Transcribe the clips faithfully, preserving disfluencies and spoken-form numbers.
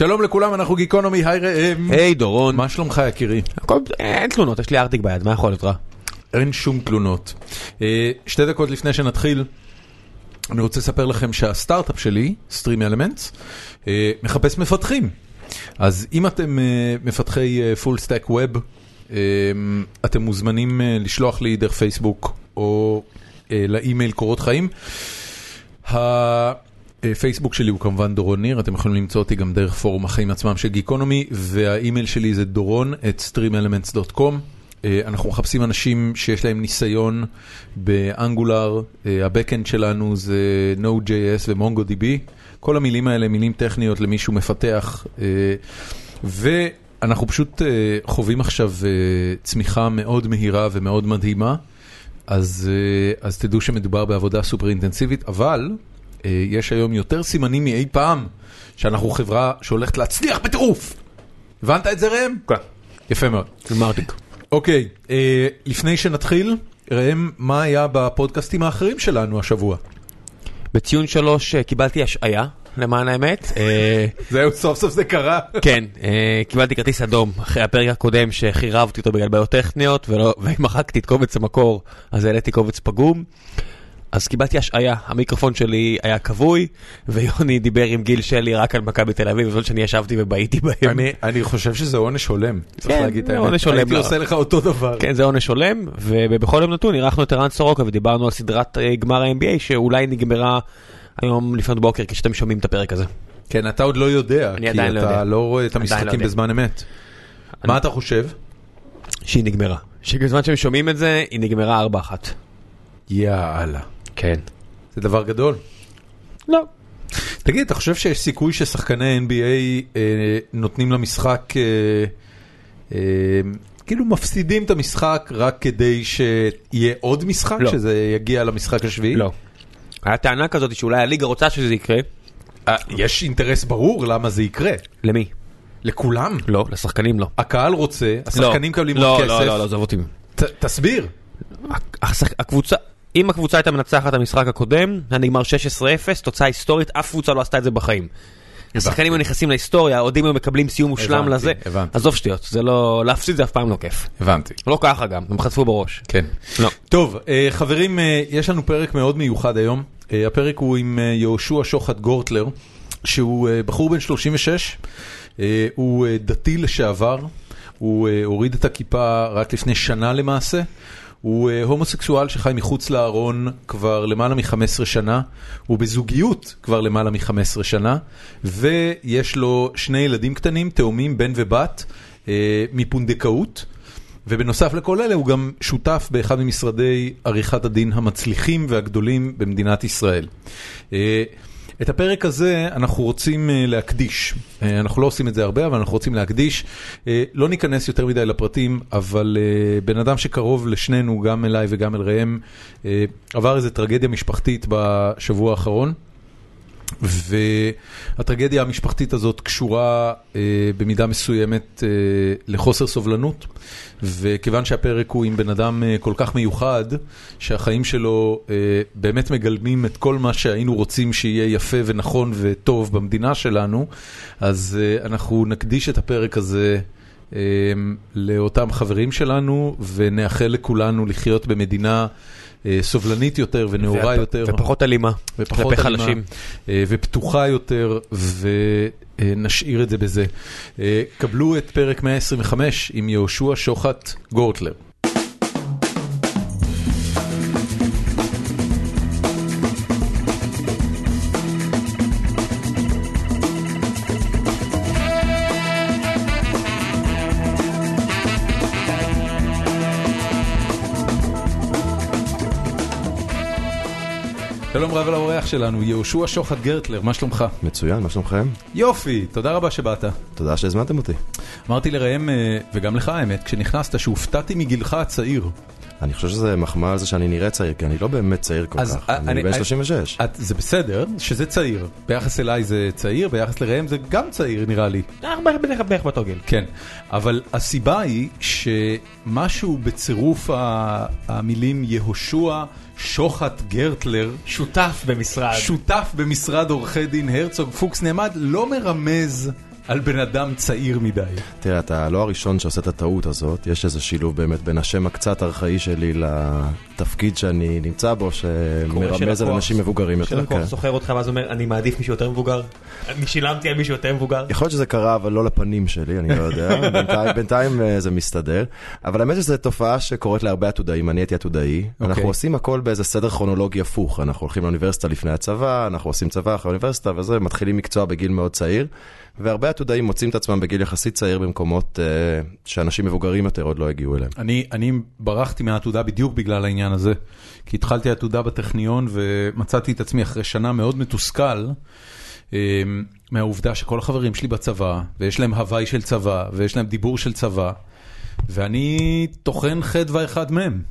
שלום לכולם, אנחנו גיקונומי, היי ראם. היי דורון. מה שלומך יקירי? אין תלונות, יש לי ארטיק ביד, מה יכול להיות רע? אין שום תלונות. שתי דקות לפני שנתחיל, אני רוצה לספר לכם שהסטארט-אפ שלי, Stream Elements, מחפש מפתחים. אז אם אתם מפתחי full stack web, אתם מוזמנים לשלוח לי דרך פייסבוק או לאימייל קורות חיים. הפייסבוק שלי הוא כמובן דורון ניר, אתם יכולים למצוא אותי גם דרך פורום החיים עצמם של גיקונומי, והאימייל שלי זה דורון את סטרים אלמנטס דוט קום. אנחנו מחפשים אנשים שיש להם ניסיון באנגולר, הבקאנד שלנו זה נו ג'יי אס ומונגו די בי, כל המילים האלה מילים טכניות למישהו מפתח, ואנחנו פשוט חווים עכשיו צמיחה מאוד מהירה ומאוד מדהימה, אז, אז תדעו שמדובר בעבודה סופר אינטנסיבית, אבל יש היום יותר סימנים מאי פעם שאנחנו חברה שהולכת להצליח בטירוף. הבנת את זה ראם? כן. יפה מאוד. מרתיק. אוקיי, לפני שנתחיל, ראם, מה היה בפודקאסטים האחרים שלנו השבוע? בציון שלוש קיבלתי השעיה, למען האמת. זהו, סוף סוף זה קרה. כן, קיבלתי כרטיס אדום אחרי הפרק הקודם שחירבתי אותו בגלל בעיות טכניות, ומחקתי את קובץ המקור, אז העליתי קובץ פגום. אז קיבלתי השעיה, המיקרופון שלי היה כבוי, ויוני דיבר עם גיל שלי רק על מכבי בתל אביב, ובזאת שאני ישבתי ובאיתי בהם. אני חושב שזה עונש הולם, צריך להגיד את האמת. עונש הולם. הייתי עושה לך אותו דבר. כן, זה עונש הולם, ובכל יום נתון אירחנו את ערן סורוקה, ודיברנו על סדרת גמר ה-אן בי איי, שאולי נגמרה היום לפנות בוקר, כשאתם שומעים את הפרק הזה. כן, אתה עוד לא יודע, כי אתה לא רואה את המשחקים בזמן אמת. מה אתה חושב? שהיא נגמרה. שבזמן שהם שומעים את זה, היא נגמרה ארבע אחת. יאללה. כן. זה דבר גדול? לא. תגיד, אתה חושב שיש סיכוי ששחקני אן בי איי נותנים למשחק, כאילו מפסידים את המשחק רק כדי שיהיה עוד משחק, שזה יגיע למשחק השביעי? לא. הטענה כזאת שאולי הליגה רוצה שזה יקרה. יש אינטרס ברור למה זה יקרה. למי? לכולם? לא, לשחקנים לא. הקהל רוצה, השחקנים קבלים עוד כסף. לא, לא, לא, עזוב אותי. תסביר. הקבוצה... אם הקבוצה הייתה מנצחת המשחק הקודם, הנגמר שש עשרה אפס, תוצאה היסטורית, אף קבוצה לא עשתה את זה בחיים. השחקנים נכנסים להיסטוריה, העודים הם מקבלים סיום מושלם לזה. עזוב שטויות, זה לא, להפסיד זה אף פעם לא כיף. הבנתי. לא ככה גם, הם חטפו בראש. כן. טוב, חברים, יש לנו פרק מאוד מיוחד היום. הפרק הוא עם יהושע שוחט גורטלר, שהוא בחור בן שלושים ושש, הוא דתי לשעבר, הוא הוריד את הכיפה רק לפני שנה למעשה, הוא הומוסקסואל שחי מחוץ לארון כבר למעלה מ-חמש עשרה שנה, הוא בזוגיות כבר למעלה מ-חמש עשרה שנה, ויש לו שני ילדים קטנים, תאומים, בן ובת, מפונדקאות, ובנוסף לכל אלה הוא גם שותף באחד ממשרדי עריכת הדין המצליחים והגדולים במדינת ישראל. את הפרק הזה אנחנו רוצים להקדיש, אנחנו לא עושים את זה הרבה, אבל אנחנו רוצים להקדיש, לא ניכנס יותר מדי לפרטים, אבל בן אדם שקרוב לשנינו, גם אליי וגם אל ראם, עבר איזו טרגדיה משפחתית בשבוע האחרון, והטרגדיה המשפחתית הזאת קשורה במידה מסוימת לחוסר סובלנות, וכיוון שהפרק הוא עם בן אדם כל כך מיוחד, שהחיים שלו באמת מגלמים את כל מה שהיינו רוצים שיהיה יפה ונכון וטוב במדינה שלנו, אז אנחנו נקדיש את הפרק הזה לאותם חברים שלנו, ונאחל לכולנו לחיות במדינה סובלנית יותר ונאורה יותר ופחות אלימה ופחות חלשים ופתוחה יותר, ונשאיר את זה בזה. קבלו את פרק מאה עשרים וחמש עם יהושע שוחט גורטלר. שלום רב לאורח שלנו, יהושע שוחט גורטלר, מה שלומך? מצוין, מה שלומכם? יופי, תודה רבה שבאת. תודה שהזמנתם אותי. אמרתי לראם, וגם לך האמת, כשנכנסת שהופתעתי מגילך הצעיר. אני חושב שזה מחמאה על זה שאני נראה צעיר, כי אני לא באמת צעיר כל כך, אני בן שלושים ושש. זה בסדר שזה צעיר, ביחס אליי זה צעיר, ביחס לראם זה גם צעיר נראה לי. ארבע בדרך בערך באותו גיל. כן, אבל הסיבה היא שמשהו בצירוף המילים יהושע שוחט גורטלר, שותף במשרד שותף במשרד עורכי דין הרצוג פוקס נעמד, לא מרמז על בן אדם צעיר מדי. תראה, אתה לא הראשון שעושה את הטעות הזאת, יש איזה שילוב באמת בין השם הקצת ארכאי שלי לתפקיד שאני נמצא בו, שמרמז על אנשים מבוגרים יותר. שלקוח סוחר אותך, ואז אומר, אני מעדיף מישהו יותר מבוגר, אני שילמתי על מישהו יותר מבוגר. יכול להיות שזה קרה, אבל לא לפנים שלי, אני לא יודע, בינתיים זה מסתדר. אבל האמת שזו תופעה שקורית להרבה עתודאים, אני הייתי עתודאי, אנחנו עושים הכל באיזה סדר כרונולוגי הפוך, אנחנו הולכים לאוניברסיטה לפני הצבא, אנחנו עושים צבא אחרי האוניברסיטה, וזה מתחילים מקצוע בגיל מאוד צעיר, והרבה עתודאים מוצאים את עצמם בגיל יחסית צעיר במקומות uh, שאנשים מבוגרים יותר עוד לא הגיעו אליהם. אני, אני ברחתי מהעתודה בדיוק בגלל העניין הזה, כי התחלתי עתודה בטכניון ומצאתי את עצמי אחרי שנה מאוד מתוסכל, um, מהעובדה שכל החברים שלי בצבא, ויש להם הוואי של צבא, ויש להם דיבור של צבא, ואני תוכן חדווה אחד מהם.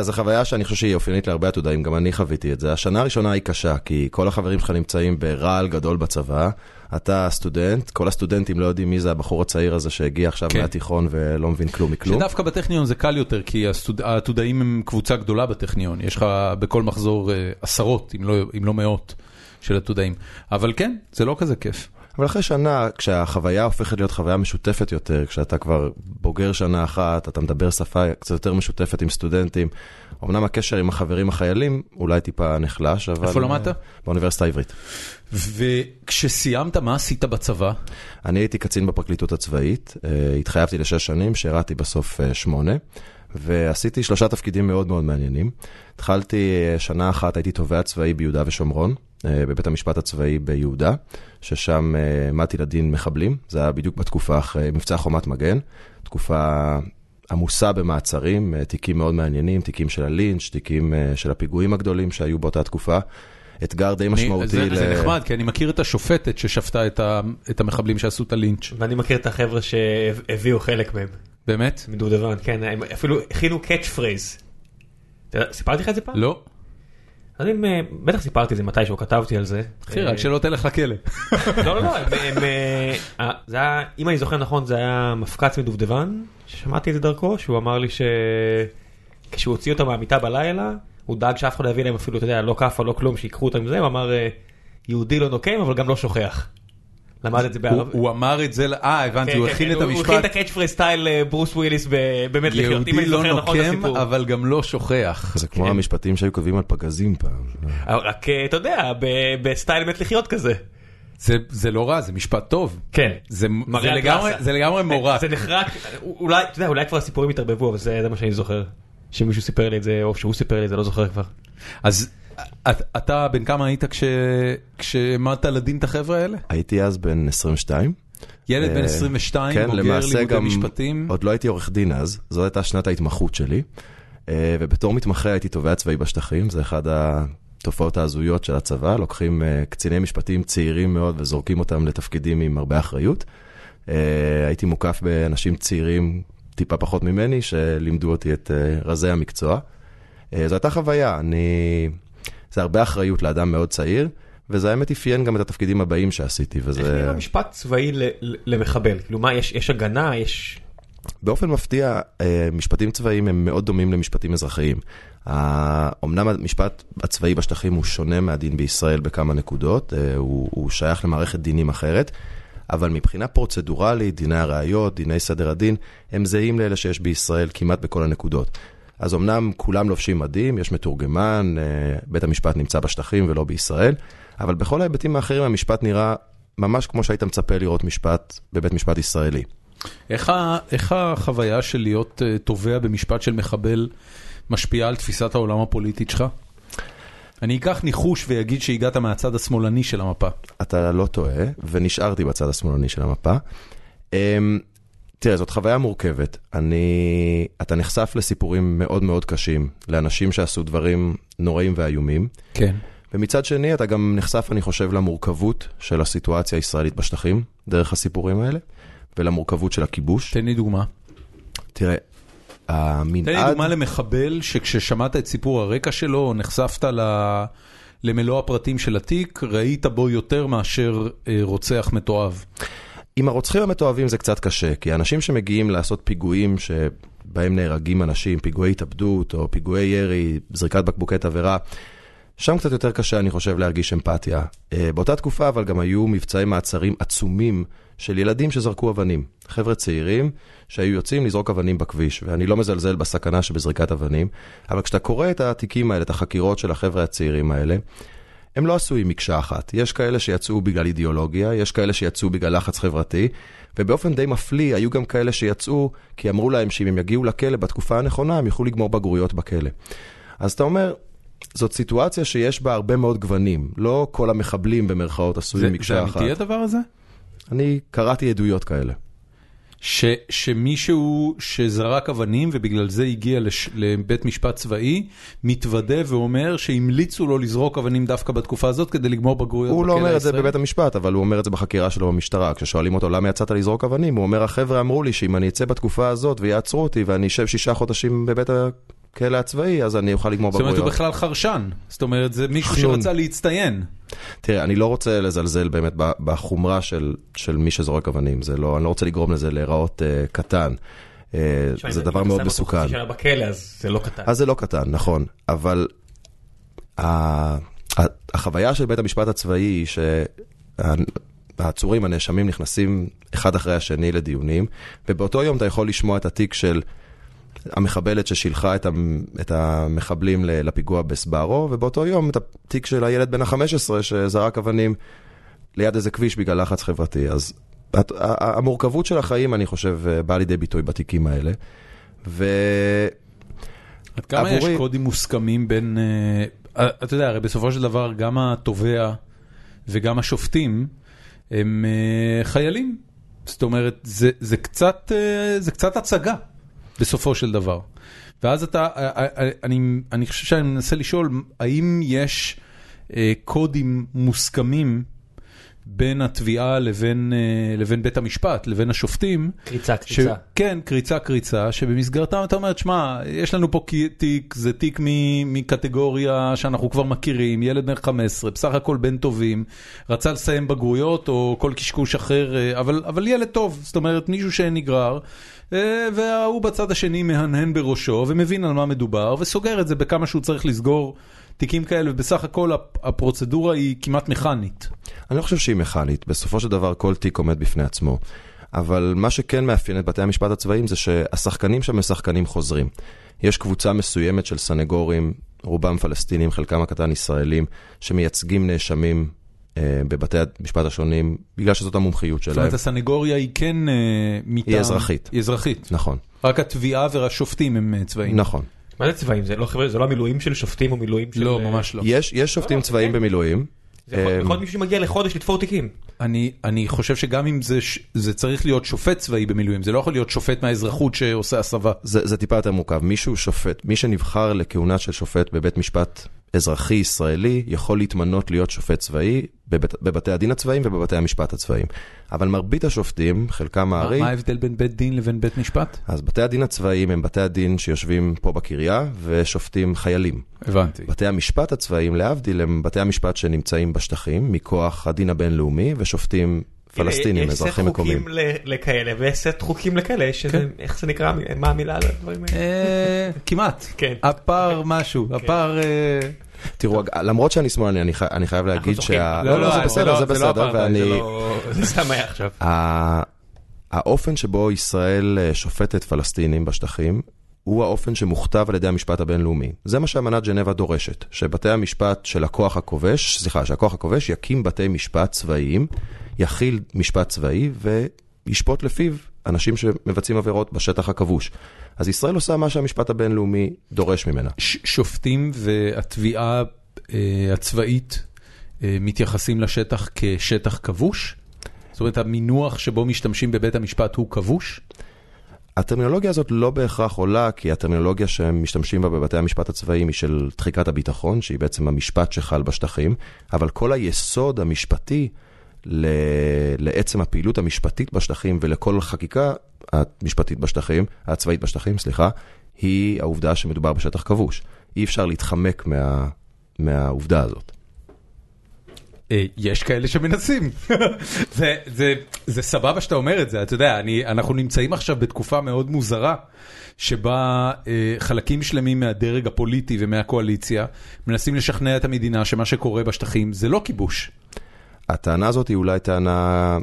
זו חוויה שאני חושב שהיא אופיינית להרבה עתודאים, גם אני חוויתי את זה. השנה הראשונה היא קשה, כי כל החברים שלך נמצאים ברעל גדול בצבא, אתה סטודנט, כל הסטודנטים לא יודעים מי זה הבחור הצעיר הזה שהגיע עכשיו מהתיכון ולא מבין כלום מכלום. שדווקא בטכניון זה קל יותר, כי העתודאים הם קבוצה גדולה בטכניון, יש לך בכל מחזור עשרות, אם לא מאות של עתודאים. אבל כן, זה לא כזה כיף. אבל אחרי שנה, כשהחוויה הופכת להיות חוויה משותפת יותר, כשאתה כבר בוגר שנה אחת, אתה מדבר שפה קצת יותר משותפת עם סטודנטים, אמנם הקשר עם החברים החיילים אולי טיפה נחלש, אבל... איפה למדת? באוניברסיטה העברית. וכשסיימת, מה עשית בצבא? אני הייתי קצין בפרקליטות הצבאית, התחייבתי לשש שנים, שירתי בסוף שמונה, ועשיתי שלושה תפקידים מאוד מאוד מעניינים. התחלתי שנה אחת, הייתי תובע צבאי ביהודה ושומרון, בבית המשפט הצבאי ביהודה, ששם מתי לדין מחבלים. זה היה בדיוק בתקופה אחרי מבצע חומת מגן, תקופה עמוסה במעצרים, תיקים מאוד מעניינים, תיקים של הלינץ', תיקים של הפיגועים הגדולים שהיו באותה תקופה. אתגר די משמעותי. זה, ל... זה נחמד, כי אני מכיר את השופטת ששפטה את, ה... את המחבלים שעשו את הלינץ'. ואני מכיר את החבר'ה שהביאו חלק מהם. באמת? מדודבן, כן. הם אפילו הכינו קאץ' פרייז. סיפרתי לך את זה פעם? לא. אני בטח סיפרתי את זה מתישהו, כתבתי על זה. חירה, שלא תלך לכלא. לא, לא, לא. זה היה, אם אני זוכר נכון, זה היה מפקץ מדובדבן, ששמעתי את זה דרכו, שהוא אמר לי שכשהוא הוציא אותם מהמיטה בלילה, הוא דאג שאף אחד להביא להם אפילו, אתה יודע, לא כפה, לא כלום, שיקחו אותם מזה, הוא אמר, יהודי לא נוקם, אבל גם לא שוכח. למד את זה בערב. הוא אמר את זה, אה, הבנתי, הוא הכין את המשפט. הוא הכין את הקאץ' פרייז סטייל ברוס וויליס באמת לחיות. יהודי לא נוקם, אבל גם לא שוכח. זה כמו המשפטים שהיו כותבים על פגזים פעם. רק, אתה יודע, בסטייל באמת לחיות כזה. זה לא רע, זה משפט טוב. כן. זה לגמרי מורק. זה נחרק, אולי, אתה יודע, אולי כבר הסיפורים התערבבו, אבל זה מה שאני זוכר. שמישהו סיפר לי את זה, או שהוא סיפר לי את זה, לא זוכר כבר. אז... אתה בן כמה היית כשמעת לדין את החבר'ה האלה? הייתי אז בן עשרים ושתיים. ילד בן עשרים ושתיים, בוגר לימודי משפטים. עוד לא הייתי עורך דין אז, זו הייתה שנת ההתמחות שלי, ובתור מתמחה הייתי תובע צבאי בשטחים, זה אחד התופעות ההזויות של הצבא, לוקחים קציני משפטים צעירים מאוד וזורקים אותם לתפקידים עם הרבה אחריות. הייתי מוקף באנשים צעירים טיפה פחות ממני, שלימדו אותי את רזי המקצוע. זו הייתה חוויה, אני... זה הרבה אחריות לאדם מאוד צעיר, וזה האמת אפיין גם את התפקידים הבאים שעשיתי, וזה... איך נראה משפט צבאי למחבל? כאילו מה, יש הגנה, יש... באופן מפתיע, משפטים צבאיים הם מאוד דומים למשפטים אזרחיים. אמנם המשפט הצבאי בשטחים הוא שונה מהדין בישראל בכמה נקודות, הוא שייך למערכת דינים אחרת, אבל מבחינה פרוצדורלית, דיני הראיות, דיני סדר הדין, הם זהים לאלה שיש בישראל כמעט בכל הנקודות. אז אמנם כולם לובשים מדים, יש מתורגמן, בית המשפט נמצא בשטחים ולא בישראל, אבל בכל ההיבטים האחרים המשפט נראה ממש כמו שהיית מצפה לראות משפט בבית משפט ישראלי. איך, איך החוויה של להיות תובע במשפט של מחבל משפיעה על תפיסת העולם הפוליטית שלך? אני אקח ניחוש ויגיד שהגעת מהצד השמאלני של המפה. אתה לא טועה, ונשארתי בצד השמאלני של המפה. תראה, זאת חוויה מורכבת. אני, אתה נחשף לסיפורים מאוד מאוד קשים, לאנשים שעשו דברים נוראים ואיומים. כן. ומצד שני, אתה גם נחשף, אני חושב, למורכבות של הסיטואציה הישראלית בשטחים, דרך הסיפורים האלה, ולמורכבות של הכיבוש. תן לי דוגמה. תראה, המנעד... תן לי דוגמה למחבל שכששמעת את סיפור הרקע שלו, נחשפת ל... למלוא הפרטים של התיק, ראית בו יותר מאשר רוצח מתועב. עם הרוצחים המתועבים זה קצת קשה, כי האנשים שמגיעים לעשות פיגועים שבהם נהרגים אנשים, פיגועי התאבדות או פיגועי ירי, זריקת בקבוקי תעברה, שם קצת יותר קשה, אני חושב, להרגיש אמפתיה. באותה תקופה, אבל גם היו מבצעי מעצרים עצומים של ילדים שזרקו אבנים. חבר'ה צעירים שהיו יוצאים לזרוק אבנים בכביש, ואני לא מזלזל בסכנה שבזריקת אבנים, אבל כשאתה קורא את התיקים האלה, את החקירות של החבר'ה הצעירים האלה, הם לא עשו עם מקשה אחת. יש כאלה שיצאו בגלל אידיאולוגיה, יש כאלה שיצאו בגלל לחץ חברתי, ובאופן די מפליא היו גם כאלה שיצאו כי אמרו להם שאם הם יגיעו לכלא בתקופה הנכונה, הם יוכלו לגמור בגרויות בכלא. אז אתה אומר, זאת סיטואציה שיש בה הרבה מאוד גוונים. לא כל המחבלים במרכאות עשו עם מקשה אחת. זה אמיתי הדבר הזה? אני קראתי עדויות כאלה. ש, שמישהו שזרק אבנים ובגלל זה הגיע לש, לבית משפט צבאי, מתוודה ואומר שהמליצו לו לזרוק אבנים דווקא בתקופה הזאת כדי לגמור בגרויות. הוא לא אומר את זה בבית המשפט, אבל הוא אומר את זה בחקירה שלו במשטרה. כששואלים אותו למה יצאת לזרוק אבנים, הוא אומר, החבר'ה אמרו לי שאם אני אצא בתקופה הזאת ויעצרו אותי ואני אשב שישה חודשים בבית ה... כאלה הצבאי, אז אני אוכל לגמור בגרויות. זאת אומרת, הוא בכלל חרשן. זאת אומרת, זה מישהו שרצה להצטיין. תראה, אני לא רוצה לזלזל באמת בחומרה של, של מי שזורק אבנים. זה לא, אני לא רוצה לגרום לזה להיראות uh, קטן. Uh, זה דבר מאוד מסוכן. אם אתה שם אותו חצי שנה בכלא, אז זה לא קטן. אז זה לא קטן, נכון. אבל ה, ה, החוויה של בית המשפט הצבאי היא ש... העצורים, הנאשמים, נכנסים אחד אחרי השני לדיונים, ובאותו יום אתה יכול לשמוע את התיק של המחבלת ששילחה את המחבלים לפיגוע בסבארו, ובאותו יום את התיק של הילד בן ה-חמש עשרה שזרק אבנים ליד איזה כביש בגלל לחץ חברתי. אז המורכבות של החיים, אני חושב, באה לידי ביטוי בתיקים האלה. עד כמה יש קודים מוסכמים בין... אתה יודע, הרי בסופו של דבר גם התובע וגם השופטים הם חיילים. זאת אומרת, זה קצת הצגה. בסופו של דבר. ואז אתה, אני, אני חושב שאני מנסה לשאול, האם יש קודים מוסכמים בין התביעה לבין, לבין בית המשפט, לבין השופטים? קריצה, קריצה. כן, קריצה, קריצה, שבמסגרתם אתה אומרת, שמה, יש לנו פה תיק, זה תיק מקטגוריה שאנחנו כבר מכירים, ילד בן חמש עשרה, בסך הכל בן טובים, רצה לסיים בגרויות או כל קשקוש אחר, אבל, אבל ילד טוב, זאת אומרת, מישהו שנגרר, והוא בצד השני מהנהן בראשו ומבין על מה מדובר וסוגר את זה בכמה שהוא צריך לסגור תיקים כאלה, ובסך הכל הפרוצדורה היא כמעט מכנית. אני לא חושב שהיא מכנית, בסופו של דבר כל תיק עומד בפני עצמו, אבל מה שכן מאפיין את בתי המשפט הצבאיים זה שהשחקנים שם משחקנים חוזרים. יש קבוצה מסוימת של סנגורים, רובם פלסטינים, חלקם הקטן ישראלים, שמייצגים נאשמים בבתי המשפט השונים, בגלל שזאת המומחיות שלהם. זאת אומרת, הסנגוריה היא כן מטעם... היא אזרחית. היא אזרחית. נכון. רק התביעה והשופטים הם צבאיים. נכון. מה זה צבאיים? זה לא, חבר'ה, זה לא המילואים של שופטים או מילואים של... לא, ממש לא. יש, יש שופטים צבאיים במילואים. זה יכול להיות מישהו שמגיע לחודש לתפור תיקים. אני, אני חושב שגם אם זה, זה צריך להיות שופט צבאי במילואים, זה לא יכול להיות שופט מהאזרחות שעושה הסבה. זה, זה טיפה יותר מורכב. מישהו שופט, מי שנבחר לכהונה של שופט בבית משפט אזרחי ישראלי יכול להתמנות להיות שופט צבאי בבת, בבתי הדין הצבאיים ובבתי המשפט הצבאיים. אבל מרבית השופטים, חלקם הארי... מה ההבדל בין בית דין לבין בית משפט? אז בתי הדין הצבאיים הם בתי הדין שיושבים פה בקריה ושופטים חיילים. הבנתי. בתי המשפט הצבאיים להבדיל הם בתי המשפט שנמצאים בשטחים מכוח הדין הבינלאומי ושופטים פלסטינים, אזרחים מקומיים. יש סט חוקים לכאלה וסט חוקים לכאלה, איך זה נקרא, מה המילה על הדברים האלה? כמעט. הפער משהו, הפער... תראו, למרות שאני שמאלני, אני חייב להגיד שה... לא, לא, זה בסדר, זה בסדר, ואני... זה סמי עכשיו. האופן שבו ישראל שופטת פלסטינים בשטחים, הוא האופן שמוכתב על ידי המשפט הבינלאומי. זה מה שאמנת ג'נבה דורשת, שבתי המשפט של הכוח הכובש, סליחה, שהכוח הכובש יקים בתי משפט צבאיים, יחיל משפט צבאי וישפוט לפיו אנשים שמבצעים עבירות בשטח הכבוש. אז ישראל עושה מה שהמשפט הבינלאומי דורש ממנה. שופטים והתביעה הצבאית מתייחסים לשטח כשטח כבוש? זאת אומרת, המינוח שבו משתמשים בבית המשפט הוא כבוש? הטרמינולוגיה הזאת לא בהכרח עולה, כי הטרמינולוגיה שמשתמשים בה בבתי המשפט הצבאיים היא של דחיקת הביטחון, שהיא בעצם המשפט שחל בשטחים, אבל כל היסוד המשפטי לעצם הפעילות המשפטית בשטחים ולכל חקיקה המשפטית בשטחים, הצבאית בשטחים, סליחה, היא העובדה שמדובר בשטח כבוש. אי אפשר להתחמק מה, מהעובדה הזאת. יש כאלה שמנסים. זה, זה, זה סבבה שאתה אומר את זה. אתה יודע, אני, אנחנו נמצאים עכשיו בתקופה מאוד מוזרה, שבה אה, חלקים שלמים מהדרג הפוליטי ומהקואליציה מנסים לשכנע את המדינה שמה שקורה בשטחים זה לא כיבוש. הטענה הזאת היא אולי טענה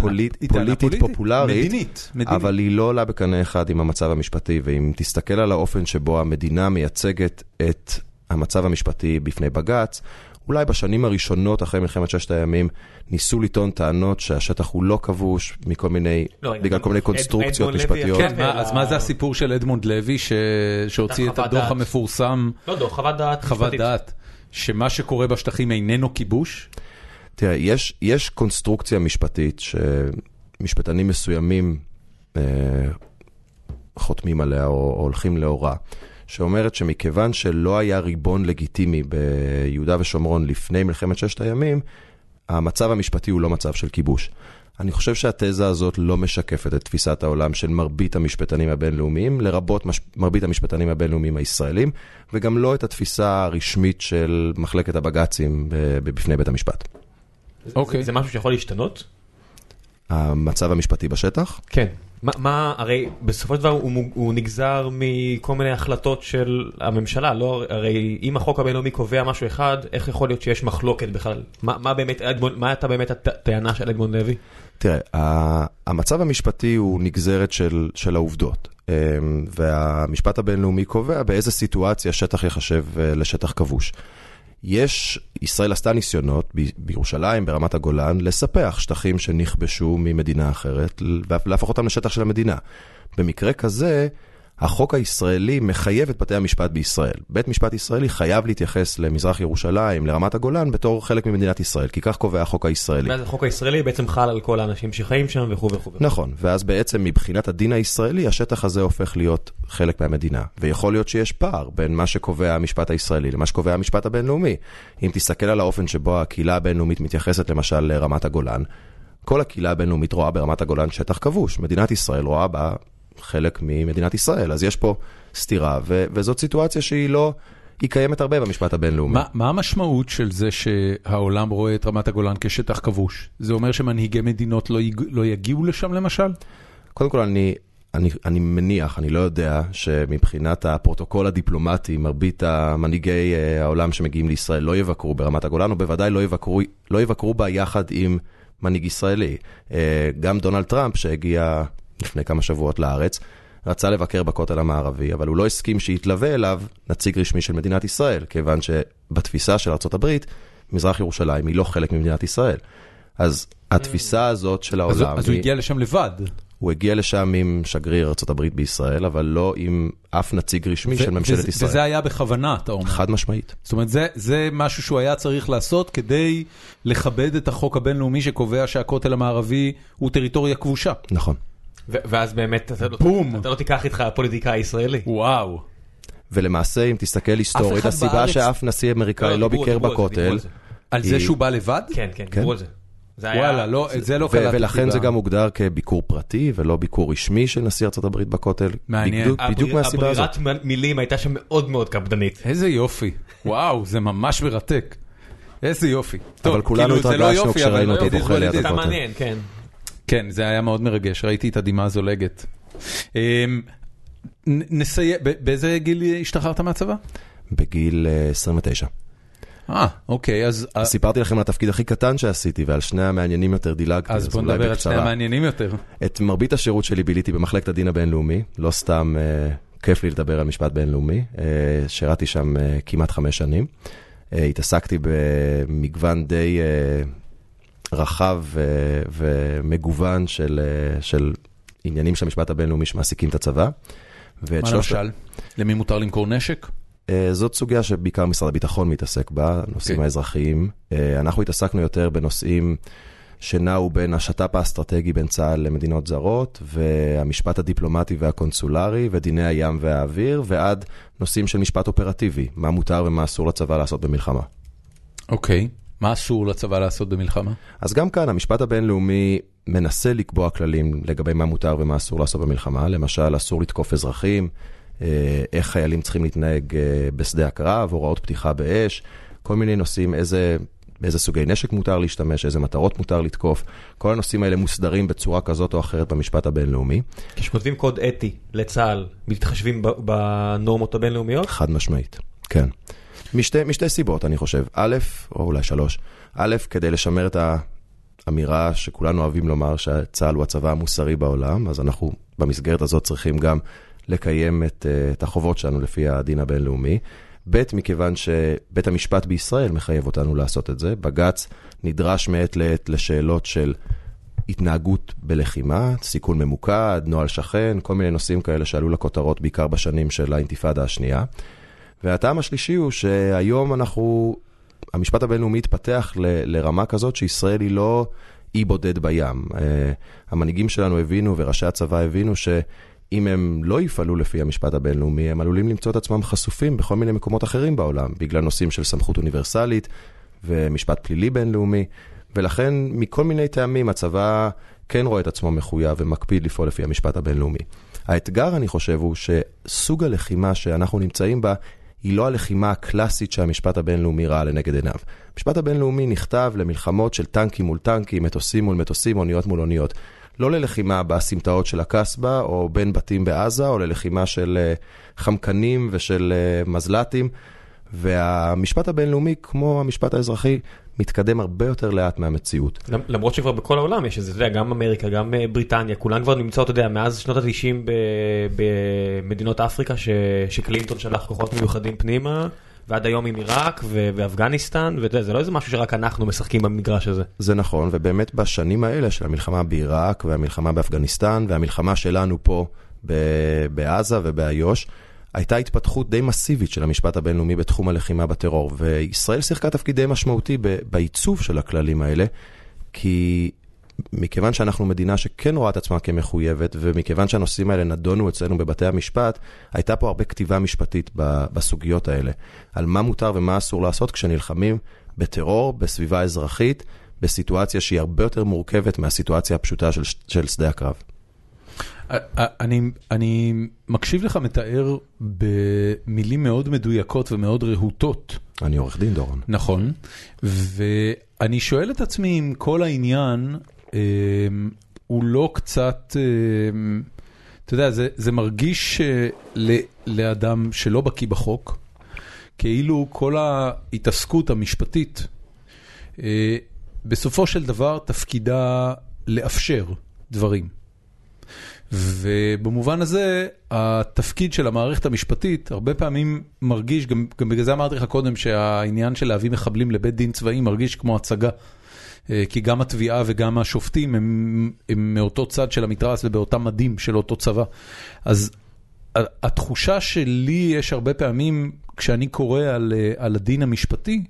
פוליטית פופולרית, אבל היא לא עולה בקנה אחד עם המצב המשפטי, ואם תסתכל על האופן שבו המדינה מייצגת את המצב המשפטי בפני בג"ץ, אולי בשנים הראשונות אחרי מלחמת ששת הימים ניסו לטעון טענות שהשטח הוא לא כבוש מכל מיני, בגלל כל מיני קונסטרוקציות משפטיות. אז מה זה הסיפור של אדמונד לוי שהוציא את הדוח המפורסם? לא דוח, חוות דעת. חוות דעת. שמה שקורה בשטחים איננו כיבוש? תראה, יש, יש קונסטרוקציה משפטית שמשפטנים מסוימים אה, חותמים עליה או, או הולכים לאורה, שאומרת שמכיוון שלא היה ריבון לגיטימי ביהודה ושומרון לפני מלחמת ששת הימים, המצב המשפטי הוא לא מצב של כיבוש. אני חושב שהתזה הזאת לא משקפת את תפיסת העולם של מרבית המשפטנים הבינלאומיים, לרבות מש... מרבית המשפטנים הבינלאומיים הישראלים, וגם לא את התפיסה הרשמית של מחלקת הבג"צים בפני בית המשפט. אוקיי. זה משהו שיכול להשתנות? המצב המשפטי בשטח? כן. מה, הרי בסופו של דבר הוא נגזר מכל מיני החלטות של הממשלה, לא, הרי אם החוק הבינלאומי קובע משהו אחד, איך יכול להיות שיש מחלוקת בכלל? מה באמת, מה הייתה באמת הטענה של אדמונד לוי? תראה, המצב המשפטי הוא נגזרת של, של העובדות, והמשפט הבינלאומי קובע באיזה סיטואציה שטח יחשב לשטח כבוש. יש, ישראל עשתה ניסיונות בירושלים, ברמת הגולן, לספח שטחים שנכבשו ממדינה אחרת, להפוך אותם לשטח של המדינה. במקרה כזה, החוק הישראלי מחייב את בתי המשפט בישראל. בית משפט ישראלי חייב להתייחס למזרח ירושלים, לרמת הגולן, בתור חלק ממדינת ישראל, כי כך קובע החוק הישראלי. ואז החוק הישראלי בעצם חל על כל האנשים שחיים שם וכו' וכו'. נכון, ואז בעצם מבחינת הדין הישראלי, השטח הזה הופך להיות חלק מהמדינה. ויכול להיות שיש פער בין מה שקובע המשפט הישראלי למה שקובע המשפט הבינלאומי. אם תסתכל על האופן שבו הקהילה הבינלאומית מתייחסת למשל לרמת הגולן, כל הקהילה הבינלאומית רואה ברמת הגולן שטח כבוש. מדינת ישראל רואה בה חלק ממדינת ישראל. אז יש פה סתירה, ו- וזאת סיטואציה שהיא לא, היא קיימת הרבה במשפט הבינלאומי. ما, מה המשמעות של זה שהעולם רואה את רמת הגולן כשטח כבוש? זה אומר שמנהיגי מדינות לא, יג, לא יגיעו לשם למשל? קודם כל, אני, אני, אני מניח, אני לא יודע, שמבחינת הפרוטוקול הדיפלומטי, מרבית המנהיגי העולם שמגיעים לישראל לא יבקרו ברמת הגולן, או בוודאי לא יבקרו, לא יבקרו בה יחד עם מנהיג ישראלי. גם דונלד טראמפ שהגיע לפני כמה שבועות לארץ, רצה לבקר בכותל המערבי, אבל הוא לא הסכים שיתלווה אליו נציג רשמי של מדינת ישראל, כיוון שבתפיסה של ארצות הברית, מזרח ירושלים היא לא חלק ממדינת ישראל. אז התפיסה הזאת של העולם... אז הוא הגיע לשם לבד. הוא הגיע לשם עם שגריר ארצות הברית בישראל, אבל לא עם אף נציג רשמי של ממשלת ישראל. וזה היה בכוונה, אתה אומר. חד משמעית. זאת אומרת, זה משהו שהוא היה צריך לעשות כדי לכבד את החוק הבינלאומי שקובע שהכותל המערבי הוא טריטוריה כבושה. נכון. ואז באמת אתה לא תיקח איתך הפוליטיקה הישראלי. וואו. ולמעשה, אם תסתכל היסטורית, הסיבה שאף נשיא אמריקאי לא ביקר בכותל... על זה שהוא בא לבד? כן, כן, דיברו על זה. וואלה, זה לא קלט. ולכן זה גם הוגדר כביקור פרטי, ולא ביקור רשמי של נשיא ארצות הברית בכותל. מעניין. בדיוק מהסיבה הזאת. הברירת מילים הייתה שם מאוד מאוד קפדנית. איזה יופי. וואו, זה ממש מרתק. איזה יופי. אבל כולנו התרגשנו כשראינו אותו בוכה ליד הכותל. כן, זה היה מאוד מרגש, ראיתי את הדמעה זולגת. נסיים, באיזה גיל השתחררת מהצבא? בגיל עשרים ותשע. אה, אוקיי, אז... סיפרתי לכם על התפקיד הכי קטן שעשיתי, ועל שני המעניינים יותר דילגתי. אז בוא נדבר על שני המעניינים יותר. את מרבית השירות שלי ביליתי במחלקת הדין הבינלאומי, לא סתם כיף לי לדבר על משפט בינלאומי, שירתי שם כמעט חמש שנים. התעסקתי במגוון די... רחב ו- ומגוון של, של עניינים של המשפט הבינלאומי שמעסיקים את הצבא. מה למשל? למי מותר למכור נשק? זאת סוגיה שבעיקר משרד הביטחון מתעסק בה, נושאים okay. האזרחיים. אנחנו התעסקנו יותר בנושאים שנעו בין השט"פ האסטרטגי בין צה"ל למדינות זרות, והמשפט הדיפלומטי והקונסולרי, ודיני הים והאוויר, ועד נושאים של משפט אופרטיבי, מה מותר ומה אסור לצבא לעשות במלחמה. אוקיי. Okay. מה אסור לצבא לעשות במלחמה? אז גם כאן, המשפט הבינלאומי מנסה לקבוע כללים לגבי מה מותר ומה אסור לעשות במלחמה. למשל, אסור לתקוף אזרחים, איך חיילים צריכים להתנהג בשדה הקרב, הוראות פתיחה באש, כל מיני נושאים, איזה באיזה סוגי נשק מותר להשתמש, איזה מטרות מותר לתקוף. כל הנושאים האלה מוסדרים בצורה כזאת או אחרת במשפט הבינלאומי. כשכותבים קוד אתי לצה"ל, מתחשבים בנורמות הבינלאומיות? חד משמעית, כן. משתי, משתי סיבות, אני חושב. א', או אולי שלוש. א', כדי לשמר את האמירה שכולנו אוהבים לומר שצה"ל הוא הצבא המוסרי בעולם, אז אנחנו במסגרת הזאת צריכים גם לקיים את, את החובות שלנו לפי הדין הבינלאומי. בית, מכיוון שבית המשפט בישראל מחייב אותנו לעשות את זה. בג"ץ נדרש מעת לעת לשאלות של התנהגות בלחימה, סיכון ממוקד, נועל שכן, כל מיני נושאים כאלה שעלו לכותרות בעיקר בשנים של האינתיפאדה השנייה. והטעם השלישי הוא שהיום אנחנו, המשפט הבינלאומי התפתח ל, לרמה כזאת שישראל היא לא אי בודד בים. המנהיגים שלנו הבינו וראשי הצבא הבינו ש... אם הם לא יפעלו לפי המשפט הבינלאומי, הם עלולים למצוא את עצמם חשופים בכל מיני מקומות אחרים בעולם, בגלל נושאים של סמכות אוניברסלית ומשפט פלילי בינלאומי, ולכן מכל מיני טעמים הצבא כן רואה את עצמו מחויב ומקפיד לפעול לפי המשפט הבינלאומי. האתגר, אני חושב, הוא שסוג הלחימה שאנחנו נמצאים בה היא לא הלחימה הקלאסית שהמשפט הבינלאומי ראה לנגד עיניו. המשפט הבינלאומי נכתב למלחמות של טנקים מול טנקים, מטוסים מול מטוסים, אוניות מול אוניות. לא ללחימה בסמטאות של הקסבה, או בין בתים בעזה, או ללחימה של חמקנים ושל מזלטים. והמשפט הבינלאומי, כמו המשפט האזרחי, מתקדם הרבה יותר לאט מהמציאות. למרות שכבר בכל העולם יש את זה, אתה יודע, גם אמריקה, גם בריטניה, כולן כבר נמצאות, אתה יודע, מאז שנות ה-תשעים במדינות אפריקה, שקלינטון שלח כוחות מיוחדים פנימה, ועד היום עם עיראק ואפגניסטן, וזה לא איזה משהו שרק אנחנו משחקים במגרש הזה. זה נכון, ובאמת בשנים האלה של המלחמה בעיראק, והמלחמה באפגניסטן, והמלחמה שלנו פה בעזה ובאיו"ש, הייתה התפתחות די מסיבית של המשפט הבינלאומי בתחום הלחימה בטרור, וישראל שיחקה תפקיד די משמעותי בעיצוב של הכללים האלה, כי מכיוון שאנחנו מדינה שכן רואה את עצמה כמחויבת, ומכיוון שהנושאים האלה נדונו אצלנו בבתי המשפט, הייתה פה הרבה כתיבה משפטית בסוגיות האלה, על מה מותר ומה אסור לעשות כשנלחמים בטרור, בסביבה אזרחית, בסיטואציה שהיא הרבה יותר מורכבת מהסיטואציה הפשוטה של, של שדה הקרב. אני, אני מקשיב לך מתאר במילים מאוד מדויקות ומאוד רהוטות. אני עורך דין, דורון. נכון, ואני שואל את עצמי אם כל העניין... הוא לא קצת, אתה יודע, זה, זה מרגיש לאדם שלא בקיא בחוק, כאילו כל ההתעסקות המשפטית, בסופו של דבר תפקידה לאפשר דברים. ובמובן הזה, התפקיד של המערכת המשפטית, הרבה פעמים מרגיש, גם, גם בגלל זה אמרתי לך קודם, שהעניין של להביא מחבלים לבית דין צבאי מרגיש כמו הצגה. כי גם התביעה וגם השופטים הם, הם מאותו צד של המתרס ובאותם מדים של אותו צבא. אז התחושה שלי יש הרבה פעמים, כשאני קורא על, על הדין המשפטי,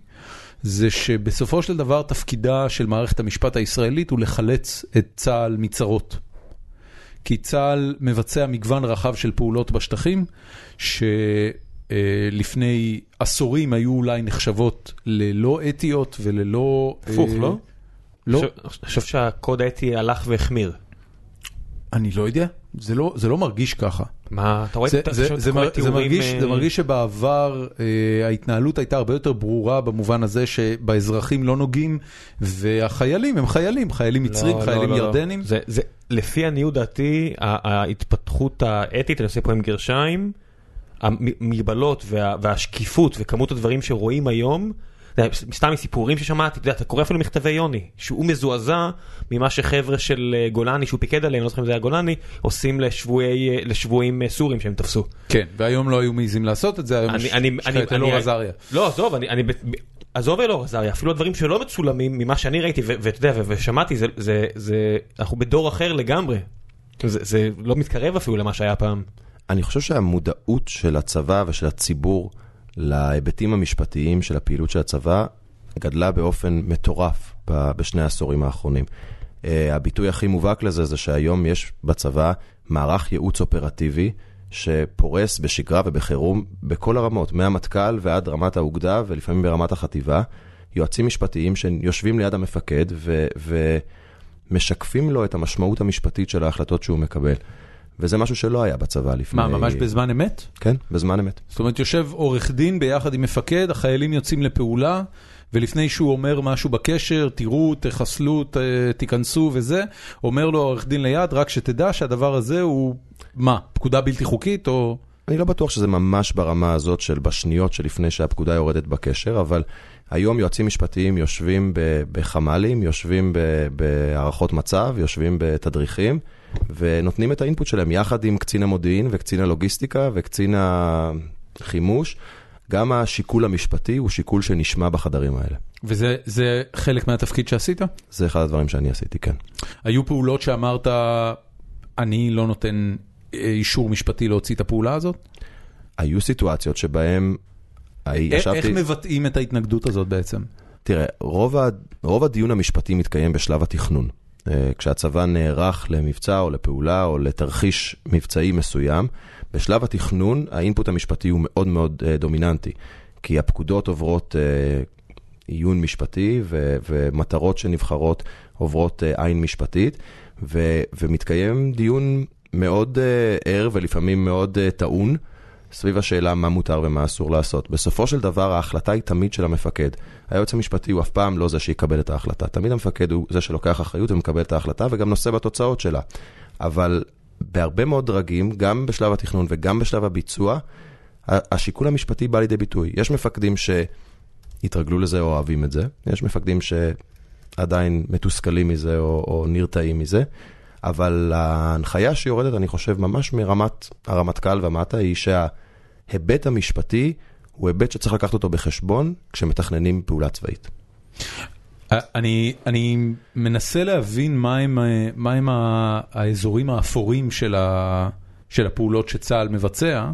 זה שבסופו של דבר תפקידה של מערכת המשפט הישראלית הוא לחלץ את צה"ל מצרות. כי צה"ל מבצע מגוון רחב של פעולות בשטחים, ש... לפני עשורים היו אולי נחשבות ללא אתיות וללא... פוך, לא? לא. חושב שהקוד האתי הלך והחמיר. אני לא יודע. זה לא מרגיש ככה. מה? אתה רואה? זה מרגיש שבעבר ההתנהלות הייתה הרבה יותר ברורה במובן הזה שבאזרחים לא נוגעים, והחיילים הם חיילים, חיילים מצרים, חיילים ירדנים. לפי הניוד דעתי, ההתפתחות האתית, אני עושה פה עם גרשיים, המגבלות וה, והשקיפות וכמות הדברים שרואים היום, סתם מסיפורים ששמעתי, אתה קורא אפילו מכתבי יוני, שהוא מזועזע ממה שחבר'ה של גולני, שהוא פיקד עליהם, לא זוכרים אם זה היה גולני, עושים לשבועי, לשבועים סורים שהם תפסו. כן, והיום לא היו מעיזים לעשות את זה, היום שחייט אלאור עזריה. לא, טוב, אני... אני עזוב אלאור עזריה, אפילו הדברים שלא מצולמים ממה שאני ראיתי, ואתה יודע, ושמעתי, זה, זה, זה, אנחנו בדור אחר לגמרי. זה, זה לא מתקרב אפילו למה שהיה פעם. אני חושב שהמודעות של הצבא ושל הציבור להיבטים המשפטיים של הפעילות של הצבא גדלה באופן מטורף בשני העשורים האחרונים. הביטוי הכי מובהק לזה זה שהיום יש בצבא מערך ייעוץ אופרטיבי שפורס בשגרה ובחירום בכל הרמות, מהמטכ"ל ועד רמת האוגדה ולפעמים ברמת החטיבה, יועצים משפטיים שיושבים ליד המפקד ומשקפים לו את המשמעות המשפטית של ההחלטות שהוא מקבל. וזה משהו שלא היה בצבא לפני... מה, ממש בזמן אמת? כן, בזמן אמת. זאת אומרת, יושב עורך דין ביחד עם מפקד, החיילים יוצאים לפעולה, ולפני שהוא אומר משהו בקשר, תראו, תחסלו, ת, תיכנסו וזה, אומר לו עורך דין ליד, רק שתדע שהדבר הזה הוא, מה, פקודה בלתי חוקית או... אני לא בטוח שזה ממש ברמה הזאת של בשניות שלפני שהפקודה יורדת בקשר, אבל היום יועצים משפטיים יושבים בחמלים, יושבים בערכות מצב, יושבים בתדריכים, ונותנים את האינפוט שלהם יחד עם קצין המודיעין וקצין הלוגיסטיקה וקצין החימוש. גם השיקול המשפטי הוא שיקול שנשמע בחדרים האלה. וזה זה חלק מהתפקיד שעשית? זה אחד הדברים שאני עשיתי, כן. היו פעולות שאמרת, אני לא נותן אישור משפטי להוציא את הפעולה הזאת? היו סיטואציות שבהן ישבתי... איך מבטאים את ההתנגדות הזאת בעצם? תראה, רוב הדיון המשפטי מתקיים בשלב התכנון. כשהצבא נערך למבצע או לפעולה או לתרחיש מבצעי מסוים, בשלב התכנון האינפוט המשפטי הוא מאוד מאוד דומיננטי, כי הפקודות עוברות עיון משפטי ומטרות שנבחרות עוברות עין משפטית, ומתקיים דיון מאוד ער ולפעמים מאוד טעון סביב השאלה מה מותר ומה אסור לעשות. בסופו של דבר ההחלטה היא תמיד של המפקד. היועץ המשפטי הוא אף פעם לא זה שיקבל את ההחלטה. תמיד המפקד הוא זה שלוקח אחריות ומקבל את ההחלטה וגם נושא בתוצאות שלה. אבל בהרבה מאוד דרגים, גם בשלב התכנון וגם בשלב הביצוע, השיקול המשפטי בא לידי ביטוי. יש מפקדים שהתרגלו לזה או אוהבים את זה. יש מפקדים שעדיין מתוסכלים מזה או, או נרתעים מזה. אבל ההנחיה שיורדת, אני חושב, ממש מרמת הרמטכ"ל ומטה, היא שההיבט המשפטי הוא היבט שצריך לקחת אותו בחשבון כשמתכננים פעולה צבאית. אני, אני מנסה להבין מהם, מהם האזורים האפורים של, ה, של הפעולות שצה"ל מבצע,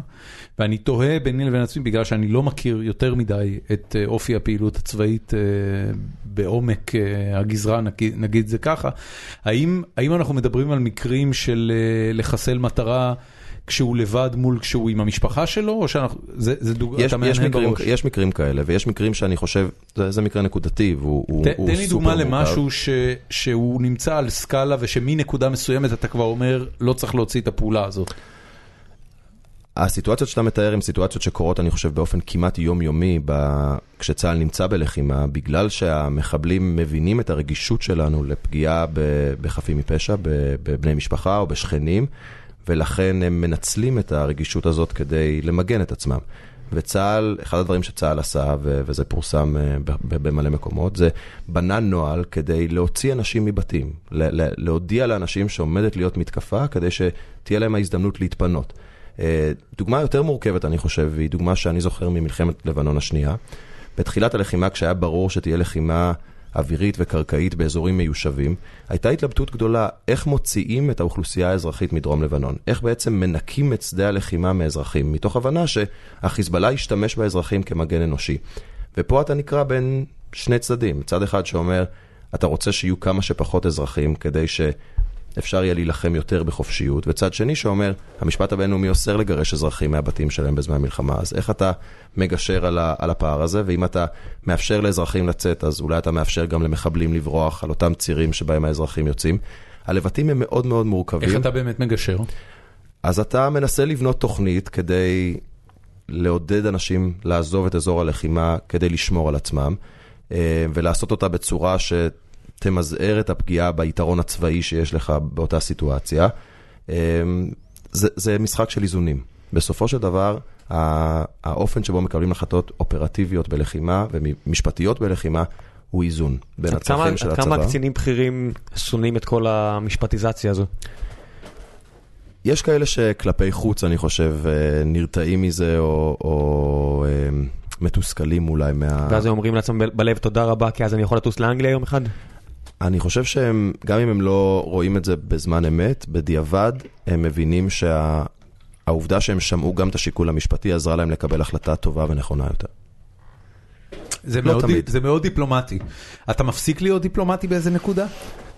ואני תוהה ביני לבין עצמי, בגלל שאני לא מכיר יותר מדי את אופי הפעילות הצבאית בעומק הגזרה, נגיד זה ככה. האם, האם אנחנו מדברים על מקרים של לחסל מטרה כשהוא לבד מול כשהוא עם המשפחה שלו, או שאנחנו, זה, זה דוג... יש, יש מקרים, יש מקרים כאלה, ויש מקרים שאני חושב, זה, זה מקרה נקודתי, והוא, ת, הוא תן לי דוגמה למשהו ש, שהוא נמצא על סקאלה, ושמנקודה מסוימת אתה כבר אומר, לא צריך להוציא את הפעולה הזאת. הסיטואציות שאתה מתאר עם סיטואציות שקורות, אני חושב, באופן כמעט יומיומי, כשצה"ל נמצא בלחימה, בגלל שהמחבלים מבינים את הרגישות שלנו לפגיעה בחפים מפשע, בבני משפחה או בשכנים, ולכן הם מנצלים את הרגישות הזאת כדי למגן את עצמם. וצה"ל, אחד הדברים שצה"ל עשה, וזה פורסם במלא מקומות, זה בנה נוהל כדי להוציא אנשים מבתים, להודיע לאנשים שעומדת להיות מתקפה, כדי שתהיה להם ההזדמנות להתפנות. דוגמה יותר מורכבת, אני חושב, היא דוגמה שאני זוכר ממלחמת לבנון השנייה. בתחילת הלחימה, כשהיה ברור שתהיה לחימה אווירית וקרקעית באזורים מיושבים, הייתה התלבטות גדולה איך מוציאים את האוכלוסייה האזרחית מדרום לבנון, איך בעצם מנקים את שדה הלחימה מאזרחים, מתוך הבנה שהחיזבאללה ישתמש באזרחים כמגן אנושי. ופה אתה נקרא בין שני צדדים. צד אחד שאומר, אתה רוצה שיהיו כמה שפחות אזרחים כדי ש... אפשר יהיה להילחם יותר בחופשיות, וצד שני שאומר, המשפט הבינלאומי אוסר לגרש אזרחים מהבתים שלהם בזמן המלחמה, אז איך אתה מגשר על הפער הזה, ואם אתה מאפשר לאזרחים לצאת, אז אולי אתה מאפשר גם למחבלים לברוח על אותם צירים שבהם האזרחים יוצאים. הלבטים הם מאוד מאוד מורכבים. איך אתה באמת מגשר? אז אתה מנסה לבנות תוכנית כדי לעודד אנשים לעזוב את אזור הלחימה, כדי לשמור על עצמם, ולעשות אותה בצורה ש... תמזער את הפגיעה ביתרון הצבאי שיש לך באותה סיטואציה. זה, זה משחק של איזונים. בסופו של דבר, האופן שבו מקבלים החלטות אופרטיביות בלחימה ומשפטיות בלחימה, הוא איזון בין הצרכים של הצבא. עד כמה קצינים בכירים שונאים את כל המשפטיזציה הזו? יש כאלה שכלפי חוץ, אני חושב, נרתעים מזה או... או מתוסכלים אולי מה... ואז הם אומרים לעצמם בלב, תודה רבה, כי אז אני יכול לטוס לאנגליה יום אחד? אני חושב שהם, גם אם הם לא רואים את זה בזמן אמת, בדיעבד, הם מבינים שהעובדה שהם שמעו גם את השיקול המשפטי, עזרה להם לקבל החלטה טובה ונכונה יותר. זה מאוד דיפלומטי. אתה מפסיק להיות דיפלומטי באיזה נקודה?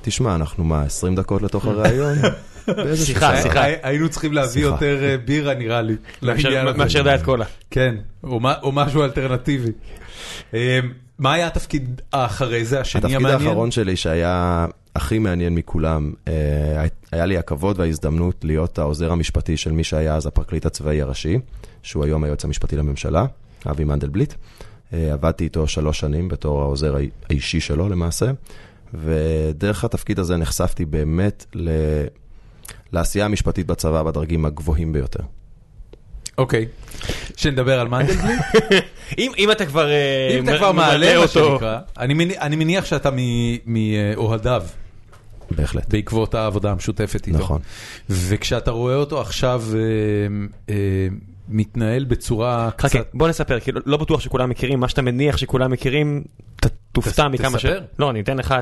תשמע, אנחנו מה, עשרים דקות לתוך הרעיון? שיחה, שיחה. היינו צריכים להביא יותר בירה, נראה לי. מאשר דיית קולה. כן, או משהו אלטרנטיבי. מה היה התפקיד האחרי זה, השני המעניין? התפקיד האחרון שלי, שהיה הכי מעניין מכולם, היה לי הכבוד וההזדמנות להיות העוזר המשפטי של מי שהיה אז הפרקליט הצבאי הראשי, שהוא היום היועץ המשפטי לממשלה, אבי מנדלבליט. עבדתי איתו שלוש שנים בתור העוזר האישי שלו למעשה, ודרך התפקיד הזה נחשפתי באמת ל... לעשייה המשפטית בצבא בדרגים הגבוהים ביותר. אוקיי, שנדבר על מנדלבליט. אם אתה כבר מעלה אותו, אני מניח שאתה מאוהדיו. בהחלט. בעקבות העבודה המשותפת איתו. נכון. וכשאתה רואה אותו עכשיו מתנהל בצורה קצת... חכה, בוא נספר, כי לא בטוח שכולם מכירים, מה שאתה מניח שכולם מכירים, תופתע מכמה ש... לא, אני אתן לך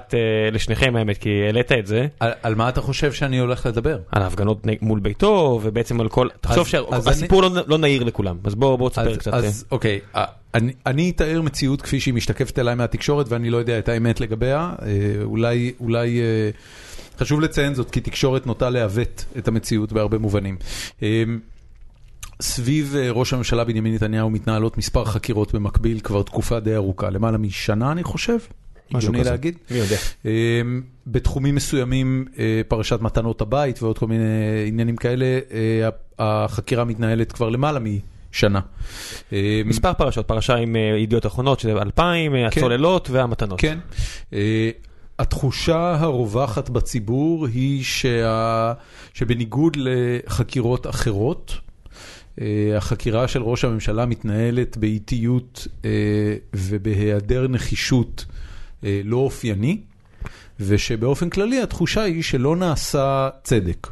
לשניכם האמת, כי העלית את זה. על מה אתה חושב שאני הולך לדבר? על ההפגנות מול ביתו, ובעצם על כל... תחשוב שהסיפור לא נהיר לכולם, אז בואו תספר קצת. אז אוקיי, אני אתאר מציאות כפי שהיא משתקפת אליי מהתקשורת, ואני לא יודע את האמת לגביה, אולי... חשוב לציין זאת, כי תקשורת נוטה להוות את המציאות בהרבה מובנים. סביב ראש הממשלה בנימין נתניהו מתנהלות מספר חקירות במקביל כבר תקופה די ארוכה, למעלה משנה אני חושב, הגיוני להגיד. מי יודע. בתחומים מסוימים, פרשת מתנות הבית ועוד כל מיני עניינים כאלה, החקירה מתנהלת כבר למעלה משנה. מספר פרשות, פרשה עם ידיעות אחרונות של אלפיים, הצוללות והמתנות. כן. התחושה הרווחת בציבור היא שבניגוד לחקירות אחרות, החקירה של ראש הממשלה מתנהלת באיטיות ובהיעדר נחישות לא אופייני, ושבאופן כללי התחושה היא שלא נעשה צדק.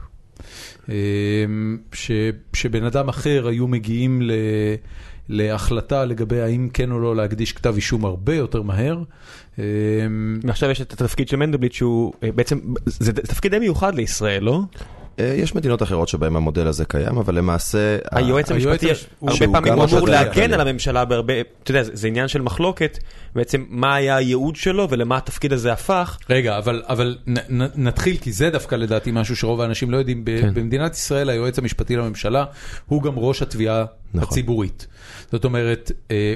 שבן אדם אחר היו מגיעים להחלטה לגבי האם כן או לא להקדיש כתב אישום הרבה יותר מהר. עכשיו יש את התפקיד של מנדלבליט שהוא בעצם, זה תפקיד מיוחד לישראל, לא? יש מדינות אחרות שבהן המודל הזה קיים, אבל למעשה... היועץ המשפטי הרבה פעמים אמור להגן על הממשלה בהרבה... אתה יודע, זה עניין של מחלוקת, בעצם מה היה הייעוד שלו ולמה התפקיד הזה הפך. רגע, אבל נתחיל, כי זה דווקא לדעתי משהו שרוב האנשים לא יודעים. במדינת ישראל היועץ המשפטי לממשלה הוא גם ראש התביעה הציבורית. זאת אומרת,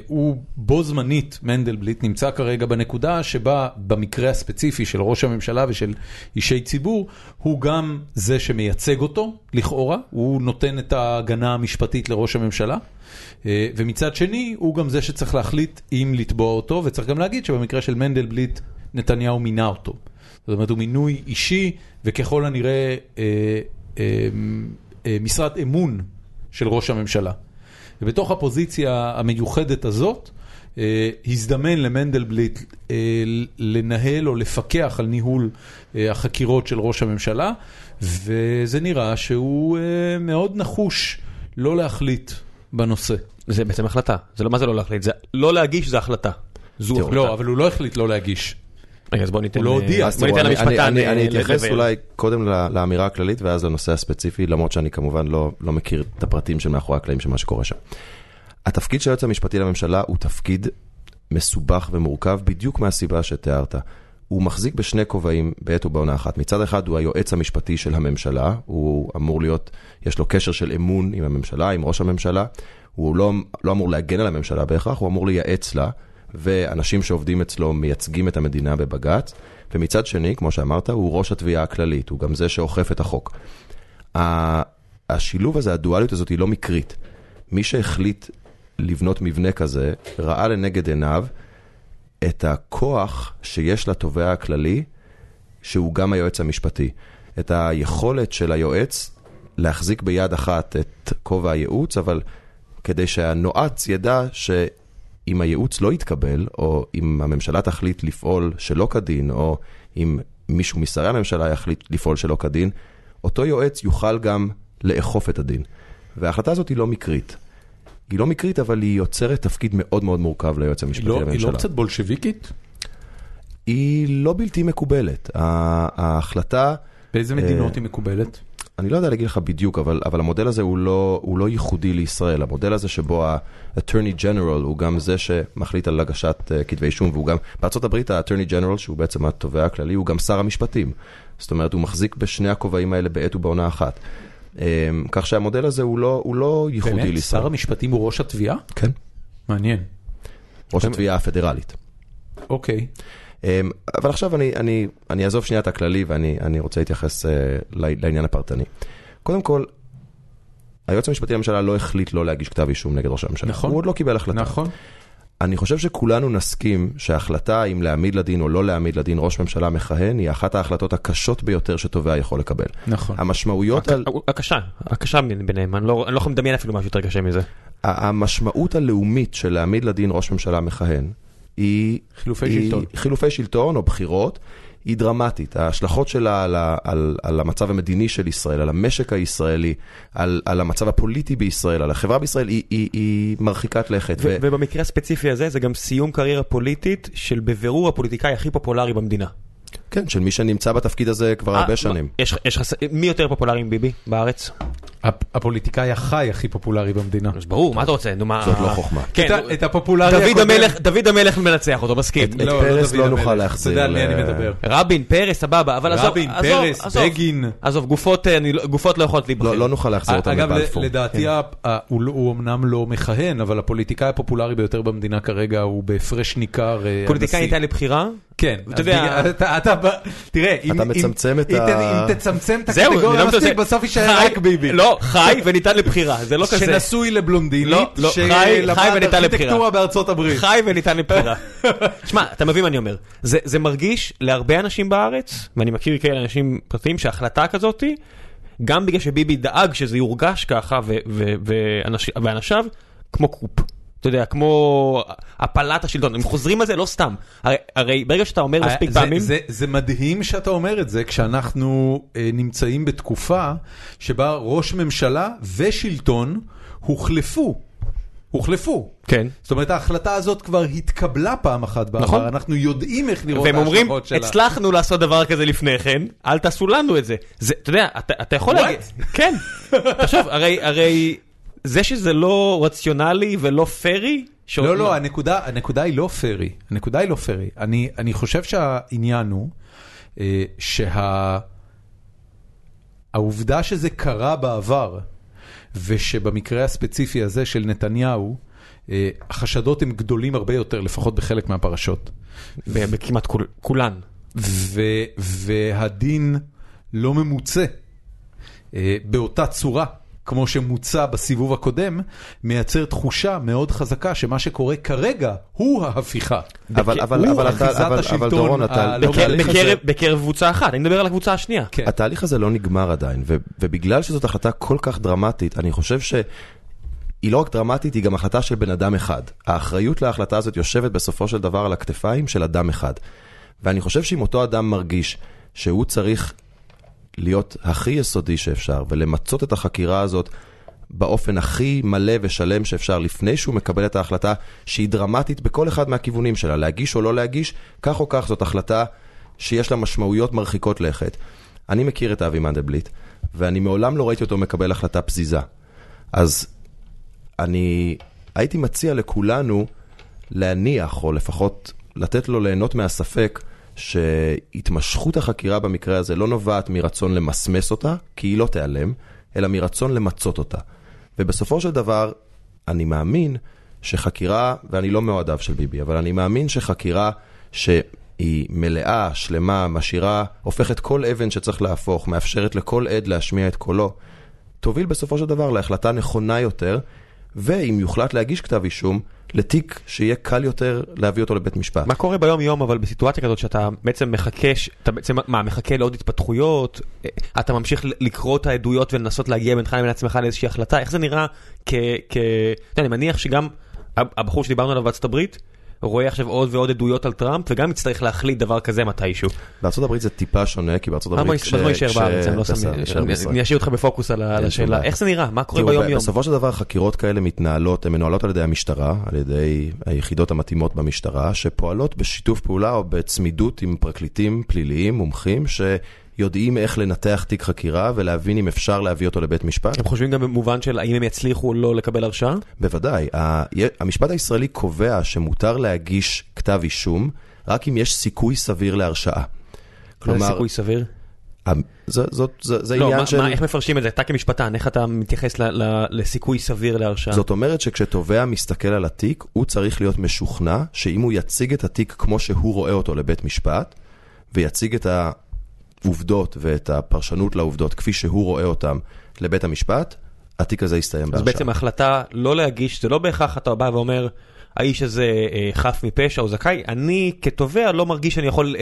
הוא בו זמנית, מנדלבליט, נמצא כרגע בנקודה שבה במקרה הספציפי של ראש הממשלה ושל אישי ציבור, הוא גם זה שמייצג אותו, לכאורה, הוא נותן את ההגנה המשפטית לראש הממשלה, ומצד שני, הוא גם זה שצריך להחליט אם לתבוע אותו, וצריך גם להגיד שבמקרה של מנדלבליט, נתניהו מינה אותו. זאת אומרת, הוא מינוי אישי, וככל הנראה, משרת אמון של ראש הממשלה. ובתוך הפוזיציה המיוחדת הזאת, הזדמן למנדלבליט לנהל או לפקח על ניהול החקירות של ראש הממשלה, וזה נראה שהוא מאוד נחוש לא להחליט בנושא. זה בעצם החלטה. זה לא, מה זה לא להחליט? זה לא להגיש, זה החלטה. לא, אבל הוא לא החליט לא להגיש. אז בוא ניתן למשפטן. אני אתייחס אולי קודם לאמירה הכללית, ואז לנושא הספציפי, למרות שאני כמובן לא מכיר את הפרטים של מאחורי הקלעים של מה שקורה שם. התפקיד של היועץ המשפטי לממשלה הוא תפקיד מסובך ומורכב, בדיוק מהסיבה שתיארת. הוא מחזיק בשני כובעים בעת ובעונה אחת. מצד אחד הוא היועץ המשפטי של הממשלה, הוא אמור להיות, יש לו קשר של אמון עם הממשלה, עם ראש הממשלה, הוא לא, לא אמור להגן על הממשלה בהכרח, הוא אמור לייעץ לה, ואנשים שעובדים אצלו מייצגים את המדינה בבג"ץ, ומצד שני, כמו שאמרת, הוא ראש התביעה הכללית, הוא גם זה שאוכף את החוק. השילוב הזה, הדואליות הזאת היא לא מקרית. מי שהחליט לבנות מבנה כזה, ראה לנגד עיניו את הכוח שיש לתובע הכללי, שהוא גם היועץ המשפטי. את היכולת של היועץ להחזיק ביד אחת את כובע הייעוץ, אבל כדי שהנועץ ידע שאם הייעוץ לא יתקבל, או אם הממשלה תחליט לפעול שלא כדין, או אם מישהו משרי הממשלה יחליט לפעול שלא כדין, אותו יועץ יוכל גם לאכוף את הדין. וההחלטה הזאת היא לא מקרית. היא לא מקרית, אבל היא יוצרת תפקיד מאוד מאוד מורכב ליועץ המשפטי לממשלה. היא לא קצת בולשביקית? היא לא בלתי מקובלת. ההחלטה... באיזה מדינות היא מקובלת? אני לא יודע להגיד לך בדיוק, אבל המודל הזה הוא לא ייחודי לישראל. המודל הזה שבו ה-Attorney General הוא גם זה שמחליט על הגשת כתבי אישום, והוא גם... בארצות הברית ה-Attorney General, שהוא בעצם התובע הכללי, הוא גם שר המשפטים. זאת אומרת, הוא מחזיק בשני הכובעים האלה בעת ובעונה אחת. כך שהמודל הזה הוא לא ייחודי לישראל. שר המשפטים הוא ראש התביעה? כן. מעניין. ראש התביעה הפדרלית. אוקיי. אבל עכשיו אני אעזוב שנייה את הכללי, ואני רוצה להתייחס לעניין הפרטני. קודם כל, היועץ המשפטי לממשלה לא החליט לא להגיש כתב אישום נגד ראש הממשלה. נכון. הוא עוד לא קיבל החלטה. נכון. אני חושב שכולנו נסכים שההחלטה אם להעמיד לדין או לא להעמיד לדין ראש ממשלה מכהן היא אחת ההחלטות הקשות ביותר שתובע יכול לקבל. נכון. המשמעויות... הקשה, הקשה ביניהם. אני לא יכול לדמיין אפילו משהו יותר קשה מזה. המשמעות הלאומית של להעמיד לדין ראש ממשלה מכהן היא... חילופי שלטון. חילופי שלטון או בחירות היא דרמטית. ההשלכות שלה על, על, על המצב המדיני של ישראל, על המשק הישראלי, על, על המצב הפוליטי בישראל, על החברה בישראל, היא, היא, היא מרחיקת לכת. ו- ו- ובמקרה הספציפי הזה, זה גם סיום קריירה פוליטית של בבירור הפוליטיקאי הכי פופולרי במדינה. כן, של מי שנמצא בתפקיד הזה כבר 아, הרבה שנים. יש, יש חס... מי יותר פופולרי עם ביבי בארץ? הפוליטיקאי החי הכי פופולרי במדינה. אז ברור, מה אתה רוצה? זאת לא חוכמה. את הפופולרי... דוד המלך מנצח אותו, מסכים. את פרס לא נוכל להחזיר. אתה יודע לי, אני מדבר. רבין, פרס, סבבה. רבין, פרס, בגין. עזוב, גופות לא יכולות להיבחר. לא נוכל להחזיר אותם מבלפור. לדעתי, הוא אמנם לא מכהן, אבל הפוליטיקאי הפופולרי ביותר במדינה כרגע הוא בהפרש ניכר... פוליטיקאי ניתן לבחירה? כן, אתה יודע, אתה, תראה, אם תצמצם את הקטגוריה מספיק, בסוף יישאר רק ביבי. לא, חי וניתן לבחירה, זה לא כזה. שנשוי לבלונדינית, שלמד ארכיטקטורה בארצות הברית. חי וניתן לבחירה. שמע, אתה מבין מה אני אומר. זה מרגיש להרבה אנשים בארץ, ואני מכיר כאלה אנשים פרטיים, שההחלטה כזאת, גם בגלל שביבי דאג שזה יורגש ככה, ואנשיו, כמו קופ. אתה יודע, כמו הפלת השלטון. הם חוזרים על זה, לא סתם. הרי, הרי ברגע שאתה אומר מספיק פעמים... זה, זה מדהים שאתה אומר את זה, כשאנחנו אה, נמצאים בתקופה שבה ראש ממשלה ושלטון הוחלפו. הוחלפו. כן. זאת אומרת, ההחלטה הזאת כבר התקבלה פעם אחת בעבר. נכון. אנחנו יודעים איך לראות ההשלכות שלה. והם אומרים, הצלחנו לעשות דבר כזה לפני כן, אל תעשו לנו את זה. זה אתה יודע, אתה, אתה יכול להגיד... כן. תחשוב, הרי... הרי... זה שזה לא רציונלי ולא פרי? לא, לא, הנקודה, הנקודה היא לא פרי. הנקודה היא לא פרי. אני, אני חושב שהעניין הוא אה, שה... העובדה שזה קרה בעבר, ושבמקרה הספציפי הזה של נתניהו, אה, החשדות הם גדולים הרבה יותר, לפחות בחלק מהפרשות. בכמעט כול, כולן. ו, והדין לא ממוצה אה, באותה צורה. כמו שמוצע בסיבוב הקודם, מייצר תחושה מאוד חזקה שמה שקורה כרגע הוא ההפיכה. אבל אבל אבל אבל אבל דורון, בקרב קבוצה אחת, אני מדבר על הקבוצה השנייה. התהליך הזה לא נגמר עדיין, ובגלל שזאת החלטה כל כך דרמטית, אני חושב ש... היא לא רק דרמטית, היא גם החלטה של בן אדם אחד. האחריות להחלטה הזאת יושבת בסופו של דבר על הכתפיים של אדם אחד. ואני חושב שאם אותו אדם מרגיש שהוא צריך... להיות הכי יסודי שאפשר, ולמצות את החקירה הזאת באופן הכי מלא ושלם שאפשר, לפני שהוא מקבל את ההחלטה שהיא דרמטית בכל אחד מהכיוונים שלה, להגיש או לא להגיש, כך או כך זאת החלטה שיש לה משמעויות מרחיקות לכת. אני מכיר את אבי מנדלבליט, ואני מעולם לא ראיתי אותו מקבל החלטה פזיזה. אז אני הייתי מציע לכולנו להניח, או לפחות לתת לו ליהנות מהספק, שהתמשכות החקירה במקרה הזה לא נובעת מרצון למסמס אותה, כי היא לא תיעלם, אלא מרצון למצות אותה. ובסופו של דבר, אני מאמין שחקירה, ואני לא מאוהדיו של ביבי, אבל אני מאמין שחקירה שהיא מלאה, שלמה, משאירה, הופכת כל אבן שצריך להפוך, מאפשרת לכל עד להשמיע את קולו, תוביל בסופו של דבר להחלטה נכונה יותר, ואם יוחלט להגיש כתב אישום, לתיק שיהיה קל יותר להביא אותו לבית משפט. מה קורה ביום יום, אבל בסיטואציה כזאת שאתה בעצם מחכה, אתה בעצם, מה, מחכה לעוד התפתחויות, אתה ממשיך לקרוא את העדויות ולנסות להגיע בינך לבין עצמך לאיזושהי החלטה, איך זה נראה כ... כ... אני מניח שגם הבחור שדיברנו עליו בארצות הברית, רואה עכשיו עוד ועוד עדויות על טראמפ, וגם יצטרך להחליט דבר כזה מתישהו. בארצות הברית זה טיפה שונה, כי בארצות הברית... אז לא יישאר בארץ, אני אשאיר אותך בפוקוס על השאלה. איך זה נראה? מה קורה ביום יום? בסופו של דבר, חקירות כאלה מתנהלות, הן מנוהלות על ידי המשטרה, על ידי היחידות המתאימות במשטרה, שפועלות בשיתוף פעולה או בצמידות עם פרקליטים פליליים, מומחים, שיודעים איך לנתח תיק חקירה ולהבין אם אפשר להביא אותו לבית משפט. הם חושבים גם במובן של האם הם יצליחו או לא לקבל הרשעה? בוודאי. המשפט הישראלי קובע שמותר להגיש כתב אישום רק אם יש סיכוי סביר להרשעה. כלומר... סיכוי סביר? זה עניין של... איך מפרשים את זה? אתה כמשפטן, איך אתה מתייחס לסיכוי סביר להרשעה? זאת אומרת שכשתובע מסתכל על התיק, הוא צריך להיות משוכנע שאם הוא יציג את התיק כמו שהוא רואה אותו לבית משפט, ויציג את ה... עובדות ואת הפרשנות לעובדות כפי שהוא רואה אותם לבית המשפט, התיק הזה יסתיים בהרשעה. אז בעצם ההחלטה לא להגיש, זה לא בהכרח אתה בא ואומר, האיש הזה חף מפשע או זכאי, אני כתובע לא מרגיש שאני יכול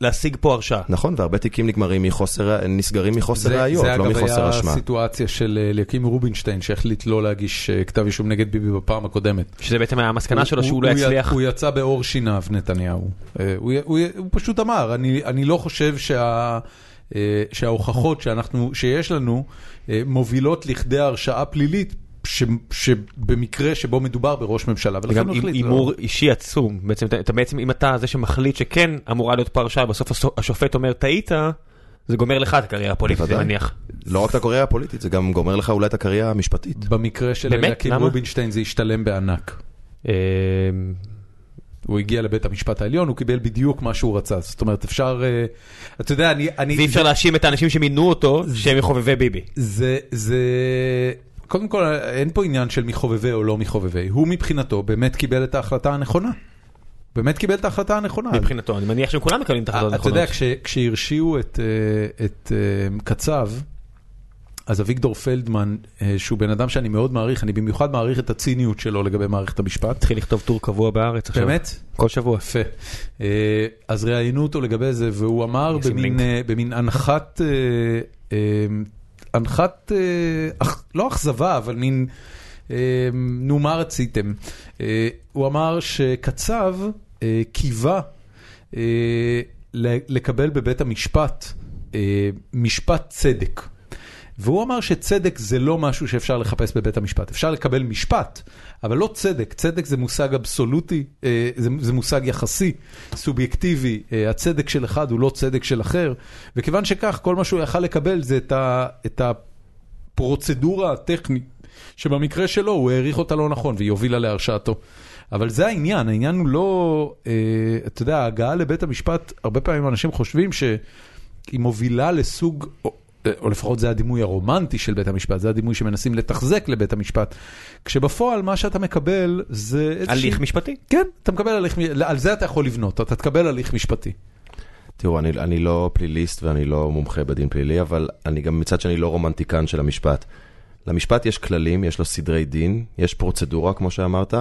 להשיג פה הרשעה. נכון, והרבה תיקים נגמרים מחוסר, נסגרים מחוסר ראיות, לא מחוסר אשמה. זה אגב היה הסיטואציה של אליקים רובינשטיין, שהחליט לא להגיש כתב אישום נגד ביבי בפעם הקודמת. שזה בעצם המסקנה שלו שהוא לא יצליח. הוא יצא באור שיניו, נתניהו. הוא פשוט אמר, אני לא חושב שה... שההוכחות שאנחנו, שיש לנו מובילות לכדי הרשעה פלילית ש, שבמקרה שבו מדובר בראש ממשלה. וגם אימור לא... אישי עצום. בעצם, אתה, בעצם אם אתה זה שמחליט שכן אמורה להיות פרשה, בסוף השופט אומר תהית, זה גומר לך את הקריירה הפוליטית, אני מניח. לא רק את הקריירה הפוליטית, זה גם גומר לך אולי את הקריירה המשפטית. במקרה של אליקים רובינשטיין זה השתלם בענק. אה... הוא הגיע לבית המשפט העליון, הוא קיבל בדיוק מה שהוא רצה. זאת אומרת, אפשר... אתה יודע, אני... אני ואי אפשר זה... להאשים את האנשים שמינו אותו, זה... שהם מחובבי ביבי. זה, זה... קודם כל, אין פה עניין של מחובבי או לא מחובבי. הוא מבחינתו באמת קיבל את ההחלטה הנכונה. באמת קיבל את ההחלטה הנכונה. מבחינתו, אני מניח שכולם מקבלים את ההחלטה הנכונה. אתה יודע, כש, כשהרשיעו את, את קצב, אז אביגדור פלדמן, שהוא בן אדם שאני מאוד מעריך, אני במיוחד מעריך את הציניות שלו לגבי מערכת המשפט. התחיל לכתוב טור קבוע בארץ עכשיו. באמת? כל שבוע. יפה. אז ראיינו אותו לגבי זה, והוא אמר במין הנחת, הנחת, לא אכזבה, אבל מין, נו מה רציתם. הוא אמר שקצב קיווה לקבל בבית המשפט משפט צדק. והוא אמר שצדק זה לא משהו שאפשר לחפש בבית המשפט. אפשר לקבל משפט, אבל לא צדק. צדק זה מושג אבסולוטי, זה מושג יחסי, סובייקטיבי. הצדק של אחד הוא לא צדק של אחר. וכיוון שכך, כל מה שהוא יכל לקבל זה את הפרוצדורה הטכנית, שבמקרה שלו הוא העריך אותה לא נכון, והיא הובילה להרשעתו. אבל זה העניין. העניין הוא לא... אתה יודע, ההגעה לבית המשפט, הרבה פעמים אנשים חושבים שהיא מובילה לסוג... או לפחות זה הדימוי הרומנטי של בית המשפט, זה הדימוי שמנסים לתחזק לבית המשפט, כשבפועל מה שאתה מקבל זה... הליך משפטי? כן, אתה מקבל הליך, על זה אתה יכול לבנות, אתה תקבל הליך משפטי. תראו, אני, אני לא פליליסט ואני לא מומחה בדין פלילי, אבל אני גם מצד שאני לא רומנטיקן של המשפט. למשפט יש כללים, יש לו סדרי דין, יש פרוצדורה, כמו שאמרת.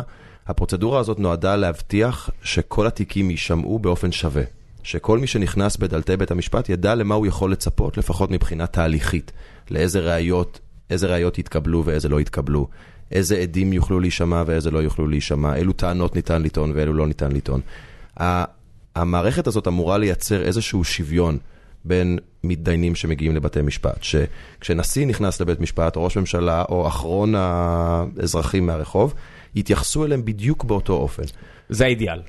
הפרוצדורה הזאת נועדה להבטיח שכל התיקים יישמעו באופן שווה. שכל מי שנכנס בדלתי בית המשפט ידע למה הוא יכול לצפות, לפחות מבחינה תהליכית, לאיזה ראיות, איזה ראיות יתקבלו ואיזה לא יתקבלו, איזה עדים יוכלו להישמע ואיזה לא יוכלו להישמע, אילו טענות ניתן לטעון ואילו לא ניתן לטעון. המערכת הזאת אמורה לייצר איזשהו שוויון בין מתדיינים שמגיעים לבתי משפט, שכשנשיא נכנס לבית משפט, ראש ממשלה או אחרון האזרחים מהרחוב, יתייחסו אליהם בדיוק באותו אופן. זה האידיאל.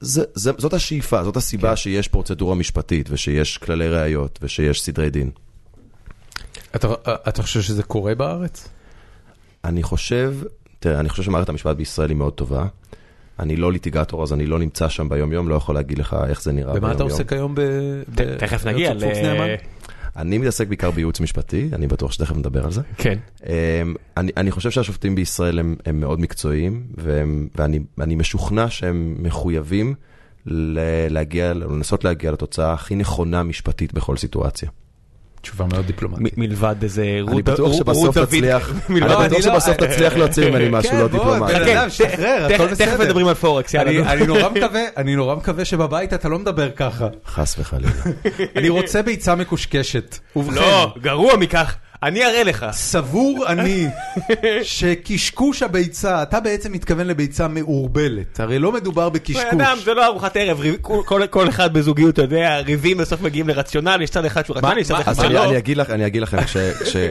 זה, זה, זאת השאיפה, זאת הסיבה שיש פרוצדורה משפטית, ושיש כללי ראיות, ושיש סדרי דין. אתה, אתה חושב שזה קורה בארץ? אני חושב, תראה, אני חושב שמערכת המשפט בישראל היא מאוד טובה. אני לא ליטיגטור, אז אני לא נמצא שם ביום-יום, לא יכול להגיד לך איך זה נראה ביום-יום. ומה אתה עושה כיום ב... תכף נגיע ל... אני מתעסק בעיקר בייעוץ משפטי, אני בטוח שתכף נדבר על זה. כן. אני, אני חושב שהשופטים בישראל הם, הם מאוד מקצועיים, והם, ואני, אני משוכנע שהם מחויבים להגיע, לנסות להגיע לתוצאה הכי נכונה משפטית בכל סיטואציה. תשובה מאוד דיפלומטית. מלבד איזה רות דוד. אני בטוח שבסוף תצליח, אני בטוח שבסוף תצליח להוציא ממני משהו לא דיפלומטי. כן, בואו, שחרר, הכל בסדר. תכף מדברים על פורקס, יאללה. אני נורא מקווה שבבית אתה לא מדבר ככה. חס וחלילה. אני רוצה ביצה מקושקשת. לא, גרוע מכך. אני אראה לך. סבור אני שקשקוש הביצה, אתה בעצם מתכוון לביצה מעורבלת. הרי לא מדובר בקשקוש. אדם, זה לא ארוחת ערב. כל אחד בזוגיות, אתה יודע, ריבים בסוף מגיעים לרציונל, יש צד אחד שהוא רציונלי, יש צד אחד שלא. אני אגיד לכם,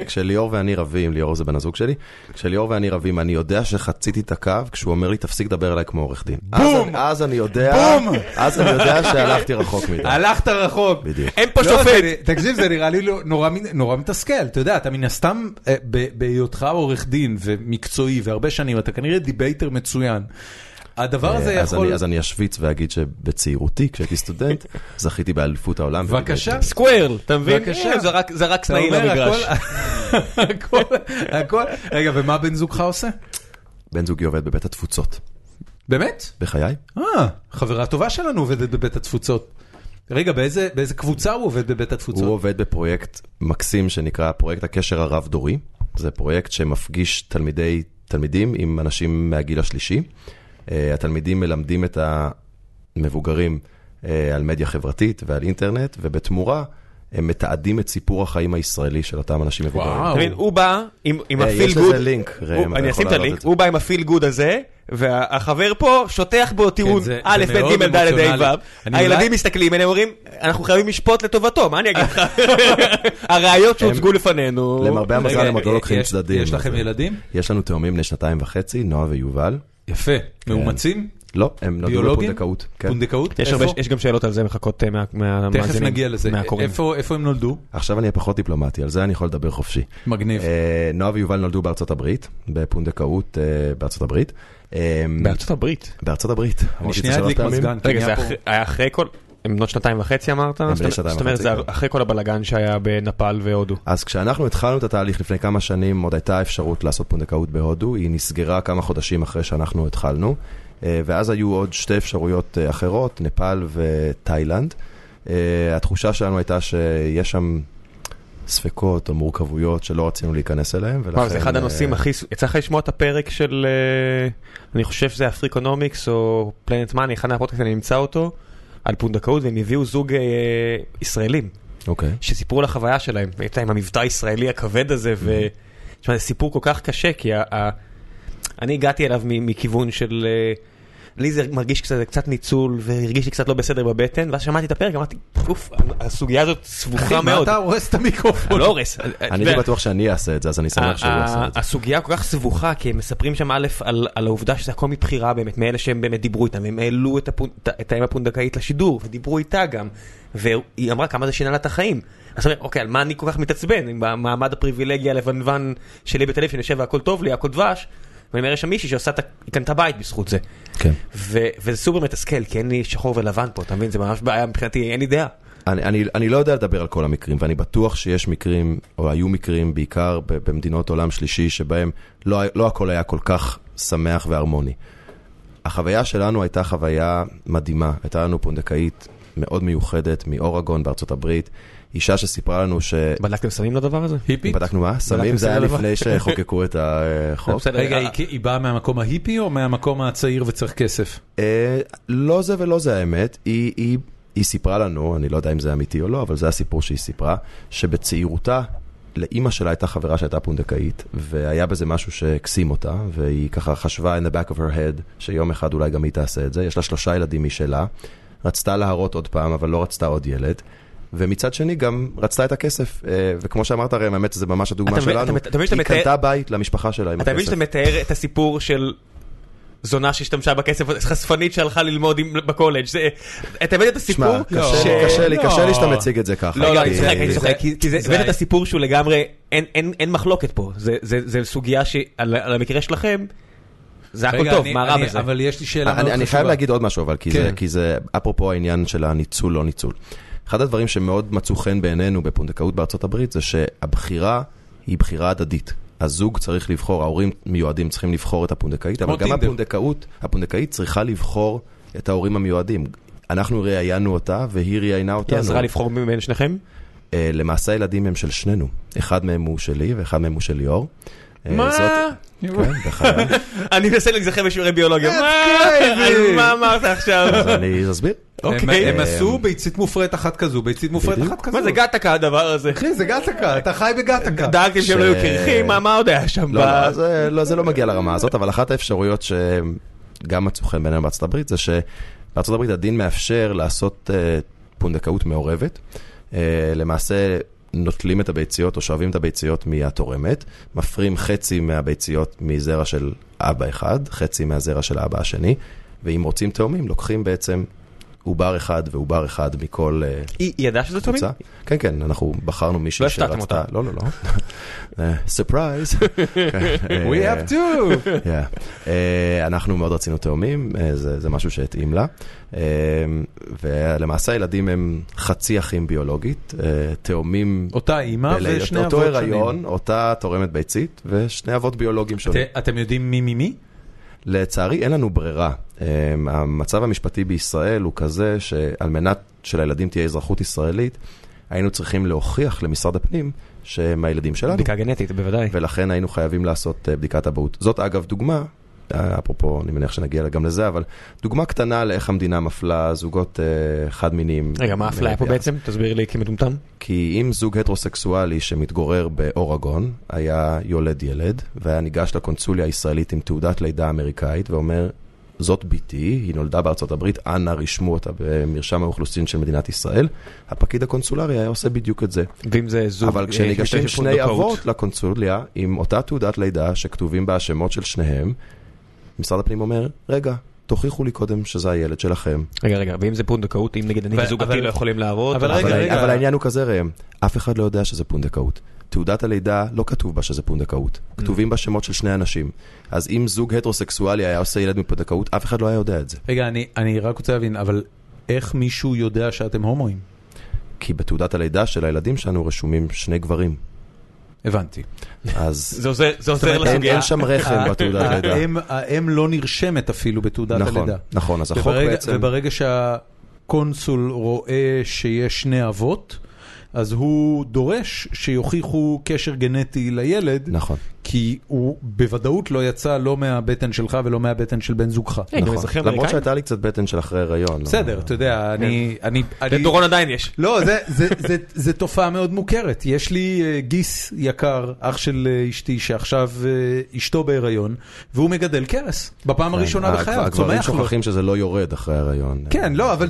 כשליאור ואני רבים, ליאור זה בן הזוג שלי, כשליאור ואני רבים, אני יודע שחציתי את הקו, כשהוא אומר לי, תפסיק לדבר עליי כמו עורך דין. בום! אז אני יודע, אז אני יודע שהלכתי רחוק מדי. הלכת רחוק. אין פה שופט. תקשיב, זה נראה לי נורא מתסכל. אתה יודע, אתה מן הסתם בהיותך עורך דין ומקצועי והרבה שנים, אתה כנראה דיבייטר מצוין. הדבר הזה יכול... אז אני אשוויץ ואגיד שבצעירותי, כשהייתי סטודנט, זכיתי באליפות העולם. בבקשה. סקוויר, אתה מבין? זה רק סנאי למגרש. הכל. רגע, ומה בן זוגך עושה? בן זוגי עובד בבית התפוצות. באמת? בחיי. אה, חברה טובה שלנו עובדת בבית התפוצות. רגע, באיזה, באיזה קבוצה הוא עובד בבית התפוצות? הוא עובד בפרויקט מקסים שנקרא פרויקט הקשר הרב דורי. זה פרויקט שמפגיש תלמידי, תלמידים עם אנשים מהגיל השלישי, התלמידים מלמדים את המבוגרים על מדיה חברתית ועל אינטרנט, ובתמורה הם מתעדים את סיפור החיים הישראלי של אותם אנשים מבוגרים. הוא בא עם הפיל גוד. יש לזה לינק. אני אשים את הלינק. הוא בא עם הפיל גוד הזה, והחבר פה שוטח בו טיעון א', ב', ג', ד', ד', ו'. הילדים מסתכלים, הם אומרים, אנחנו חייבים לשפוט לטובתו, מה אני אגיד לך? הראיות שהוצגו לפנינו. למרבה המזל הם עוד לא לוקחים צדדים. יש לכם ילדים? יש לנו תאומים בני שנתיים וחצי, נועה ויובל. יפה. מאומצים? לא, הם נולדו לפונדקאות. פונדקאות? יש גם שאלות על זה מחכות מהמאזינים. תכף נגיע לזה. איפה הם נולדו? עכשיו אני פחות דיפלומטי, על זה אני יכול לדבר חופשי. מגניב. נועה ויובל נולדו בארצות הברית, בפונדקאות בארצות הברית. בארצות הברית? בארצות הברית. אני שנייה הדליק מזגן. רגע, זה היה אחרי כל... הם בנות שנתיים וחצי אמרת? זאת אומרת, זה אחרי כל הבלגן שהיה בנפאל והודו. אז כשאנחנו התחלנו את התהליך לפני כמה שנים, עוד הייתה אפשרות לעשות פונדקאות בהודו, היא נסגרה כמה חודשים אחרי שאנחנו התחלנו. ואז היו עוד שתי אפשרויות אחרות, נפאל וטיילנד. התחושה שלנו הייתה שיש שם ספקות או מורכבויות שלא רצינו להיכנס אליהם. זה אחד הנושאים הכי... יצא לך לשמוע את הפרק של... אני חושב שזה אפריקונומיקס או פלנט מאני, אחד מהפודקאסט, אני נמצא אותו, על פונדקאות, והם הביאו זוג ישראלים. אוקיי. שסיפרו על החוויה שלהם. הייתה עם המבטא הישראלי הכבד הזה, ו... תשמע, זה סיפור כל כך קשה, כי ה... אני הגעתי אליו מכיוון של... לי זה מרגיש קצת ניצול, והרגיש לי קצת לא בסדר בבטן, ואז שמעתי את הפרק, אמרתי, אוף, הסוגיה הזאת סבוכה מאוד. אתה הורס את המיקרופון. לא הורס. אני לא בטוח שאני אעשה את זה, אז אני שמח שהוא יעשה את זה. הסוגיה כל כך סבוכה, כי הם מספרים שם א' על העובדה שזה הכל מבחירה באמת, מאלה שהם באמת דיברו איתם, הם העלו את האם הפונדקאית לשידור, ודיברו איתה גם, והיא אמרה כמה זה שינה לה את החיים. אז אני אומר, אוקיי, על מה אני כל כך מתעצבן? עם המעמד הפריבילגי הלבנוון שלי בתל-אביב, שאני יושב והכל טוב לי, הכל דבש, ואני אומר, יש שם מישהי שעושה, היא קנתה בית בזכות זה. כן. וזה סופר מתסכל, כי אין לי שחור ולבן פה, אתה מבין? זה ממש בעיה מבחינתי, אין לי דעה. אני לא יודע לדבר על כל המקרים, ואני בטוח שיש מקרים, או היו מקרים בעיקר במדינות עולם שלישי, שבהם לא הכל היה כל כך שמח והרמוני. החוויה שלנו הייתה חוויה מדהימה. הייתה לנו פונדקאית מאוד מיוחדת, מאורגון בארצות הברית, אישה שסיפרה לנו ש... בדקתם סמים לדבר הזה? היפית? בדקנו מה? סמים זה היה לפני שחוקקו את החוק. רגע, היא באה מהמקום ההיפי או מהמקום הצעיר וצריך כסף? לא זה ולא זה האמת. היא סיפרה לנו, אני לא יודע אם זה אמיתי או לא, אבל זה הסיפור שהיא סיפרה, שבצעירותה, לאימא שלה הייתה חברה שהייתה פונדקאית, והיה בזה משהו שהקסים אותה, והיא ככה חשבה in the back of her head, שיום אחד אולי גם היא תעשה את זה. יש לה שלושה ילדים משלה. רצתה להרות עוד פעם, אבל לא רצתה עוד ילד. ומצד שני גם רצתה את הכסף, וכמו שאמרת הרי, האמת זה ממש הדוגמה שלנו, היא קנתה בית למשפחה שלה עם הכסף. אתה מבין שאתה מתאר את הסיפור של זונה שהשתמשה בכסף, חשפנית שהלכה ללמוד בקולג', אתה מבין את הסיפור? קשה לי, קשה לי שאתה מציג את זה ככה. לא, לא, אני צוחק, אני צוחק, כי זה באמת את הסיפור שהוא לגמרי, אין מחלוקת פה, זה סוגיה שעל המקרה שלכם, זה הכל טוב, מה רע בזה? אבל יש לי שאלה מאוד חשובה. אני חייב להגיד עוד משהו, אבל כי זה אפרופו העניין של הניצול לא ניצול. אחד הדברים שמאוד מצאו חן בעינינו בפונדקאות בארצות הברית, זה שהבחירה היא בחירה הדדית. הזוג צריך לבחור, ההורים מיועדים צריכים לבחור את הפונדקאית, אבל גם הפונדקאות, הפונדקאית צריכה לבחור את ההורים המיועדים. אנחנו ראיינו אותה, והיא ראיינה אותנו. היא עזרה לבחור מבין שניכם? למעשה הילדים הם של שנינו. אחד מהם הוא שלי, ואחד מהם הוא של ליאור. מה? כן, בחיים. אני מנסה לגזכם בשיעורי ביולוגיה. מה אמרת עכשיו? אז אני אסביר. הם עשו ביצית מופרית אחת כזו, ביצית מופרית אחת כזו. מה זה גטקה הדבר הזה? אחי, זה גטקה, אתה חי בגטקה. דאגתם שהם לא היו קרחים, מה עוד היה שם? לא, זה לא מגיע לרמה הזאת, אבל אחת האפשרויות שגם מצאו חן בינינו בארצות הברית, זה שבארצות הברית הדין מאפשר לעשות פונדקאות מעורבת. למעשה... נוטלים את הביציות או שואבים את הביציות מהתורמת, מפרים חצי מהביציות מזרע של אבא אחד, חצי מהזרע של האבא השני, ואם רוצים תאומים, לוקחים בעצם עובר אחד ועובר אחד מכל... היא ידעה שזה תאומים? כן, כן, אנחנו בחרנו מישהו שרצתה... לא השתתם אותה. לא, לא, לא. סופרייז. We have to! אנחנו מאוד רצינו תאומים, זה משהו שהתאים לה. ולמעשה הילדים הם חצי אחים ביולוגית, תאומים... אותה אימא ושני אבות שונים. אותו הריון, אותה תורמת ביצית, ושני אבות ביולוגיים שונים. אתם יודעים מי מי מי? לצערי אין לנו ברירה. המצב המשפטי בישראל הוא כזה שעל מנת שלילדים תהיה אזרחות ישראלית, היינו צריכים להוכיח למשרד הפנים שהם הילדים שלנו. בדיקה גנטית, בוודאי. ולכן היינו חייבים לעשות בדיקת אבהות. זאת אגב דוגמה אפרופו, אני מניח שנגיע גם לזה, אבל דוגמה קטנה לאיך המדינה מפלה זוגות חד מיניים. רגע, מה הפליה פה בעצם? תסביר לי כמדומתם. כי אם זוג הטרוסקסואלי שמתגורר באורגון היה יולד ילד, והיה ניגש לקונסוליה הישראלית עם תעודת לידה אמריקאית, ואומר, זאת ביתי, היא נולדה בארצות הברית, אנא רשמו אותה במרשם האוכלוסין של מדינת ישראל, הפקיד הקונסולרי היה עושה בדיוק את זה. ואם זה זוג... אבל כשניגשים שני אבות לקונסוליה, עם אותה תעודת לידה שכתובים בה השמות של שניהם, משרד הפנים אומר, רגע, תוכיחו לי קודם שזה הילד שלכם. רגע, רגע, ואם זה פונדקאות, אם נגד אני וזוגתי לא יכולים לעבוד... אבל העניין הוא כזה ראם, אף אחד לא יודע שזה פונדקאות. תעודת הלידה לא כתוב בה שזה פונדקאות. כתובים בה שמות של שני אנשים. אז אם זוג הטרוסקסואלי היה עושה ילד מפונדקאות, אף אחד לא היה יודע את זה. רגע, אני רק רוצה להבין, אבל איך מישהו יודע שאתם הומואים? כי בתעודת הלידה של הילדים שלנו רשומים שני גברים. הבנתי. אז אין שם רחם בתעודת הלידה. האם לא נרשמת אפילו בתעודת הלידה. נכון, אז החוק בעצם... וברגע שהקונסול רואה שיש שני אבות... אז הוא דורש שיוכיחו קשר גנטי לילד, נכון. כי הוא בוודאות לא יצא לא מהבטן שלך ולא מהבטן של בן זוגך. נכון. למרות שהייתה לי קצת בטן של אחרי הריון. בסדר, אתה יודע, אני... לדורון עדיין יש. לא, זה תופעה מאוד מוכרת. יש לי גיס יקר, אח של אשתי, שעכשיו אשתו בהיריון, והוא מגדל קרס. בפעם הראשונה בחייו, צומח לו. שוכחים שזה לא יורד אחרי הריון. כן, לא, אבל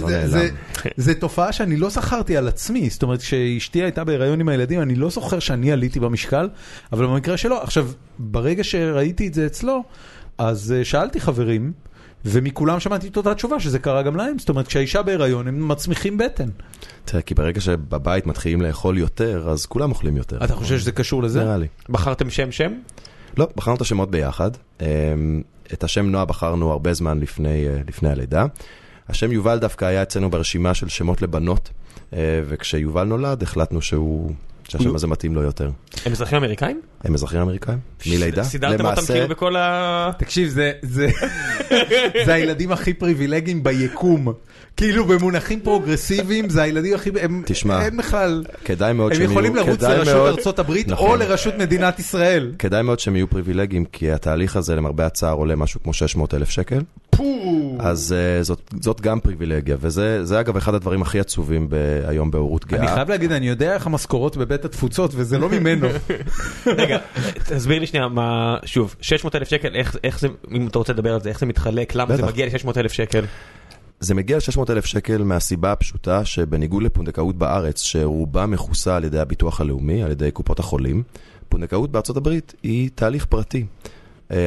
זה תופעה שאני לא זכרתי על עצמי. זאת אומרת, כשאשתי הייתה בהיריון עם הילדים, אני לא זוכר שאני עליתי במשקל, אבל במקרה שלו, עכשיו ברגע שראיתי את זה אצלו, אז שאלתי חברים, ומכולם שמעתי את אותה תשובה, שזה קרה גם להם. זאת אומרת, כשהאישה בהיריון, הם מצמיחים בטן. תראה, כי ברגע שבבית מתחילים לאכול יותר, אז כולם אוכלים יותר. אתה חושב שזה קשור לזה? נראה לי. בחרתם שם-שם? לא, בחרנו את השמות ביחד. את השם נועה בחרנו הרבה זמן לפני, לפני הלידה. השם יובל דווקא היה אצלנו ברשימה של שמות לבנות, וכשיובל נולד, החלטנו שהוא... שהשם הזה מתאים לו יותר. הם אזרחים אמריקאים? הם אזרחים אמריקאים. מלידה. סידרתם אותם כאילו בכל ה... תקשיב, זה הילדים הכי פריבילגיים ביקום. כאילו במונחים פרוגרסיביים, זה הילדים הכי... תשמע, כדאי מאוד שהם יהיו... הם יכולים לרוץ לרשות ארצות הברית או לרשות מדינת ישראל. כדאי מאוד שהם יהיו פריבילגיים, כי התהליך הזה למרבה הצער עולה משהו כמו שש מאות אלף שקל. אז זאת גם פריבילגיה, וזה אגב אחד הדברים הכי עצובים היום בהורות גאה. אני חייב להגיד, אני יודע איך המשכורות בבית התפוצות, וזה לא ממנו. רגע, תסביר לי שנייה, שוב, שש מאות אלף שקל, איך זה, אם אתה רוצה לדבר על זה, איך זה מתחלק, למה זה מגיע ל-שש מאות אלף שקל? זה מגיע ל-שש מאות אלף שקל מהסיבה הפשוטה שבניגוד לפונדקאות בארץ, שרובה מכוסה על ידי הביטוח הלאומי, על ידי קופות החולים, פונדקאות בארצות הברית היא תהליך פרטי.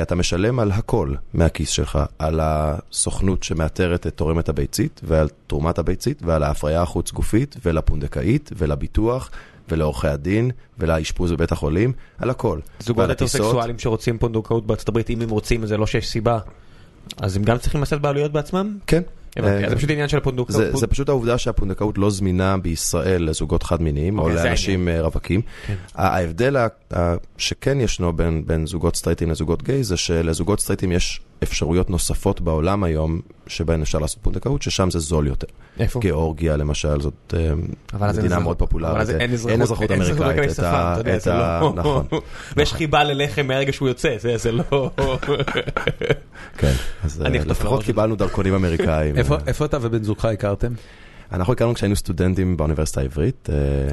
אתה משלם על הכל מהכיס שלך, על הסוכנות שמאתרת את תורמת הביצית, ועל תרומת הביצית, ועל ההפריה החוץ גופית, ולפונדקאית, ולביטוח, ולעורכי הדין, ולהשפוז בבית החולים, על הכל. זוגות הטרוסקסואלים שרוצים פונדקאות בארצות הברית, אם הם רוצים, זה לא שיש סיבה. אז הם גם צריכים לעשות בעלויות בעצמם? כן. זה פשוט עניין של הפונדקאות. זה פשוט העובדה שהפונדקאות לא זמינה בישראל לזוגות חד מיניים או לאנשים רווקים. ההבדל שכן ישנו בין זוגות סטרייטים לזוגות גיי זה שלזוגות סטרייטים יש אפשרויות נוספות בעולם היום שבהן אפשר לעשות פונדקאות, ששם זה זול יותר. איפה? גיאורגיה למשל, זאת מדינה מאוד פופולרית. אין אזרחות אמריקאית. נכון. ויש חיבה ללחם מהרגע שהוא יוצא, זה לא... כן, אז לפחות קיבלנו דרכונים אמריקאים. איפה אתה ובן זוגך הכרתם? אנחנו הכרנו כשהיינו סטודנטים באוניברסיטה העברית.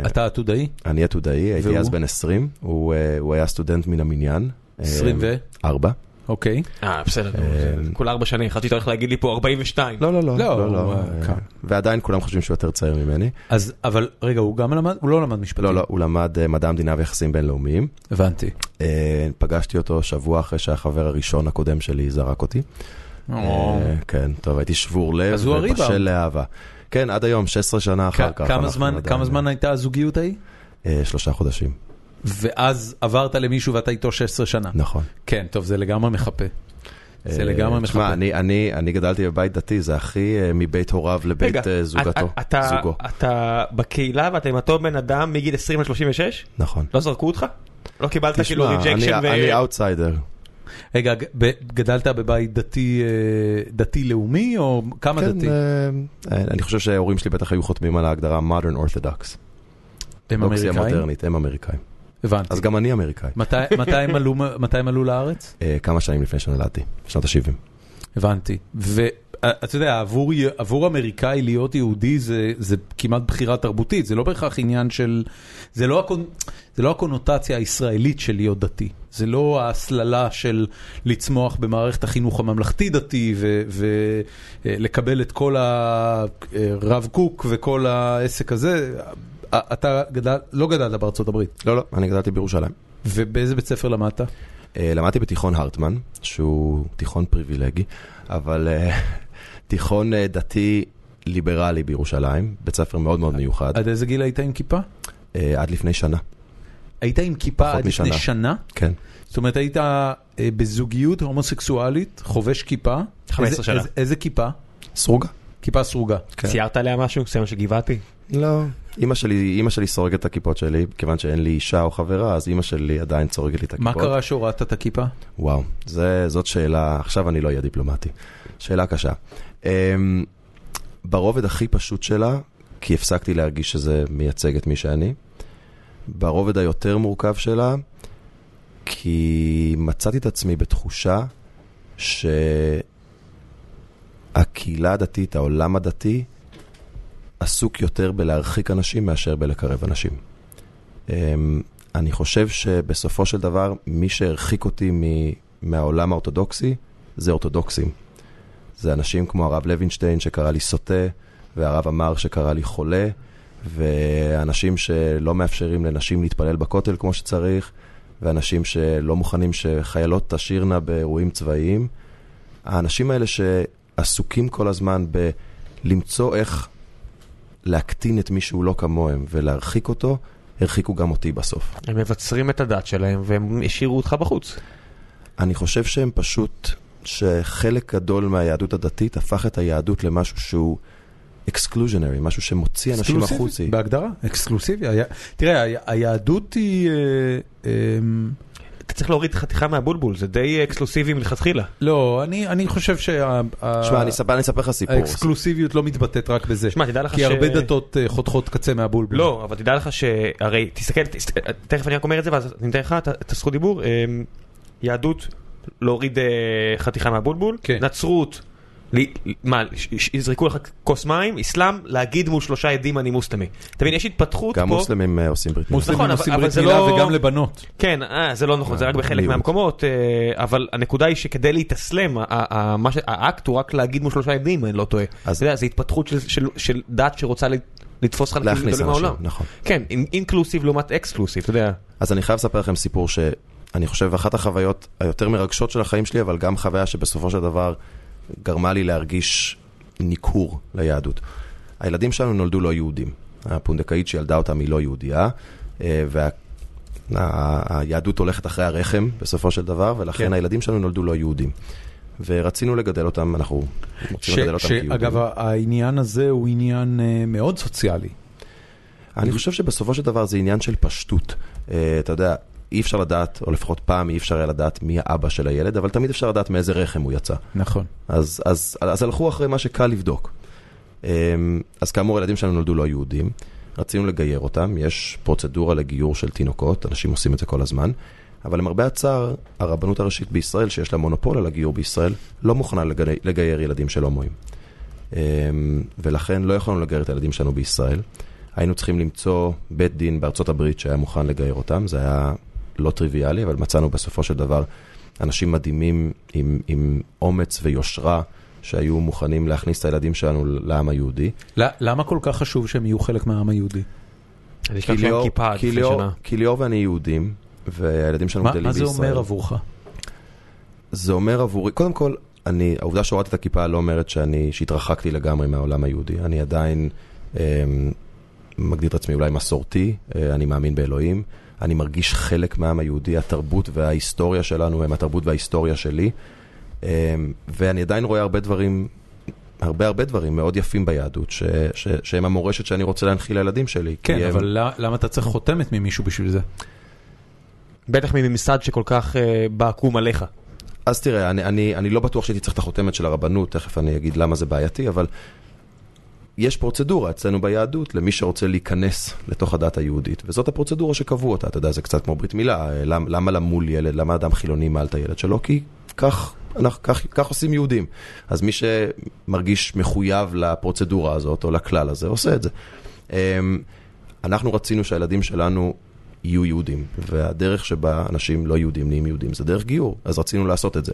אתה עתודאי? אני עתודאי, הייתי אז בן עשרים. הוא היה סטודנט מן המניין. עשרים וארבע. אוקיי. אה, בסדר. כולה ארבע שנים, חשבתי אתה הולך להגיד לי פה ארבעים ושתיים. לא, לא, לא. ועדיין כולם חושבים שהוא יותר צעיר ממני. אז, אבל רגע, הוא גם למד, הוא לא למד משפטים. לא, לא, הוא למד מדע המדינה ויחסים בינלאומיים. הבנתי. פגשתי אותו שבוע אחרי שהחבר הראשון הקודם שלי זרק אותי. כן, טוב, הייתי שבור לב ובשל לאהבה. כן, עד היום, שש עשרה שנה אחר כך. כמה זמן הייתה הזוגיות ההיא? שלושה חודשים. ואז עברת למישהו ואתה איתו שש עשרה שנה. נכון. כן, טוב, זה לגמרי מחפה. זה לגמרי מחפה. תשמע, אני גדלתי בבית דתי, זה הכי מבית הוריו לבית זוגתו. אתה בקהילה ואתה עם אותו בן אדם מגיל עשרים עד שלושים ושש? נכון. לא זרקו אותך? לא קיבלת כאילו ריג'קשן? אני אאוטסיידר. רגע, גדלת בבית דתי לאומי או כמה דתי? אני חושב שההורים שלי בטח היו חותמים על ההגדרה modern orthodox. הם אמריקאים? הם אמריקאים. הבנתי. אז גם אני אמריקאי. מתי הם עלו לארץ? כמה שנים לפני שנולדתי, בשנות ה-שבעים. הבנתי. ואתה יודע, עבור אמריקאי להיות יהודי זה כמעט בחירה תרבותית, זה לא בהכרח עניין של... זה לא הקונוטציה הישראלית של להיות דתי. זה לא ההסללה של לצמוח במערכת החינוך הממלכתי דתי ולקבל את כל הרב קוק וכל העסק הזה... אתה גדל, לא גדלת בארצות הברית? לא, לא, אני גדלתי בירושלים. ובאיזה בית ספר למדת? למדתי בתיכון הרטמן, שהוא תיכון פריבילגי, אבל תיכון דתי ליברלי בירושלים, בית ספר מאוד מאוד מיוחד. עד איזה גיל היית עם כיפה? עד לפני שנה. היית עם כיפה עד לפני שנה? כן. זאת אומרת, היית בזוגיות הומוסקסואלית, חובש כיפה? חמש עשרה שנה. איזה כיפה? סרוגה. כיפה סרוגה. ציירת עליה משהו? סיימן שגיבעתי? לא. אמא שלי, אמא שלי סורגת את הכיפות שלי, כיוון שאין לי אישה או חברה, אז אמא שלי עדיין סורגת לי את הכיפות. מה קרה שהורדת את הכיפה? וואו, זה, זאת שאלה, עכשיו אני לא אהיה דיפלומטי. שאלה קשה. אמ, ברובד הכי פשוט שלה, כי הפסקתי להרגיש שזה מייצג את מי שאני. ברובד היותר מורכב שלה, כי מצאתי את עצמי בתחושה שהקהילה הדתית, העולם הדתי, עסוק יותר בלהרחיק אנשים מאשר בלקרב אנשים. אני חושב שבסופו של דבר, מי שהרחיק אותי מהעולם האורתודוקסי, זה אורתודוקסים. זה אנשים כמו הרב לוינשטיין שקרא לי סוטה, והרב אמר שקרא לי חולה, ואנשים שלא מאפשרים לנשים להתפלל בכותל כמו שצריך, ואנשים שלא מוכנים שחיילות תשאירנה באירועים צבאיים. האנשים האלה שעסוקים כל הזמן בלמצוא איך להקטין את מי שהוא לא כמוהם ולהרחיק אותו, הרחיקו גם אותי בסוף. הם מבצרים את הדת שלהם והם השאירו אותך בחוץ. אני חושב שהם פשוט, שחלק גדול מהיהדות הדתית הפך את היהדות למשהו שהוא אקסקלוז'נרי, משהו שמוציא אנשים החוצי. בהגדרה, אקסקלוסיבי. תראה, היהדות היא... אתה צריך להוריד חתיכה מהבולבול, זה די אקסקלוסיבי מלכתחילה. לא, אני, אני חושב שה... שמה, אני אספר, אני אספר לך סיפור. האקסקלוסיביות לא מתבטאת רק בזה. שמה, תדע לך ש... כי הרבה דתות חותכות קצה מהבולבול. לא, אבל תדע לך ש... הרי, תסתכל, תכף אני רק אומר את זה, ואז אני אתן לך את הזכות דיבור. יהדות, להוריד חתיכה מהבולבול. נצרות, מה, יזרקו לך כוס מים, איסלאם, להגיד מול שלושה עדים אני מוסלמי. תבין, יש התפתחות פה... גם מוסלמים עושים ברית מילה. מוסלמים עושים ברית מילה וגם לבנות. כן, זה לא נכון, זה רק בחלק מהמקומות, אבל הנקודה היא שכדי להתאסלם, האקט הוא רק להגיד מול שלושה עדים, אני לא טועה. זה התפתחות של דת שרוצה לתפוס חלקים גדולים מהעולם. כן, אינקלוסיב לעומת אקסקלוסיב, אתה יודע. אז אני חייב לספר לכם סיפור שאני חושב, אחת החוויות היותר מרגשות של החיים שלי, אבל גם חוויה שבסופו של דבר גרמה לי להרגיש ניכור ליהדות. הילדים שלנו נולדו לא יהודים. הפונדקאית שילדה אותם היא לא יהודייה, והיהדות הולכת אחרי הרחם בסופו של דבר, ולכן הילדים שלנו נולדו לא יהודים. ורצינו לגדל אותם, אנחנו רוצים לגדל אותם כיהודים. אגב, העניין הזה הוא עניין מאוד סוציאלי. אני חושב שבסופו של דבר זה עניין של פשטות. אתה יודע, אי אפשר לדעת, או לפחות פעם אי אפשר היה לדעת מי האבא של הילד, אבל תמיד אפשר לדעת מאיזה רחם הוא יצא. נכון. אז, אז, אז הלכו אחרי מה שקל לבדוק. אז כאמור, הילדים שלנו נולדו לא יהודים, רצינו לגייר אותם, יש פרוצדורה לגיור של תינוקות, אנשים עושים את זה כל הזמן, אבל למרבה הצער, הרבנות הראשית בישראל, שיש לה מונופול על הגיור בישראל, לא מוכנה לגייר ילדים של הומואים. ולכן לא יכולנו לגייר את הילדים שלנו בישראל. היינו צריכים למצוא בית דין בארצות הברית שהיה מוכן לגייר אותם, זה היה לא טריוויאלי, אבל מצאנו בסופו של דבר אנשים מדהימים עם, עם אומץ ויושרה שהיו מוכנים להכניס את הילדים שלנו לעם היהודי. למה כל כך חשוב שהם יהיו חלק מהעם היהודי? כי ליאור ואני יהודים, והילדים שלנו גדלים בישראל. מה זה אומר עבורך? זה אומר עבורי, קודם כל, אני, העובדה שהורדתי את הכיפה לא אומרת שאני, שהתרחקתי לגמרי מהעולם היהודי. אני עדיין אה, מגדיר את עצמי אולי מסורתי, אה, אני מאמין באלוהים, אני מרגיש חלק מהעם היהודי, התרבות וההיסטוריה שלנו הם התרבות וההיסטוריה שלי, ואני עדיין רואה הרבה דברים, הרבה הרבה דברים מאוד יפים ביהדות, ש, ש, שהם המורשת שאני רוצה להנחיל לילדים שלי. כן, אבל הם... למה אתה צריך חותמת ממישהו בשביל זה? בטח ממסד שכל כך בעקום עליך. אז תראה, אני, אני, אני לא בטוח שהייתי צריך את החותמת של הרבנות, תכף אני אגיד למה זה בעייתי, אבל... יש פרוצדורה אצלנו ביהדות למי שרוצה להיכנס לתוך הדת היהודית, וזאת הפרוצדורה שקבעו אותה. אתה יודע, זה קצת כמו ברית מילה, למה, למה למול ילד, למה אדם חילוני מעל את הילד שלו? כי כך, אנחנו, כך, כך עושים יהודים. אז מי שמרגיש מחויב לפרוצדורה הזאת או לכלל הזה, עושה את זה. אנחנו רצינו שהילדים שלנו יהיו יהודים, והדרך שבה אנשים לא יהודים נהיים יהודים זה דרך גיור, אז רצינו לעשות את זה.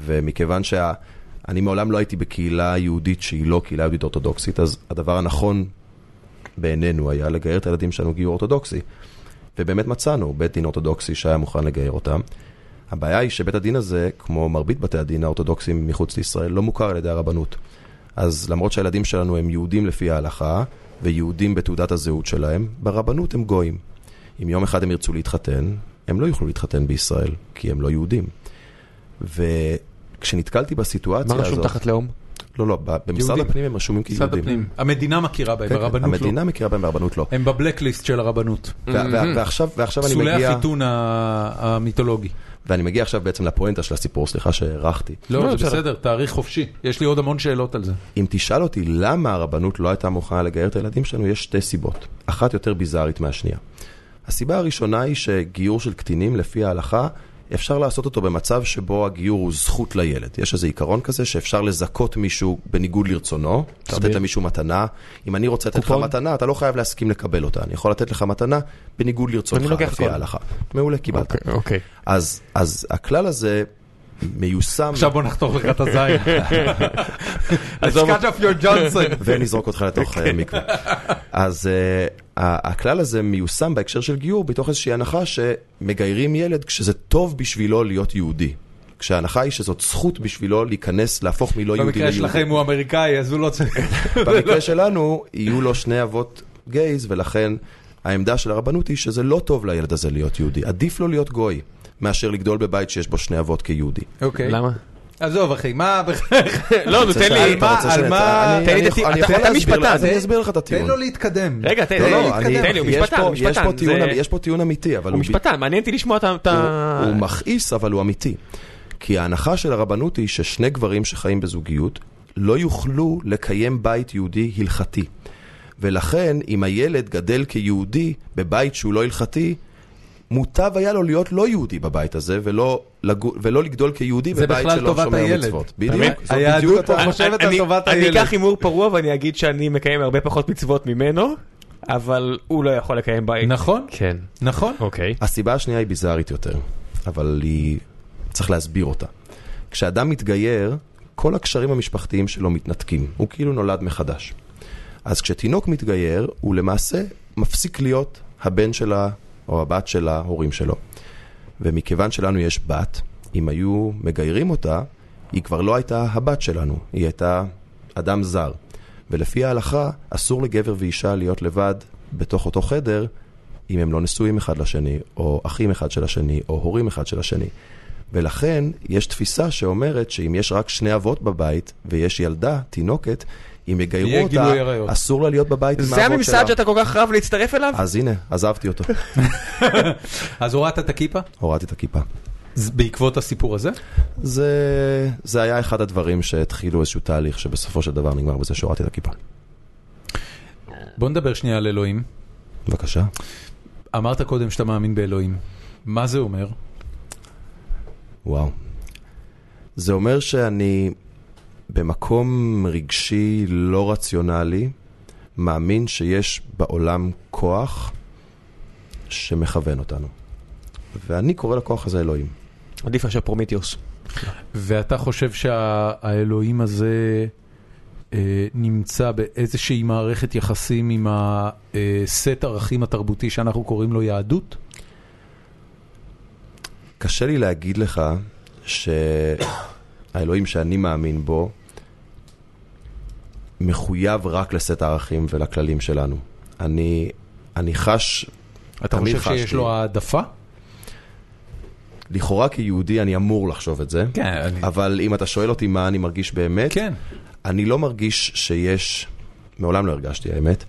ומכיוון שה... אני מעולם לא הייתי בקהילה יהודית שהיא לא קהילה יהודית אורתודוקסית, אז הדבר הנכון בעינינו היה לגייר את הילדים שלנו גיור אורתודוקסי. ובאמת מצאנו בית דין אורתודוקסי שהיה מוכן לגייר אותם. הבעיה היא שבית הדין הזה, כמו מרבית בתי הדין האורתודוקסים מחוץ לישראל, לא מוכר על ידי הרבנות. אז למרות שהילדים שלנו הם יהודים לפי ההלכה, ויהודים בתעודת הזהות שלהם, ברבנות הם גויים. אם יום אחד הם ירצו להתחתן, הם לא יוכלו להתחתן בישראל, כי הם לא יהודים. ו... כשנתקלתי בסיטואציה הזאת... מה רשום תחת לאום? לא, לא, במשרד הפנים הם רשומים כיהודים. המדינה מכירה בהם, הרבנות לא. המדינה מכירה בהם, הרבנות לא. הם בבלקליסט של הרבנות. ועכשיו אני מגיע... פסולי החיתון המיתולוגי. ואני מגיע עכשיו בעצם לפואנטה של הסיפור, סליחה שערכתי. לא, זה בסדר, תאריך חופשי. יש לי עוד המון שאלות על זה. אם תשאל אותי למה הרבנות לא הייתה מוכנה לגייר את הילדים שלנו, יש שתי סיבות. אחת יותר ביזארית מהשנייה. הסיבה הראשונה היא שגיור של קטינים לפי ההלכה אפשר לעשות אותו במצב שבו הגיור הוא זכות לילד. יש איזה עיקרון כזה שאפשר לזכות מישהו בניגוד לרצונו, לתת למישהו מתנה. אם אני רוצה לתת לך מתנה, אתה לא חייב להסכים לקבל אותה. אני יכול לתת לך מתנה בניגוד לרצונך, לפי ההלכה. מעולה, קיבלת. אז הכלל הזה מיושם... עכשיו בוא נחתוך לך את הזין. אז cut off your Johnson. ונזרוק אותך לתוך מיקרו. אז... הכלל הזה מיושם בהקשר של גיור בתוך איזושהי הנחה שמגיירים ילד כשזה טוב בשבילו להיות יהודי. כשההנחה היא שזאת זכות בשבילו להיכנס, להפוך מלא יהודי ליהודי. במקרה שלכם הוא אמריקאי, אז הוא לא צריך. במקרה שלנו יהיו לו שני אבות גייז, ולכן העמדה של הרבנות היא שזה לא טוב לילד הזה להיות יהודי. עדיף לו להיות גוי, מאשר לגדול בבית שיש בו שני אבות כיהודי. אוקיי. למה? עזוב אחי, מה... לא, נו, תן לי, על מה... תן לי, אתה חותם משפטה. אני אסביר לך את הטיעון. תן לו להתקדם. רגע, תן לו להתקדם. תן לי, הוא משפטן. יש פה טיעון אמיתי, אבל הוא... הוא משפטן, מעניין אותי לשמוע את ה... הוא מכעיס, אבל הוא אמיתי. כי ההנחה של הרבנות היא ששני גברים שחיים בזוגיות לא יוכלו לקיים בית יהודי הלכתי. ולכן, אם הילד גדל כיהודי בבית שהוא לא הלכתי, מוטב היה לו להיות לא יהודי בבית הזה, ולא, ולא לגדול כיהודי בבית שלא שומר מצוות. בדיוק. היהדות חושבת על טובת הילד. אני אקח הימור פרוע ואני אגיד שאני מקיים הרבה פחות מצוות ממנו, אבל הוא לא יכול לקיים בית. נכון? כן. נכון? אוקיי. הסיבה השנייה היא ביזארית יותר, אבל צריך להסביר אותה. כשאדם מתגייר, כל הקשרים המשפחתיים שלו מתנתקים. הוא כאילו נולד מחדש. אז כשתינוק מתגייר, הוא למעשה מפסיק להיות הבן של ה... או הבת של ההורים שלו. ומכיוון שלנו יש בת, אם היו מגיירים אותה, היא כבר לא הייתה הבת שלנו, היא הייתה אדם זר. ולפי ההלכה, אסור לגבר ואישה להיות לבד בתוך אותו חדר, אם הם לא נשואים אחד לשני, או אחים אחד של השני, או הורים אחד של השני. ולכן יש תפיסה שאומרת שאם יש רק שני אבות בבית, ויש ילדה, תינוקת, אם יגיירו אותה, אסור לה להיות בבית. זה הממסד שאתה כל כך רב להצטרף אליו? אז הנה, עזבתי אותו. אז הורדת את הכיפה? הורדתי את הכיפה. בעקבות הסיפור הזה? זה היה אחד הדברים שהתחילו איזשהו תהליך שבסופו של דבר נגמר בזה שהורדתי את הכיפה. בוא נדבר שנייה על אלוהים. בבקשה. אמרת קודם שאתה מאמין באלוהים. מה זה אומר? וואו. זה אומר שאני... במקום רגשי לא רציונלי, מאמין שיש בעולם כוח שמכוון אותנו. ואני קורא לכוח הזה אלוהים. עדיף עכשיו פרומיטיוס. ואתה חושב שהאלוהים הזה אה, נמצא באיזושהי מערכת יחסים עם הסט ערכים התרבותי שאנחנו קוראים לו יהדות? קשה לי להגיד לך שהאלוהים שאני מאמין בו מחויב רק לסט הערכים ולכללים שלנו. אני, אני חש... אתה חושב שיש לו העדפה? לכאורה כיהודי אני אמור לחשוב את זה. כן. אבל אם אתה שואל אותי מה אני מרגיש באמת, כן. אני לא מרגיש שיש, מעולם לא הרגשתי, האמת,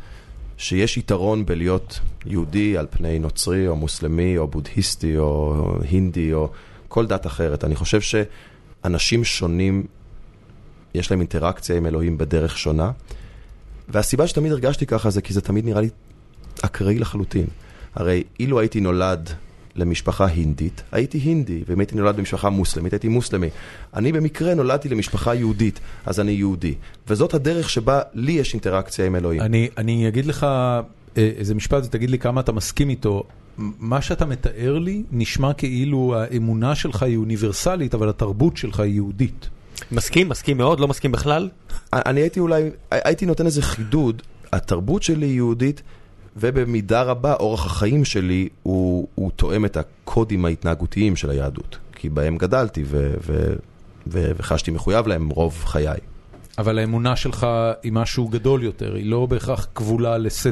שיש יתרון בלהיות יהודי על פני נוצרי, או מוסלמי, או בודהיסטי, או הינדי, או כל דת אחרת. אני חושב שאנשים שונים... יש להם אינטראקציה עם אלוהים בדרך שונה, והסיבה שתמיד הרגשתי ככה זה כי זה תמיד נראה לי אקראי לחלוטין. הרי אילו הייתי נולד למשפחה הינדית, הייתי הינדי, ואם הייתי נולד במשפחה מוסלמית, הייתי מוסלמי. אני במקרה נולדתי למשפחה יהודית, אז אני יהודי. וזאת הדרך שבה לי יש אינטראקציה עם אלוהים. אני, אני אגיד לך איזה משפט, תגיד לי כמה אתה מסכים איתו. מה שאתה מתאר לי נשמע כאילו האמונה שלך היא אוניברסלית, אבל התרבות שלך היא יהודית. מסכים? מסכים מאוד? לא מסכים בכלל? אני הייתי אולי, הייתי נותן איזה חידוד, התרבות שלי היא יהודית, ובמידה רבה אורח החיים שלי הוא, הוא תואם את הקודים ההתנהגותיים של היהדות, כי בהם גדלתי ו, ו, ו, וחשתי מחויב להם רוב חיי. אבל האמונה שלך היא משהו גדול יותר, היא לא בהכרח כבולה לסט.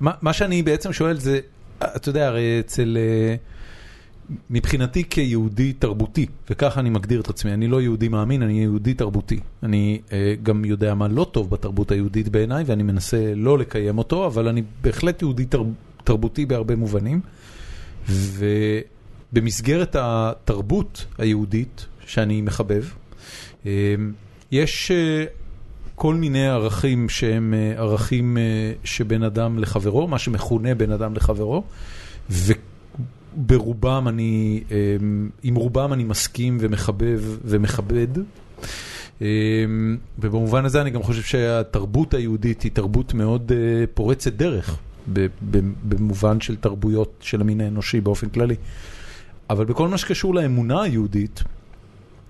מה, מה שאני בעצם שואל זה, אתה יודע, הרי אצל... מבחינתי כיהודי תרבותי, וככה אני מגדיר את עצמי, אני לא יהודי מאמין, אני יהודי תרבותי. אני אה, גם יודע מה לא טוב בתרבות היהודית בעיניי, ואני מנסה לא לקיים אותו, אבל אני בהחלט יהודי תרב, תרבותי בהרבה מובנים. ובמסגרת התרבות היהודית, שאני מחבב, אה, יש אה, כל מיני ערכים שהם אה, ערכים אה, שבין אדם לחברו, מה שמכונה בין אדם לחברו, וכן, ברובם אני, עם רובם אני מסכים ומחבב ומכבד, ובמובן הזה אני גם חושב שהתרבות היהודית היא תרבות מאוד פורצת דרך, במובן של תרבויות של המין האנושי באופן כללי. אבל בכל מה שקשור לאמונה היהודית,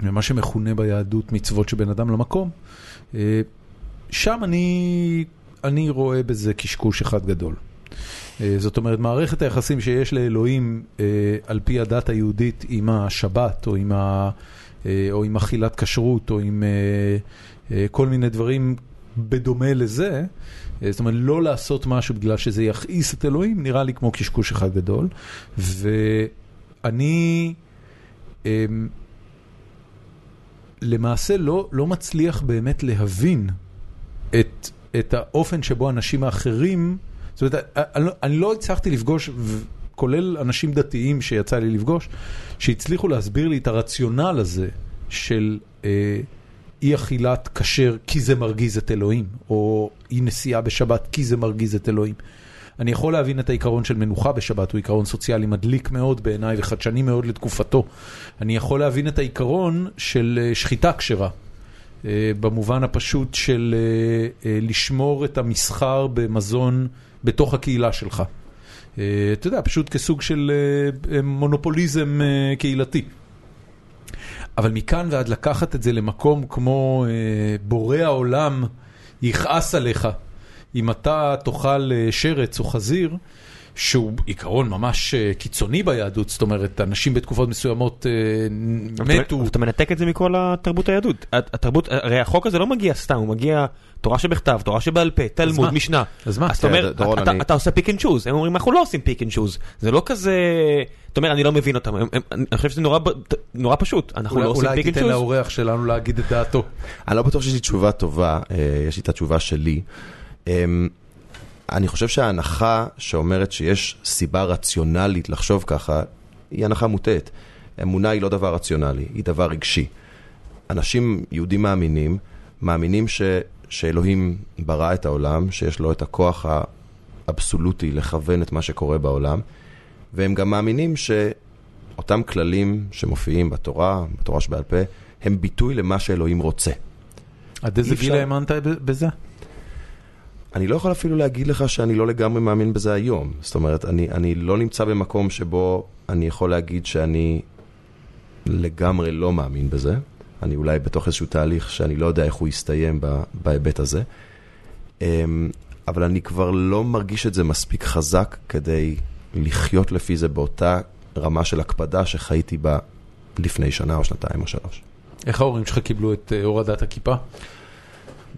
ומה שמכונה ביהדות מצוות שבין אדם למקום, שם אני, אני רואה בזה קשקוש אחד גדול. זאת אומרת, מערכת היחסים שיש לאלוהים על פי הדת היהודית עם השבת או עם, ה... או עם אכילת כשרות או עם כל מיני דברים בדומה לזה, זאת אומרת, לא לעשות משהו בגלל שזה יכעיס את אלוהים, נראה לי כמו קשקוש אחד גדול. ואני למעשה לא, לא מצליח באמת להבין את, את האופן שבו אנשים האחרים... זאת אומרת, אני לא הצלחתי לפגוש, כולל אנשים דתיים שיצא לי לפגוש, שהצליחו להסביר לי את הרציונל הזה של אי אכילת כשר כי זה מרגיז את אלוהים, או אי נסיעה בשבת כי זה מרגיז את אלוהים. אני יכול להבין את העיקרון של מנוחה בשבת, הוא עיקרון סוציאלי מדליק מאוד בעיניי וחדשני מאוד לתקופתו. אני יכול להבין את העיקרון של שחיטה כשרה. במובן הפשוט של לשמור את המסחר במזון בתוך הקהילה שלך. אתה יודע, פשוט כסוג של מונופוליזם קהילתי. אבל מכאן ועד לקחת את זה למקום כמו בורא העולם יכעס עליך, אם אתה תאכל שרץ או חזיר, שהוא עיקרון ממש קיצוני ביהדות, זאת אומרת, אנשים בתקופות מסוימות מתו. אתה מנתק את זה מכל התרבות היהדות. התרבות, הרי החוק הזה לא מגיע סתם, הוא מגיע תורה שבכתב, תורה שבעל פה, תלמוד, משנה. אז מה? זאת אומרת, אתה עושה פיק אנד שוז, הם אומרים, אנחנו לא עושים פיק אנד שוז. זה לא כזה, זאת אומרת, אני לא מבין אותם. אני חושב שזה נורא פשוט, אנחנו לא עושים פיק אנד שוז. אולי תיתן לאורח שלנו להגיד את דעתו. אני לא בטוח שיש לי תשובה טובה, יש לי את התשובה שלי. אני חושב שההנחה שאומרת שיש סיבה רציונלית לחשוב ככה, היא הנחה מוטעת. אמונה היא לא דבר רציונלי, היא דבר רגשי. אנשים יהודים מאמינים, מאמינים ש, שאלוהים ברא את העולם, שיש לו את הכוח האבסולוטי לכוון את מה שקורה בעולם, והם גם מאמינים שאותם כללים שמופיעים בתורה, בתורה שבעל פה, הם ביטוי למה שאלוהים רוצה. עד איזה גיל האמנת בזה? אני לא יכול אפילו להגיד לך שאני לא לגמרי מאמין בזה היום. זאת אומרת, אני, אני לא נמצא במקום שבו אני יכול להגיד שאני לגמרי לא מאמין בזה. אני אולי בתוך איזשהו תהליך שאני לא יודע איך הוא יסתיים בהיבט הזה. אבל אני כבר לא מרגיש את זה מספיק חזק כדי לחיות לפי זה באותה רמה של הקפדה שחייתי בה לפני שנה או שנתיים או שלוש. איך ההורים שלך קיבלו את הורדת הכיפה?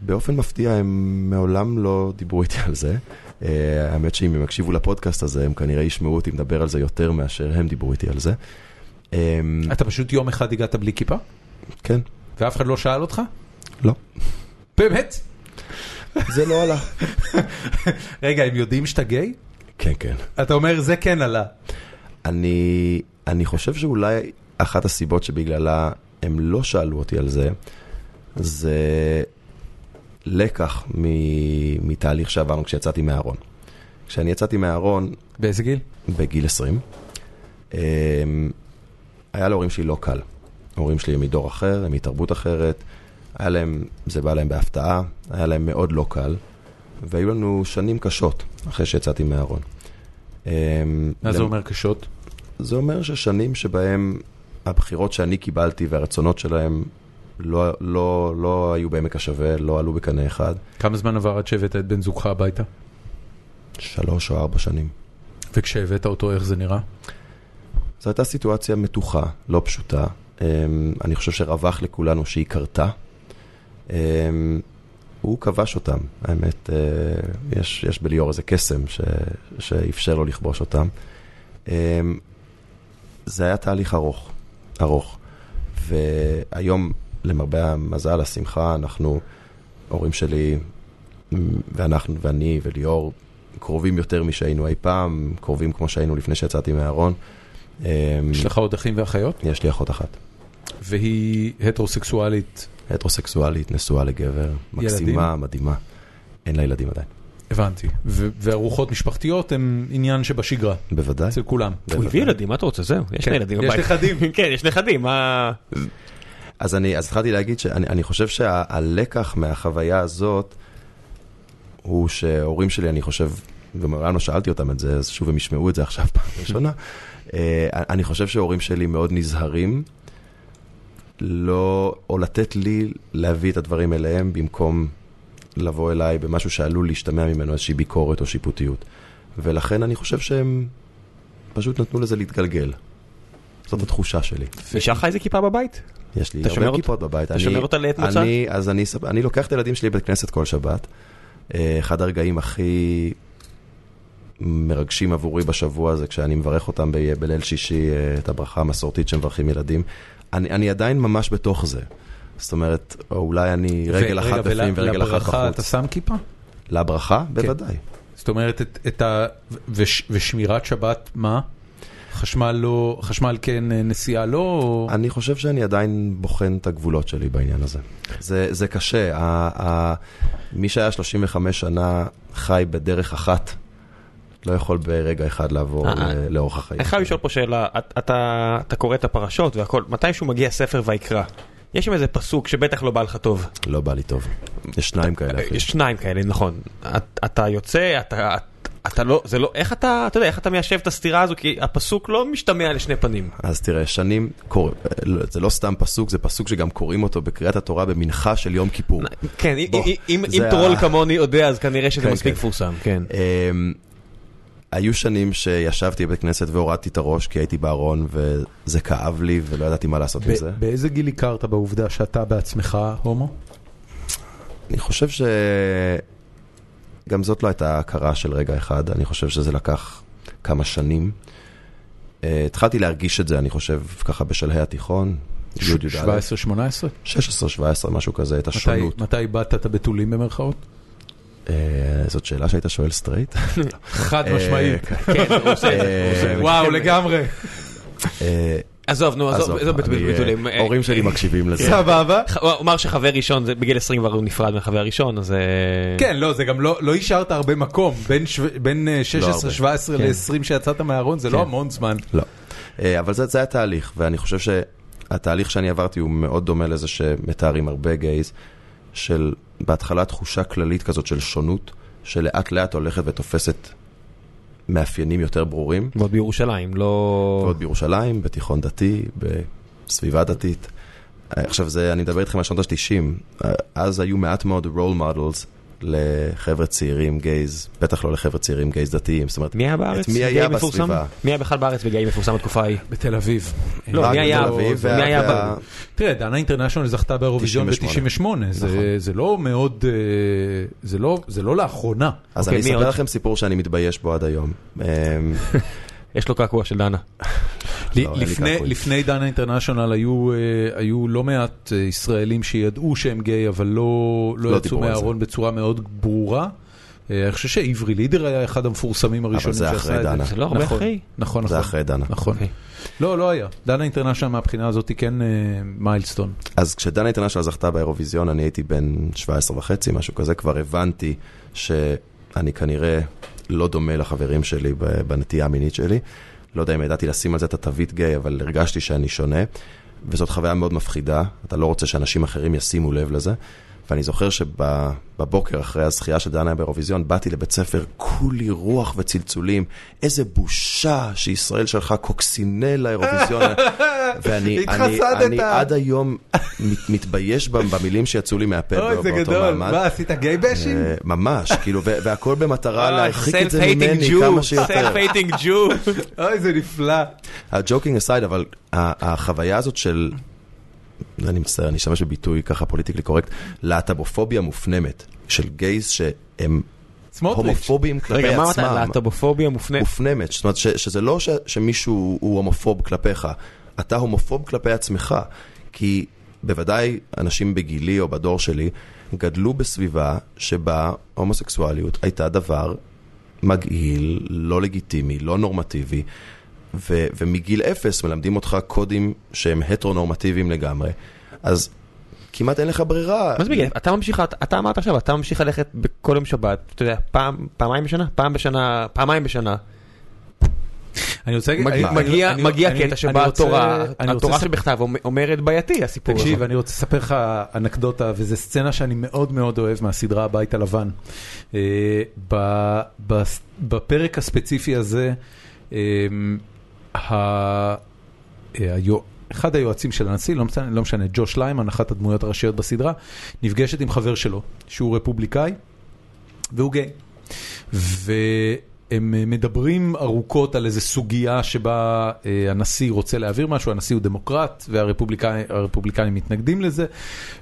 באופן מפתיע, הם מעולם לא דיברו איתי על זה. Uh, האמת שאם הם יקשיבו לפודקאסט הזה, הם כנראה ישמעו אותי מדבר על זה יותר מאשר הם דיברו איתי על זה. Um, אתה פשוט יום אחד הגעת בלי כיפה? כן. ואף אחד לא שאל אותך? לא. באמת? זה לא עלה. רגע, הם יודעים שאתה גיי? כן, כן. אתה אומר, זה כן עלה. אני, אני חושב שאולי אחת הסיבות שבגללה הם לא שאלו אותי על זה, זה... לקח מתהליך שעברנו כשיצאתי מהארון. כשאני יצאתי מהארון... באיזה גיל? בגיל עשרים. היה להורים שלי לא קל. ההורים שלי הם מדור אחר, הם מתרבות אחרת. היה להם, זה בא להם בהפתעה, היה להם מאוד לא קל. והיו לנו שנים קשות אחרי שיצאתי מהארון. מה זה אומר קשות? זה אומר ששנים שבהם הבחירות שאני קיבלתי והרצונות שלהם לא, לא, לא היו בעמק השווה, לא עלו בקנה אחד. כמה זמן עבר עד שהבאת את בן זוגך הביתה? שלוש או ארבע שנים. וכשהבאת אותו, איך זה נראה? זו הייתה סיטואציה מתוחה, לא פשוטה. אני חושב שרווח לכולנו שהיא קרתה. הוא כבש אותם. האמת, יש, יש בליאור איזה קסם ש, שאפשר לו לכבוש אותם. זה היה תהליך ארוך, ארוך. והיום, למרבה המזל, השמחה, אנחנו, הורים שלי, ואנחנו, ואני וליאור, קרובים יותר משהיינו אי פעם, קרובים כמו שהיינו לפני שיצאתי מהארון. יש לך עוד אחים ואחיות? יש לי אחות אחת. והיא הטרוסקסואלית? הטרוסקסואלית, נשואה לגבר, מקסימה, מדהימה. אין לה ילדים עדיין. הבנתי. וארוחות משפחתיות הם עניין שבשגרה. בוודאי. אצל כולם. הוא הביא ילדים, מה אתה רוצה? זהו, יש לה ילדים. יש נכדים. כן, יש נכדים. אז התחלתי להגיד שאני חושב שהלקח מהחוויה הזאת הוא שההורים שלי, אני חושב, ומראה לנו שאלתי אותם את זה, אז שוב הם ישמעו את זה עכשיו פעם ראשונה, אני חושב שההורים שלי מאוד נזהרים, לא, או לתת לי להביא את הדברים אליהם במקום לבוא אליי במשהו שעלול להשתמע ממנו איזושהי ביקורת או שיפוטיות. ולכן אני חושב שהם פשוט נתנו לזה להתגלגל. זאת התחושה שלי. נשאר לך איזה כיפה בבית? יש לי הרבה כיפות בבית. אתה שומר אותה לעת מוצא? אז אני לוקח את הילדים שלי בבית כנסת כל שבת. אחד הרגעים הכי מרגשים עבורי בשבוע זה כשאני מברך אותם בליל שישי את הברכה המסורתית שמברכים ילדים. אני, אני עדיין ממש בתוך זה. זאת אומרת, אולי אני רגל ו- אחת בפנים ורגל אחת בחוץ. אתה שם כיפה? לברכה? כן. בוודאי. זאת אומרת, את, את ה... וש, ושמירת שבת, מה? חשמל לא... חשמל כן, נסיעה לא? או... אני חושב שאני עדיין בוחן את הגבולות שלי בעניין הזה. זה, זה קשה. ה, ה, מי שהיה שלושים וחמש שנה חי בדרך אחת, לא יכול ברגע אחד לעבור לאורך החיים. אני חייב לשאול פה שאלה, אתה קורא את הפרשות והכל, מתי שהוא מגיע ספר ויקרא, יש עם איזה פסוק שבטח לא בא לך טוב? לא בא לי טוב. יש שניים כאלה. יש שניים כאלה, נכון. אתה יוצא, אתה לא, זה לא, איך אתה, אתה יודע, איך אתה מיישב את הסתירה הזו, כי הפסוק לא משתמע לשני פנים. אז תראה, שנים, זה לא סתם פסוק, זה פסוק שגם קוראים אותו בקריאת התורה במנחה של יום כיפור. כן, אם טרול כמוני יודע, אז כנראה שזה מספיק פורסם. כן. היו שנים שישבתי בבית כנסת והורדתי את הראש כי הייתי בארון וזה כאב לי ולא ידעתי מה לעשות עם זה. באיזה גיל הכרת בעובדה שאתה בעצמך הומו? אני חושב שגם זאת לא הייתה הכרה של רגע אחד. אני חושב שזה לקח כמה שנים. התחלתי להרגיש את זה, אני חושב, ככה בשלהי התיכון. שבע עשרה שמונה עשרה? שש עשרה שבע עשרה, משהו כזה, את השונות. מתי באת את הבתולים במרכאות? זאת שאלה שהיית שואל סטרייט? חד משמעית. וואו, לגמרי. עזוב, נו, עזוב, איזו ביטולים. הורים שלי מקשיבים לזה. סבבה. הוא אמר שחבר ראשון, בגיל עשרים כבר הוא נפרד מהחבר ראשון, אז... כן, לא, זה גם לא השארת הרבה מקום. בין שש עשרה שבע עשרה ל-עשרים שיצאת מהארון, זה לא המון זמן. לא. אבל זה היה תהליך, ואני חושב שהתהליך שאני עברתי הוא מאוד דומה לזה שמתארים הרבה גייז, של... בהתחלה תחושה כללית כזאת של שונות, שלאט לאט הולכת ותופסת מאפיינים יותר ברורים. ועוד בירושלים, לא... ועוד בירושלים, בתיכון דתי, בסביבה דתית. עכשיו זה, אני מדבר איתכם על שנות ה-תשעים. אז היו מעט מאוד role models לחבר'ה צעירים גייז, בטח לא לחבר'ה צעירים גייז דתיים. זאת אומרת, מי היה בארץ? מי היה בסביבה? מי היה בכלל בארץ וגייז מפורסם בתקופה ההיא? בתל אביב. לא, מי היה בארץ? תראה, דנה אינטרנשיונל זכתה באירוויזיון ב-תשעים ושמונה. זה לא מאוד... זה לא לאחרונה. אז אני אספר לכם סיפור שאני מתבייש בו עד היום. יש לו קעקוע של דנה. לפני דנה אינטרנשיונל היו לא מעט ישראלים שידעו שהם גיי, אבל לא יצאו מהארון בצורה מאוד ברורה. אני חושב שעברי לידר היה אחד המפורסמים הראשונים שעשה את זה. זה לא הרבה אחרי. נכון, נכון. זה אחרי דנה. נכון. לא, לא היה. דנה אינטרנשיונל מהבחינה הזאת היא כן מיילסטון. אז כשדנה אינטרנשיונל זכתה באירוויזיון, אני הייתי בן שבע עשרה וחצי, משהו כזה, כבר הבנתי שאני כנראה לא דומה לחברים שלי בנטייה המינית שלי. לא יודע אם ידעתי לשים על זה את התווית גיי, אבל הרגשתי שאני שונה. וזאת חוויה מאוד מפחידה. אתה לא רוצה שאנשים אחרים ישימו לב לזה. ואני זוכר שבבוקר אחרי הזכייה של דנה באירוויזיון, באתי לבית ספר כולי רוח וצלצולים, איזה בושה שישראל שלחה קוקסינל לאירוויזיון, ואני עד היום מתבייש במילים שיצאו לי מהפה באותו מעמד. אוי, זה גדול, מה, עשית גיי בשים? ממש, כאילו, והכל במטרה להרחיק את זה ממני כמה שיותר. Self-hating Jew, אוי, זה נפלא. הג'וקינג aside, אבל החוויה הזאת של... אני מצטער, אני אשתמש בביטוי ככה פוליטיקלי קורקט, להט"בופוביה מופנמת של גייז שהם הומופובים כלפי עצמם. רגע, מה אתה? להט"בופוביה מופנמת. מופנמת, זאת אומרת שזה לא שמישהו הוא הומופוב כלפיך, אתה הומופוב כלפי עצמך, כי בוודאי אנשים בגילי או בדור שלי גדלו בסביבה שבה הומוסקסואליות הייתה דבר מגעיל, לא לגיטימי, לא נורמטיבי, ו- ומגיל אפס מלמדים אותך קודים שהם הטרונורמטיביים לגמרי, אז כמעט אין לך ברירה. מה זה בגיל? אתה ממשיך, אתה אמרת עכשיו, אתה ממשיך ללכת בכל יום שבת, אתה יודע, פעם, פעמיים בשנה? פעם בשנה, פעמיים בשנה. אני רוצה... מגיע קטע שבה התורה, התורה שבכתב אומרת בעייתי הסיפור הזה. תקשיב, אני רוצה לספר לך אנקדוטה, וזו סצנה שאני מאוד מאוד אוהב מהסדרה הבית הלבן. בפרק הספציפי הזה, אחד היועצים של הנשיא, לא משנה, ג'וש ליימן, אחת הדמויות הראשיות בסדרה, נפגשת עם חבר שלו, שהוא רפובליקאי, והוא גיי. והם מדברים ארוכות על איזו סוגיה שבה הנשיא רוצה להעביר משהו, הנשיא הוא דמוקרט, והרפובליקאים מתנגדים לזה,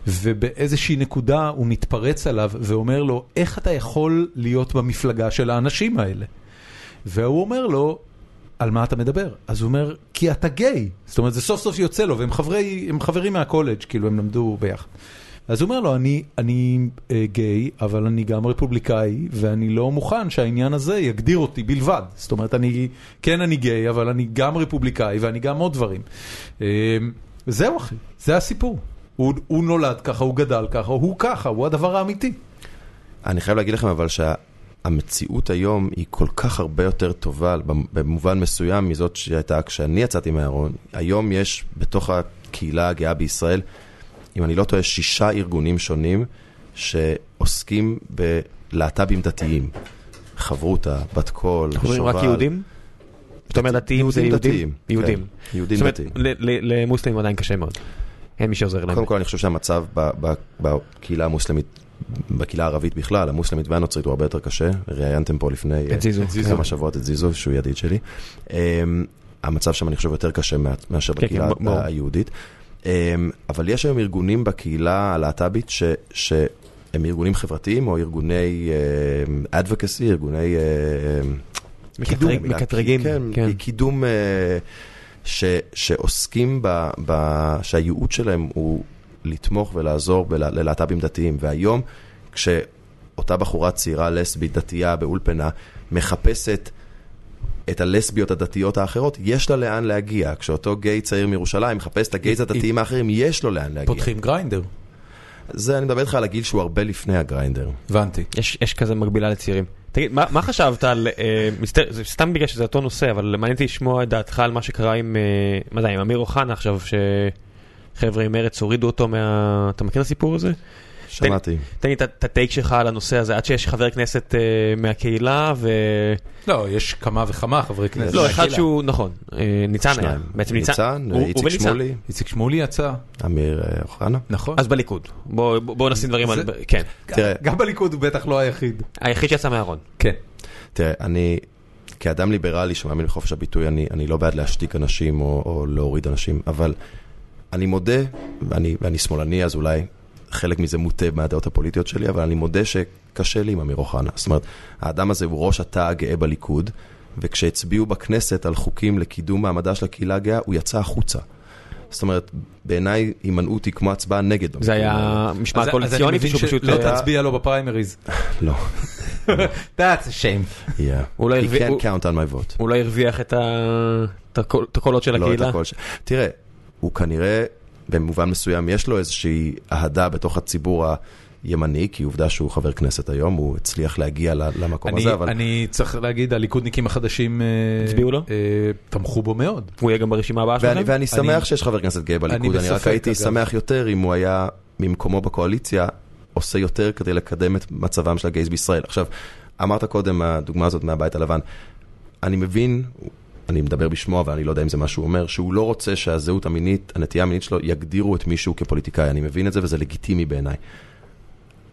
ובאיזושהי נקודה הוא מתפרץ עליו ואומר לו, איך אתה יכול להיות במפלגה של האנשים האלה? והוא אומר לו, על מה אתה מדבר? אז הוא אומר, כי אתה גיי. זאת אומרת, זה סוף סוף יוצא לו, והם חברי, הם חברים מהקולג', כאילו הם למדו ביחד. אז הוא אומר לו, אני, אני אה, גיי, אבל אני גם רפובליקאי, ואני לא מוכן שהעניין הזה יגדיר אותי בלבד. זאת אומרת, אני, כן אני גיי, אבל אני גם רפובליקאי, ואני גם עוד דברים. אה, זהו אחי, זה הסיפור. הוא, הוא נולד ככה, הוא גדל ככה, הוא ככה, הוא הדבר האמיתי. אני חייב להגיד לכם אבל שה... המציאות היום היא כל כך הרבה יותר טובה, במובן מסוים מזאת שהייתה כשאני יצאתי מהארון. היום יש בתוך הקהילה הגאה בישראל, אם אני לא טועה, שישה ארגונים שונים שעוסקים בלהט"בים דתיים. חברותה, בת קול, שובל. אומרים רק יהודים? זאת אומרת, דתיים זה יהודים? יהודים. זאת אומרת, למוסלמים עדיין קשה מאוד. אין מי שעוזר להם. קודם כל, אני חושב שהמצב בקהילה המוסלמית, בקהילה הערבית בכלל, המוסלמית והנוצרית הוא הרבה יותר קשה, ראיינתם פה לפני כמה שבועות את זיזו, שהוא ידיד שלי. המצב שם אני חושב יותר קשה מאשר בקהילה היהודית, אבל יש היום ארגונים בקהילה הלהט"בית שהם ארגונים חברתיים או ארגוני advocacy, ארגוני מקטרגים, קידום שעוסקים שהייעוד שלהם הוא לתמוך ולעזור ללהט"בים דתיים. והיום, כשאותה בחורה צעירה לסבית דתייה באולפנה מחפשת את הלסביות הדתיות האחרות, יש לה לאן להגיע. כשאותו גיי צעיר מירושלים מחפש את הגייז הדתיים האחרים, יש לו לאן להגיע. פותחים גריינדר. זה, אני מדבר לך על הגיל שהוא הרבה לפני הגריינדר. הבנתי. יש, יש כזה מקבילה לצעירים. תגיד, מה, מה חשבת על... אה, מסתר, זה סתם בגלל שזה אותו נושא, אבל מעניינתי לשמוע את דעתך על מה שקרה עם... אה, מה זה, עם אמיר אוחנה עכשיו ש... חבר'ה עם ארץ, הורידו אותו מה... אתה מכיר הסיפור הזה? שמעתי. תן לי את הטייק שלך על הנושא הזה, עד שיש חבר כנסת מהקהילה ו... לא, יש כמה וכמה חברי כנסת. לא, אחד שהוא, נכון, ניצן היה. בעצם ניצן, איציק שמולי. איציק שמולי יצא. אמיר אוחנה. נכון. אז בליכוד. בואו נשים דברים על... כן. גם בליכוד הוא בטח לא היחיד. היחיד שיצא מהארון. כן. תראה, אני... כאדם ליברלי שמאמין בחופש הביטוי, אני לא בעד להשתיק אנשים או להוריד אנשים, אבל אני מודה, ואני, ואני שמאלני, אז אולי חלק מזה מוטה מהדעות הפוליטיות שלי, אבל אני מודה שקשה לי עם אמיר אוחנה. זאת אומרת, האדם הזה הוא ראש התא הגאה בליכוד, וכשהצביעו בכנסת על חוקים לקידום מעמדה של הקהילה הגאה, הוא יצא החוצה. זאת אומרת, בעיניי הימנעות היא כמו הצבעה נגד. זה היה משמעת קואליציונית שפשוט לא תצביע לו בפריימריז. לא. That's a shame. Yeah. He can't count on my vote. הוא לא הרוויח את הקולות של הקהילה. תראה, הוא כנראה, במובן מסוים, יש לו איזושהי אהדה בתוך הציבור ה... ימני, כי עובדה שהוא חבר כנסת היום, הוא הצליח להגיע למקום הזה, אבל... אני צריך להגיד, הליכודניקים החדשים... הצביעו לו? תמכו בו מאוד. הוא יהיה גם ברשימה הבאה שלכם? ואני שמח שיש חבר כנסת גאה בליכוד, אני רק הייתי שמח יותר אם הוא היה ממקומו בקואליציה, עושה יותר כדי לקדם את מצבם של הגייז בישראל. עכשיו, אמרת קודם, הדוגמה הזאת מהבית הלבן, אני מבין... אני מדבר בשמו, אבל אני לא יודע אם זה מה שהוא אומר, שהוא לא רוצה שהזהות המינית, הנטייה המינית שלו, יגדירו את מישהו כפוליטיקאי. אני מבין את זה, וזה לגיטימי בעיניי.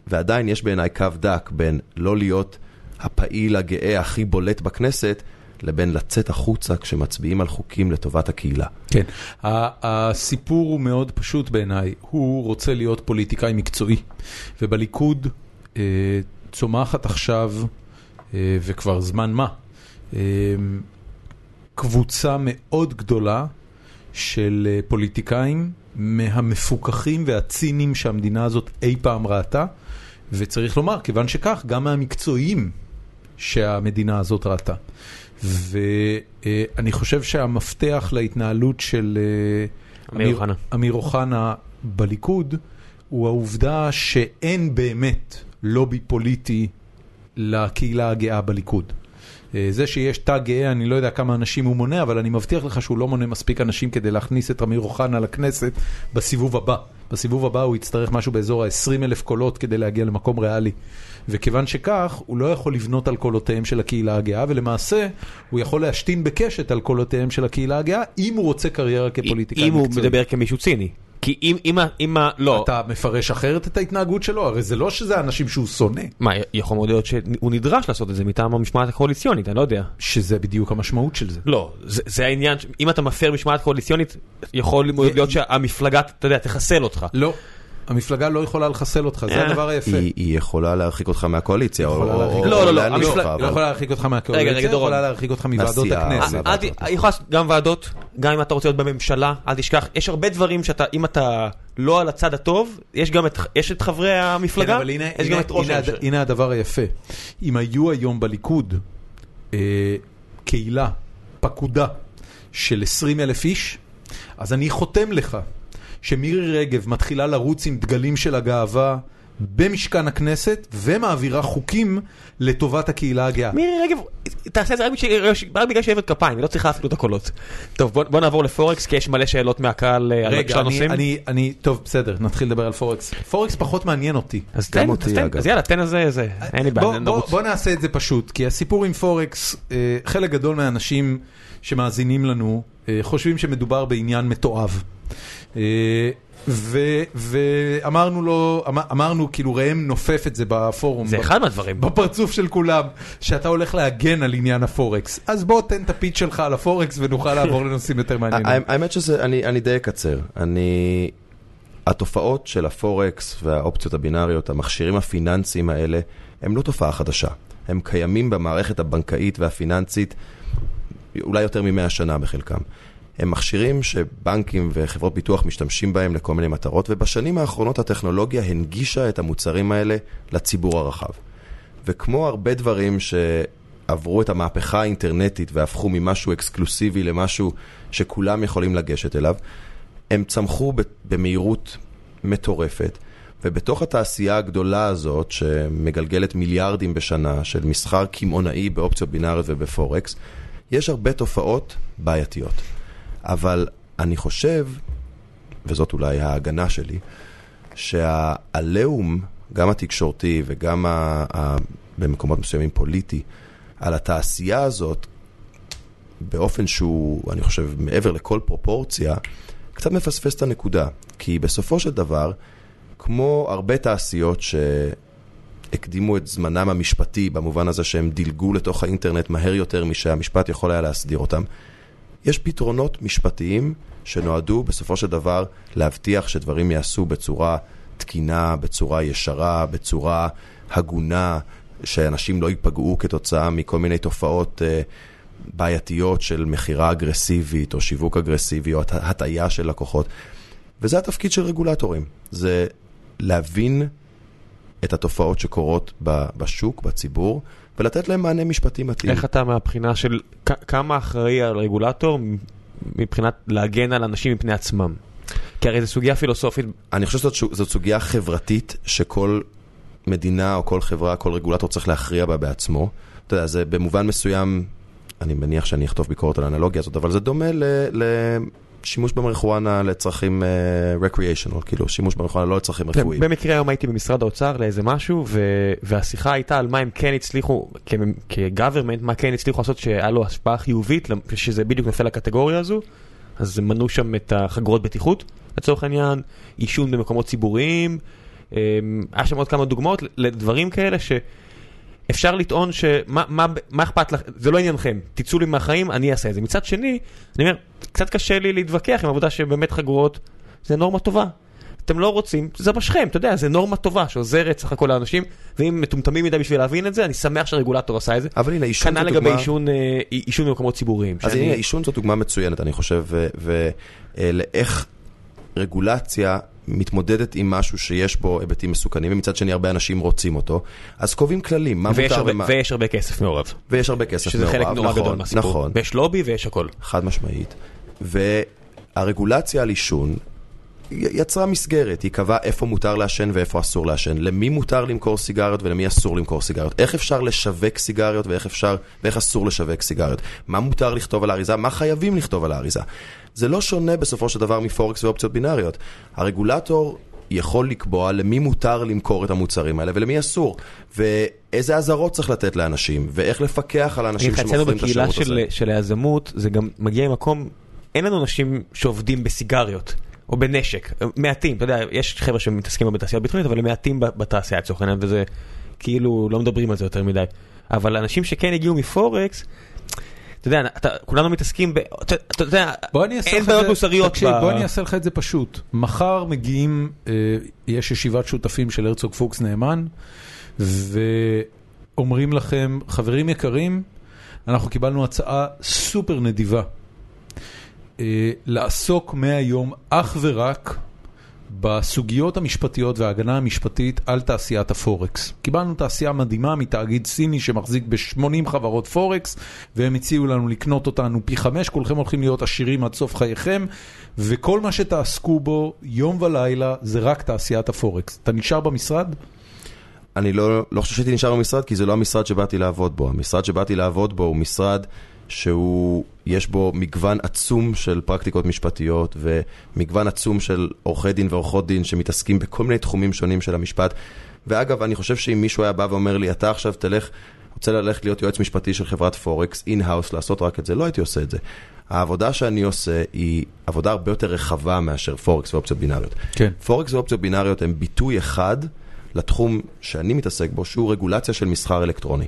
ועדיין יש בעיניי קו דק בין לא להיות הפעיל הגאה הכי בולט בכנסת, לבין לצאת החוצה כשמצביעים על חוקים לטובת הקהילה. כן. הסיפור הוא מאוד פשוט בעיניי. הוא רוצה להיות פוליטיקאי מקצועי. ובליכוד צומחת עכשיו, וכבר זמן מה, קבוצה מאוד גדולה של פוליטיקאים, מהמפוקחים והצינים שהמדינה הזאת אי פעם ראתה, וצריך לומר, כיוון שכך, גם מהמקצועיים שהמדינה הזאת ראתה. ואני חושב שהמפתח להתנהלות של אמיר, אמיר אוחנה בליכוד, הוא העובדה שאין באמת לובי פוליטי לקהילה הגאה בליכוד. זה שיש תא גאה, אני לא יודע כמה אנשים הוא מונה, אבל אני מבטיח לך שהוא לא מונה מספיק אנשים כדי להכניס את אמיר אוחנה לכנסת בסיבוב הבא. בסיבוב הבא הוא יצטרך משהו באזור ה-עשרים אלף קולות כדי להגיע למקום ריאלי. וכיוון שכך, הוא לא יכול לבנות על קולותיהם של הקהילה הגאה, ולמעשה הוא יכול להשתין בקשת על קולותיהם של הקהילה הגאה, אם הוא רוצה קריירה כפוליטיקאי מקצועי. אם הוא מדבר כמישהו ציני. כי אם, אם, אם, לא. אתה מפרש אחרת את ההתנהגות שלו, הרי זה לא שזה אנשים שהוא שונא. מה, יכול מאוד להיות שהוא נדרש לעשות את זה מטעם המשמעת הקואליציונית, אני לא יודע. שזה בדיוק המשמעות של זה. לא, זה, זה העניין, אם אתה מפר משמעת קואליציונית, יכול להיות שהמפלגה, אתה יודע, תחסל אותך. לא. המפלגה לא יכולה לחסל אותך, זה הדבר היפה. היא יכולה להרחיק אותך מהקואליציה. לא, לא, לא. המפלגה לא יכולה להרחיק אותך מהקואליציה, היא יכולה להרחיק אותך מוועדות הכנסת. גם ועדות, גם אם אתה רוצה להיות בממשלה, אל תשכח, יש הרבה דברים שאתה, אם אתה לא על הצד הטוב, יש גם את חברי המפלגה, יש גם את ראש הממשלה. הנה הדבר היפה. אם היו היום בליכוד קהילה, פקודה, של עשרים אלף איש, אז אני חותם לך, שמירי רגב מתחילה לרוץ עם דגלים של הגאווה במשכן הכנסת, ומעבירה חוקים לטובת הקהילה הגאה. מירי רגב, תעשה את זה רק בגלל שאוהבת כפיים, היא לא צריכה אפילו את הקולות. טוב, בוא נעבור לפורקס, כי יש מלא שאלות מהקהל של הנושאים. רגע, טוב, בסדר, נתחיל לדבר על פורקס. פורקס פחות מעניין אותי. אז יאללה, תן לזה, זה, אין לי בעיה, נרוץ. בוא נעשה את זה פשוט, כי הסיפור עם פורקס, חלק גדול מהאנשים שמאזינים לנו, חושבים שמדובר בעניין מתועב. ואמרנו לו, אמרנו כאילו ראם נופף את זה בפורום, זה אחד מהדברים בפרצוף של כולם, שאתה הולך להגן על עניין הפורקס, אז בוא תן את הפיץ שלך על הפורקס ונוכל לעבור לנושאים יותר מעניינים. האמת שזה, אני די אקצר. אני, התופעות של הפורקס והאופציות הבינריות, המכשירים הפיננסיים האלה, הם לא תופעה חדשה, הם קיימים במערכת הבנקאית והפיננסית אולי יותר ממאה שנה בחלקם. הם מכשירים שבנקים וחברות ביטוח משתמשים בהם לכל מיני מטרות, ובשנים האחרונות הטכנולוגיה הנגישה את המוצרים האלה לציבור הרחב. וכמו הרבה דברים שעברו את המהפכה האינטרנטית והפכו ממשהו אקסקלוסיבי למשהו שכולם יכולים לגשת אליו, הם צמחו במהירות מטורפת. ובתוך התעשייה הגדולה הזאת, שמגלגלת מיליארדים בשנה של מסחר כמעונאי באופציות בינאריות ובפורקס, יש הרבה תופעות בעייתיות. אבל אני חושב, וזאת אולי ההגנה שלי, שהלאום, גם התקשורתי וגם ה- ה- במקומות מסוימים פוליטי, על התעשייה הזאת, באופן שהוא, אני חושב, מעבר לכל פרופורציה, קצת מפספס את הנקודה. כי בסופו של דבר, כמו הרבה תעשיות שהקדימו את זמנם המשפטי, במובן הזה שהם דילגו לתוך האינטרנט מהר יותר משהמשפט יכול היה להסדיר אותם, יש פתרונות משפטיים שנועדו בסופו של דבר להבטיח שדברים יעשו בצורה תקינה, בצורה ישרה, בצורה הגונה, שאנשים לא ייפגעו כתוצאה מכל מיני תופעות בעייתיות של מחירה אגרסיבית, או שיווק אגרסיבי, או הטעיה של לקוחות. וזה התפקיד של רגולטורים. זה להבין את התופעות שקורות בשוק, בציבור, ולתת להם מענה משפטי מתאים. איך אתה מהבחינה של כמה אחראי הרגולטור מבחינת להגן על אנשים מפני עצמם? כי הרי זו סוגיה פילוסופית. אני חושב שזו סוגיה חברתית שכל מדינה או כל חברה, כל רגולטור צריך להכריע בה בעצמו. אתה יודע, זה במובן מסוים, אני מניח שאני אכתוב ביקורת על האנלוגיה הזאת, אבל זה דומה לשימוש במריחואנה לצרכים recreational, כאילו שימוש במריחואנה לא לצרכים רפואיים. במקרה היום הייתי במשרד האוצר לאיזה משהו, והשיחה הייתה על מה הם כן הצליחו, כגוברמנט, מה כן הצליחו לעשות שהיה לו השפעה חיובית, שזה בדיוק נפל לקטגוריה הזו. אז מנו שם את החגרות בטיחות, לצורך העניין, עישון במקומות ציבוריים, היה שם עוד כמה דוגמאות לדברים כאלה שאפשר לטעון שמה, מה, מה אכפת לך, זה לא עניינכם, תצאו לי מהחיים, אני אעשה את זה. מצד שני, אני אומר, קצת קשה לי להתווכח עם עבודה שבאמת חגרות, זה נורמה טובה. אתם לא רוצים, זה בשכם, אתה יודע, זה נורמה טובה שעוזרת סך הכל לאנשים, ואם מטומטמים מדי בשביל להבין את זה, אני שמח שהרגולטור עשה את זה. אבל הנה, עישון זו דוגמה... כנ"ל לגבי עישון במקומות ציבוריים. אז הנה, עישון זו דוגמה מצוינת, אני חושב, ולאיך רגולציה מתמודדת עם משהו שיש בו היבטים מסוכנים, ומצד שני הרבה אנשים רוצים אותו, אז קובעים כללים, מה מותר ומה... ויש הרבה כסף מעורב. ויש הרבה כסף מעורב, נכון. שזה חלק נורא גדול מהסיפור. נכון. ויש לובי ויש הכל. חד משמעית. והרגולציה על עישון יצרה מסגרת, היא קבעה איפה מותר לעשן ואיפה אסור לעשן, למי מותר למכור סיגריות ולמי אסור למכור סיגריות, איך אפשר לשווק סיגריות ואיך אפשר, ואיך אסור לשווק סיגריות, מה מותר לכתוב על האריזה, מה חייבים לכתוב על האריזה. זה לא שונה בסופו של דבר מפורקס ואופציות בינאריות. הרגולטור יכול לקבוע למי מותר למכור את המוצרים האלה ולמי אסור, ואיזה עזרות צריך לתת לאנשים, ואיך לפקח על האנשים שמוכרים את השירות הזה. בקהילה של היזמות, זה גם מגיע למקום, אין לנו אנשים שעובדים בסיגריות. או בנשק, מעטים, אתה יודע, יש חבר'ה שמתעסקים בתעשייה הביטחונית, אבל הם מעטים בתעשייה הצרכנית, וזה כאילו לא מדברים על זה יותר מדי. אבל אנשים שכן הגיעו מפורקס, אתה יודע, כולנו מתעסקים, אתה יודע, אין בעיות מוסריות. בוא אני אעשה לך את זה פשוט. מחר מגיעים, יש ישיבת שותפים של הרצוג פוקס נאמן, ואומרים לכם, חברים יקרים, אנחנו קיבלנו הצעה סופר נדיבה, לעסוק מהיום אך ורק בסוגיות המשפטיות וההגנה המשפטית על תעשיית הפורקס. קיבלנו תעשייה מדהימה מתאגיד סיני שמחזיק ב-שמונים חברות פורקס, והם הציעו לנו לקנות אותנו פי חמש, כולכם הולכים להיות עשירים עד סוף חייכם, וכל מה שתעסקו בו יום ולילה זה רק תעשיית הפורקס. אתה נשאר במשרד? אני לא, לא חושב שאתי נשאר במשרד, כי זה לא המשרד שבאתי לעבוד בו. המשרד שבאתי לעבוד בו הוא משרד שהוא, יש בו מגוון עצום של פרקטיקות משפטיות ומגוון עצום של עורכי דין ועורכות דין שמתעסקים בכל מיני תחומים שונים של המשפט. ואגב, אני חושב שאם מישהו היה בא ואומר לי, אתה עכשיו תלך, רוצה ללכת להיות יועץ משפטי של חברת פורקס, אין-האוס, לעשות רק את זה, לא הייתי עושה את זה. העבודה שאני עושה היא עבודה הרבה יותר רחבה מאשר פורקס ואופציות בינאריות. כן. פורקס ואופציות בינאריות הם ביטוי אחד לתחום שאני מתעסק בו, שהוא רגולציה של מסחר אלקטרוני.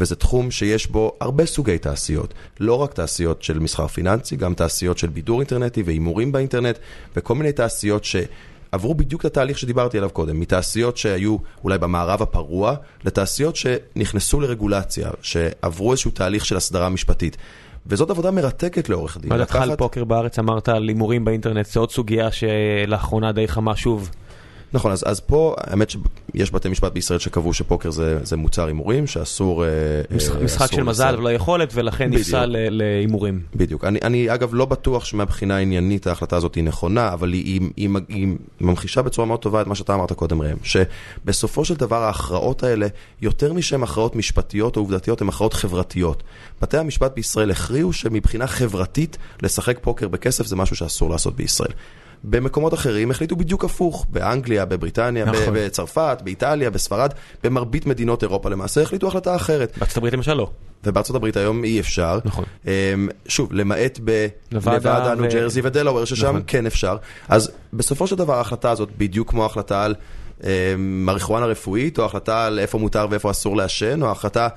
וזה תחום שיש בו הרבה סוגי תעשיות, לא רק תעשיות של מסחר פיננסי, גם תעשיות של בידור אינטרנטי ואימורים באינטרנט, וכל מיני תעשיות שעברו בדיוק לתהליך שדיברתי עליו קודם, מתעשיות שהיו אולי במערב הפרוע, לתעשיות שנכנסו לרגולציה, שעברו איזשהו תהליך של הסדרה משפטית. וזאת עבודה מרתקת לאורך הדין. מה דתך על פוקר בארץ, אמרת על אימורים באינטרנט, זה עוד סוגיה שלאחרונה די חמה שוב. נכון, אז, אז פה, האמת שיש בתי משפט בישראל שקבעו שפוקר זה, זה מוצר הימורים, שאסור... משחק של מזל ולא יכולת, ולכן נפסה להימורים. בדיוק. אני, אני, אגב, לא בטוח שמבחינה העניינית ההחלטה הזאת היא נכונה, אבל היא, היא, היא, היא ממחישה בצורה מאוד טובה את מה שאתה אמרת קודם, ראם, שבסופו של דבר ההכרעות האלה, יותר משהם הכרעות משפטיות או עובדתיות, הן הכרעות חברתיות. בתי המשפט בישראל הכריעו שמבחינה חברתית, לשחק פוקר בכסף זה משהו שאסור לעשות בישראל. במקומות אחרים החליטו בדיוק הפוך, באנגליה, בבריטניה, נכון. בצרפת, באיטליה, בספרד, במרבית מדינות אירופה למעשה החליטו החלטה אחרת. בארצות הברית למשל לא. ובארצות הברית היום אי אפשר. נכון. שוב, למעט בלוואדה, ניו ג'רזי ודלאוור, ששם נכון. כן אפשר. אז בסופו של דבר ההחלטה הזאת, בדיוק כמו ההחלטה על מריחואנה רפואית, או ההחלטה על איפה מותר ואיפה אסור לעשן, או ההחלטה...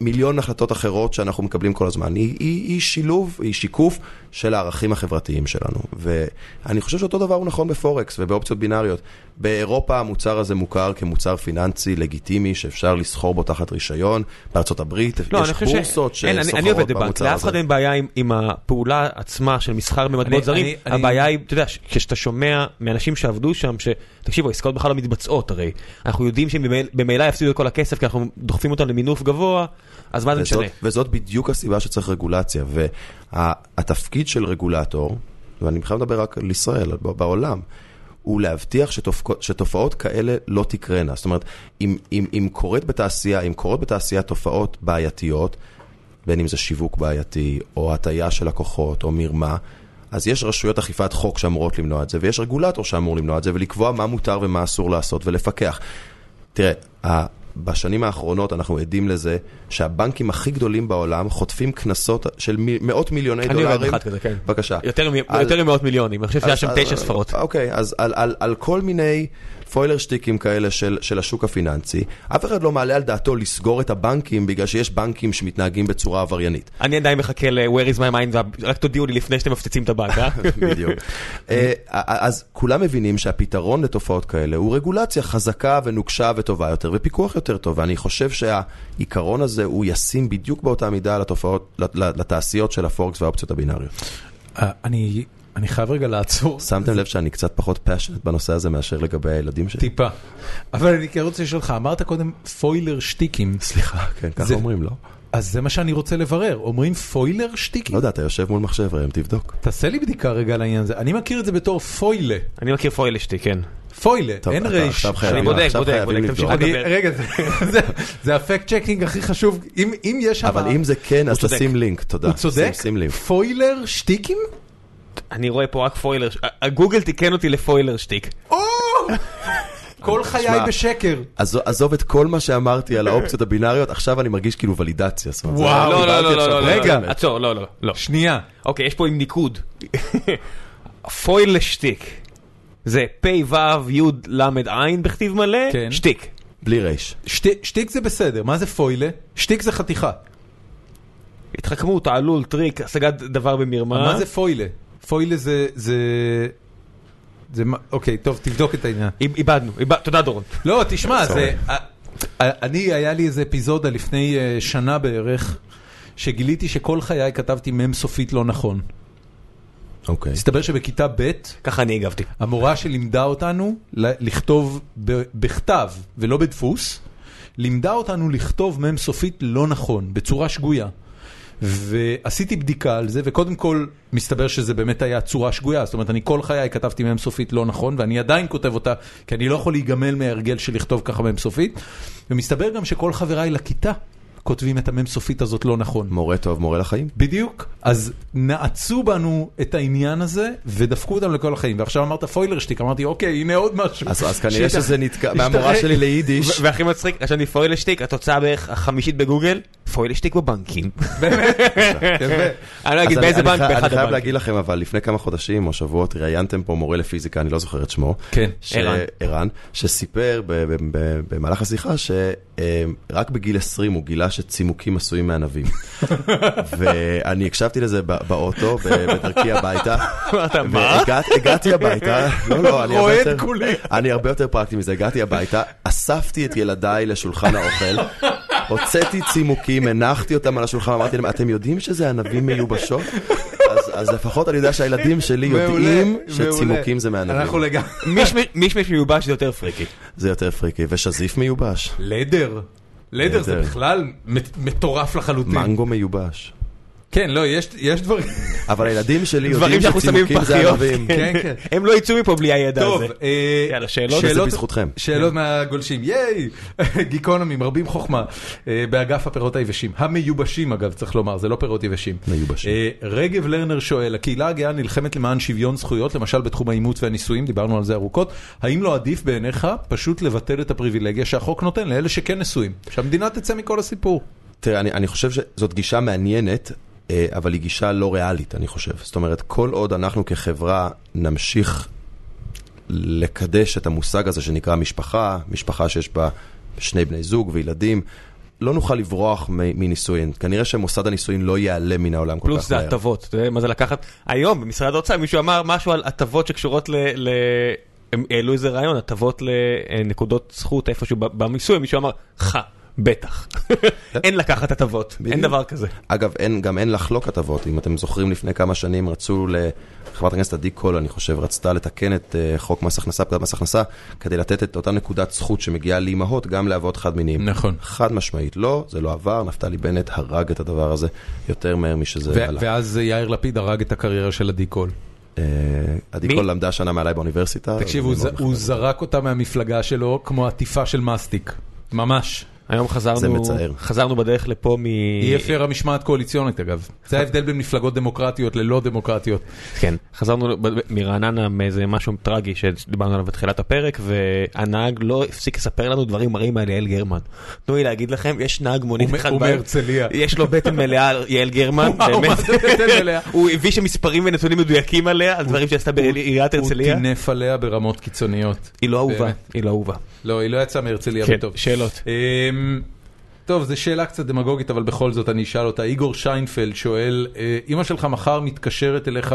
מיליון החלטות אחרות שאנחנו מקבלים כל הזמן. היא, היא, היא שילוב, היא שיקוף של הערכים החברתיים שלנו. ואני חושב שאותו דבר הוא נכון בפורקס ובאופציות בינאריות. באירופה המוצר הזה מוכר כמוצר פיננסי לגיטימי שאפשר לסחור בו תחת רישיון. בארצות הברית יש בורסות שסוחרות במוצר הזה. לאף אחד אין בעיה עם הפעולה עצמה של מסחר במטבעות זרים. הבעיה היא, אתה יודע, כשאתה שומע מאנשים שעבדו שם, תקשיבו, העסקאות בכלל לא מתבצעות הרי. אנחנו יודעים שהם במילא יפסידו את כל הכסף כי אנחנו דוחפים אותם למינוף גבוה, אז מה זה משנה? וזאת בדיוק הסיבה שצריך רגולציה. והתפקיד של רגולטור, ואני בכלל מדבר רק על ישראל, בעולם, הוא להבטיח שתופק... שתופעות כאלה לא תקרנה. זאת אומרת, אם, אם, אם קורית בתעשייה, אם קורית בתעשייה תופעות בעייתיות, בין אם זה שיווק בעייתי, או הטעיה של לקוחות, או מרמה, אז יש רשויות אכיפת חוק שאמורות למנוע את זה, ויש רגולטור שאמור למנוע את זה, ולקבוע מה מותר ומה אסור לעשות, ולפקח. תראה, בשנים האחרונות אנחנו עדים לזה שהבנקים הכי גדולים בעולם חוטפים קנסות של מאות מיליוני דולרים. אני רואה אחד כזה, כן. בבקשה. יותר ממאות מיליונים. אני חושב שיש שם תשע ספרות. אוקיי, אז על כל מיני פוילר שטיקים כאלה של השוק הפיננסי, אף אחד לא מעלה על דעתו לסגור את הבנקים בגלל שיש בנקים שמתנהגים בצורה עבריינית. אני עדיין מחכה ל-Where is my mind, רק תודיעו לי לפני שאתם מפציצים את הבנק, אה? בדיוק. אז כולם מבינים שהפתרון לתופעות כאלה הוא רגולציה חזקה ונוקשה וטובה יותר, ופיקוח יותר טוב. ואני חושב שהעיקרון הזה הוא ישים בדיוק באותה מידה לתופעות, לתעשיות של הפורקס והאופציות הבינאריות. אני... אני חייב רגע לעצור. שמתם לב שאני קצת פחות פאשנט בנושא הזה מאשר לגבי הילדים שלי? טיפה. אבל אני רוצה לשאול לך, אמרת קודם פוילר שטיקים. סליחה, כן, ככה אומרים, לא? אז זה מה שאני רוצה לברר. אומרים פוילר שטיקים? לא יודע, אתה יושב מול מחשב, ראם, תבדוק. תעשה לי בדיקה רגע על העניין הזה. אני מכיר את זה בתור פוילה. אני מכיר פוילה שטיק, כן. פוילה, אין רייש. אני בודק, בודק, בודק, תמשיך לדבר. רגע, זה הפקט צ'קינג הכי חשוב. אם יש... אבל אם זה כן, אז תשים לינק, תודה. הוא צודק? פוילר שטיקים? אני רואה פה רק פוילר, הגוגל תיקן אותי לפוילר שטיק. כל חיי בשקר. עזוב את כל מה שאמרתי על האופציות הבינאריות, עכשיו אני מרגיש כאילו ולידציה. וואו, לא, לא, לא, לא, רגע, עצור, לא, לא. שנייה. אוקיי, יש פה עם ניקוד. פוילר שטיק. זה פי וו יוד למד עין בכתיב מלא, שטיק. בלי רייש. שטיק זה בסדר, מה זה פוילר? שטיק זה חתיכה. התחכמו, תעלול, טריק, השגת דבר במרמה. מה זה פוילר? פוילה זה, זה, זה, אוקיי, טוב, תבדוק את העניין. איבדנו, איבד, תודה דורון. לא, תשמע, זה, אני, היה לי איזה אפיזודה לפני שנה בערך, שגיליתי שכל חיי כתבתי מם סופית לא נכון. אוקיי. הסתבר שבכיתה ב' ככה אני הגבתי. המורה שלימדה אותנו לכתוב בכתב ולא בדפוס, לימדה אותנו לכתוב מם סופית לא נכון, בצורה שגויה. ועשיתי בדיקה על זה, וקודם כל מסתבר שזה באמת היה צורה שגויה. זאת אומרת, אני כל חיי כתבתי מהם סופית לא נכון, ואני עדיין כותב אותה, כי אני לא יכול להיגמל מהרגל של לכתוב ככה מהם סופית. ומסתבר גם שכל חבריי לכיתה כותבים את המם סופית הזאת לא נכון. מורה טוב, מורה לחיים. בדיוק. אז נעצו בנו את העניין הזה, ודפקו אותם לכל החיים. ועכשיו אמרת פוילר שטיק, אמרתי, אוקיי, הנה עוד משהו. אז, אז כנראה שאת... שזה נתקע, מהמורה שלי ליידיש. והכי מצחיק, כשאני פוילר שטיק, התוצאה בערך החמישית בגוגל, פוילר שטיק בבנקים. באמת? אני לא אגיד באיזה בנק, באחד הבנק. אני חייב להגיד לכם, אבל לפני כמה חודשים או שבועות, ראיינתם פה מורה לפיזיקה, אני לא זוכר את שמו. כן, ערן. שסיפר במהלך השיחה שרק בגיל עשרים הוא גילה שצימוקים עשויים מענבים. ואני הקשבתי לזה באוטו, בדרכי הביתה. מה? הגעתי הביתה. לא, לא, אני הרבה יותר פרקטי מזה. הגעתי הביתה, אספתי את ילדיי לשולחן האוכל, הוצאתי צימוקים, הנחתי אותם על השולחן, אמרתי להם, אתם יודעים שזה ענבים מיובשות? אז לפחות אני יודע שהילדים שלי יודעים שצימוקים זה מענבים. מישמש מיובש זה יותר פריקי. זה יותר פריקי, ושזיף מיובש. לדר. לדר זה בכלל מטורף לחלוטין. מנגו מיובש. כן, לא, יש דברים. אבל הילדים שלי יודעים שצימוקים זה ענבים. הם לא יצאו מפה בלי הידע הזה. יאללה, שאלות? שזה בזכותכם. שאלות מהגולשים. ייי! גיקונומים, רבים חוכמה. באגף הפירות היבשים. המיובשים, אגב, צריך לומר. זה לא פירות יבשים. מיובשים. רגב לרנר שואל, הקהילה הגאה נלחמת למען שוויון זכויות, למשל בתחום האימוץ והנישואים, דיברנו על זה ארוכות. האם לא עדיף בעיניך פשוט לבטל את הפריבילגיה שהחוק נותן לאלה שכן נשואים? שהמדינה תצא מכל הסיפור. תראה, אני, אני חושב שזאת גישה מעניינת, אבל היא גישה לא ריאלית, אני חושב. זאת אומרת, כל עוד אנחנו כחברה נמשיך לקדש את המושג הזה שנקרא משפחה, משפחה שיש בה שני בני זוג וילדים, לא נוכל לברוח מנישואין. כנראה שמוסד הנישואין לא ייעלם מן העולם כל כך מהר. פלוס זה הטבות. מה זה לקחת? היום במשרד האוצר מישהו אמר משהו על הטבות שקשורות ל... הם העלו איזה רעיון, הטבות לנקודות זכות איפשהו במיסוי, מישהו אמר, חה, בטח. אין לקחת הטבות, אין דבר כזה. אגב, גם אין לחלוק הטבות. אם אתם זוכרים, לפני כמה שנים רצו, חברת הכנסת עדי קול, אני חושב, רצתה לתקן את חוק מס הכנסה, פקודת מס הכנסה, כדי לתת את אותה נקודת זכות שמגיעה לאימהות, גם לאבות חד מיניים. נכון. חד משמעית, לא, זה לא עבר, נפתלי בנט הרג את הדבר הזה יותר מהר משזה עלה. ואז יאיר לפיד הרג את הקריירה של עדי קול. עדי קול למדה שנה מעלי באוניברסיטה. תקשיב, הוא זרק אותה מהמפלגה שלו כמו עטיפה של מסטיק. ממש. היום חזרנו בדרך לפה מ... היא הפרה משמעת קואליציונית, אגב. זה ההבדל בין מפלגות דמוקרטיות ללא דמוקרטיות. כן, חזרנו מרעננה מאיזה משהו טרגי שדיברנו עליו בתחילת הפרק, והנהג לא הפסיק לספר לנו דברים מראים על יעל גרמן. תנו לי להגיד לכם, יש נהג מונית אחד בהרצליה. יש לו בטן מלאה על יעל גרמן. הוא הביא שמספרים ונתונים מדויקים עליה, על דברים שעשתה בעיריית הרצליה. הוא תינף עליה ברמות קיצוניות. היא לא אהובה, היא לא אהובה. לא, היא לא יצאה מהרצליה בטוב. שאלות. טוב, זו שאלה קצת דמגוגית, אבל בכל זאת אני אשאל אותה. איגור שיינפלד שואל, אמא שלך מחר מתקשרת אליך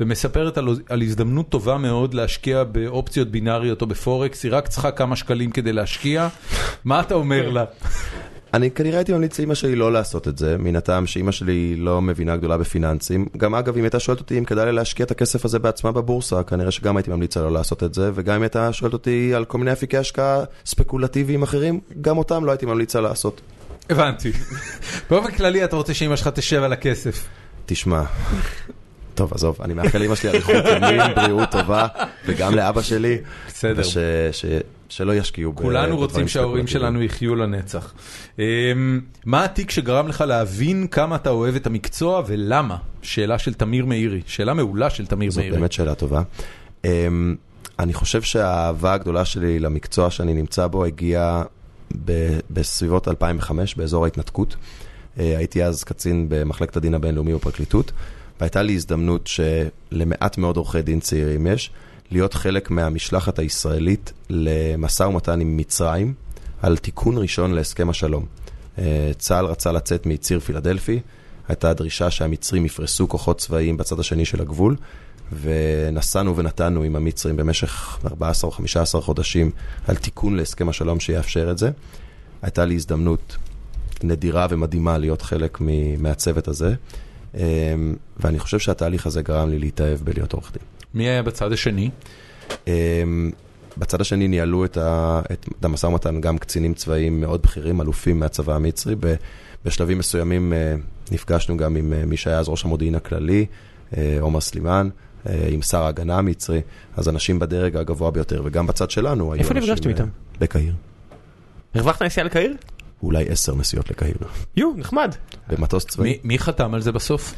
ומספרת על, על הזדמנות טובה מאוד להשקיע באופציות בינאריות או בפורקס, היא רק צריכה כמה שקלים כדי להשקיע. מה אתה אומר לה? אני כנראה הייתי ממליץ לאמא שלי לא לעשות את זה, מן הטעם שאמא שלי לא מבינה גדולה בפיננסים. גם אגב, אם הייתה שואלת אותי אם כדאי לה להשקיע את הכסף הזה בעצמה בבורסה, כנראה שגם הייתי ממליץ לה לא לעשות את זה, וגם אם הייתה שואלת אותי על כל מיני אפיקי השקעה ספקולטיביים אחרים, גם אותם לא הייתי ממליץ לה לעשות. הבנתי. באופן כללי אתה רוצה שאמא שלך תשב על הכסף. תשמע. טוב, עזוב, אני מאחל לאמא שלי אריכות ימים, בריאות טובה, וגם לאבא שלי. בסדר. שלא ישקיעו. כולנו רוצים שההורים שלנו יחיו לנצח. מה התיק שגרם לך להבין כמה אתה אוהב את המקצוע ולמה? שאלה של תמיר מאירי. שאלה מעולה של תמיר מאירי. זאת באמת שאלה טובה. אני חושב שהאהבה הגדולה שלי למקצוע שאני נמצא בו הגיעה בסביבות אלפיים וחמש, באזור ההתנתקות. הייתי אז קצין במחלקת הדין הבינלאומי ופרקליטות, והייתה לי הזדמנות שלמעט מאוד עורכי דין צעירים יש, להיות חלק מהמשלחת הישראלית למשא ומתן עם מצרים, על תיקון ראשון להסכם השלום. צה"ל רצה לצאת מציר פילדלפי, הייתה הדרישה שהמצרים יפרסו כוחות צבאיים בצד השני של הגבול, ונסענו ונתנו עם המצרים במשך ארבע עשרה או חמש עשרה חודשים, על תיקון להסכם השלום שיאפשר את זה. הייתה לי הזדמנות נדירה ומדהימה להיות חלק מהצוות הזה, ואני חושב שהתהליך הזה גרם לי להתאהב בלהיות עורך דין. מי היה בצד השני? בצד השני ניהלו את המשא ומתן גם קצינים צבאיים מאוד בכירים, אלופים מהצבא המצרי. בשלבים מסוימים נפגשנו גם עם מי שהיה אז ראש המודיעין הכללי, עומר סלימן, עם שר ההגנה המצרי, אז אנשים בדרג הגבוה ביותר, וגם בצד שלנו. איפה נפגשתם איתם? בקהיר. הרווחת נסיעה לקהיר? אולי עשר נסיעות לקהיר. יו, נחמד. במטוס צבאי. מי חתם על זה בסוף?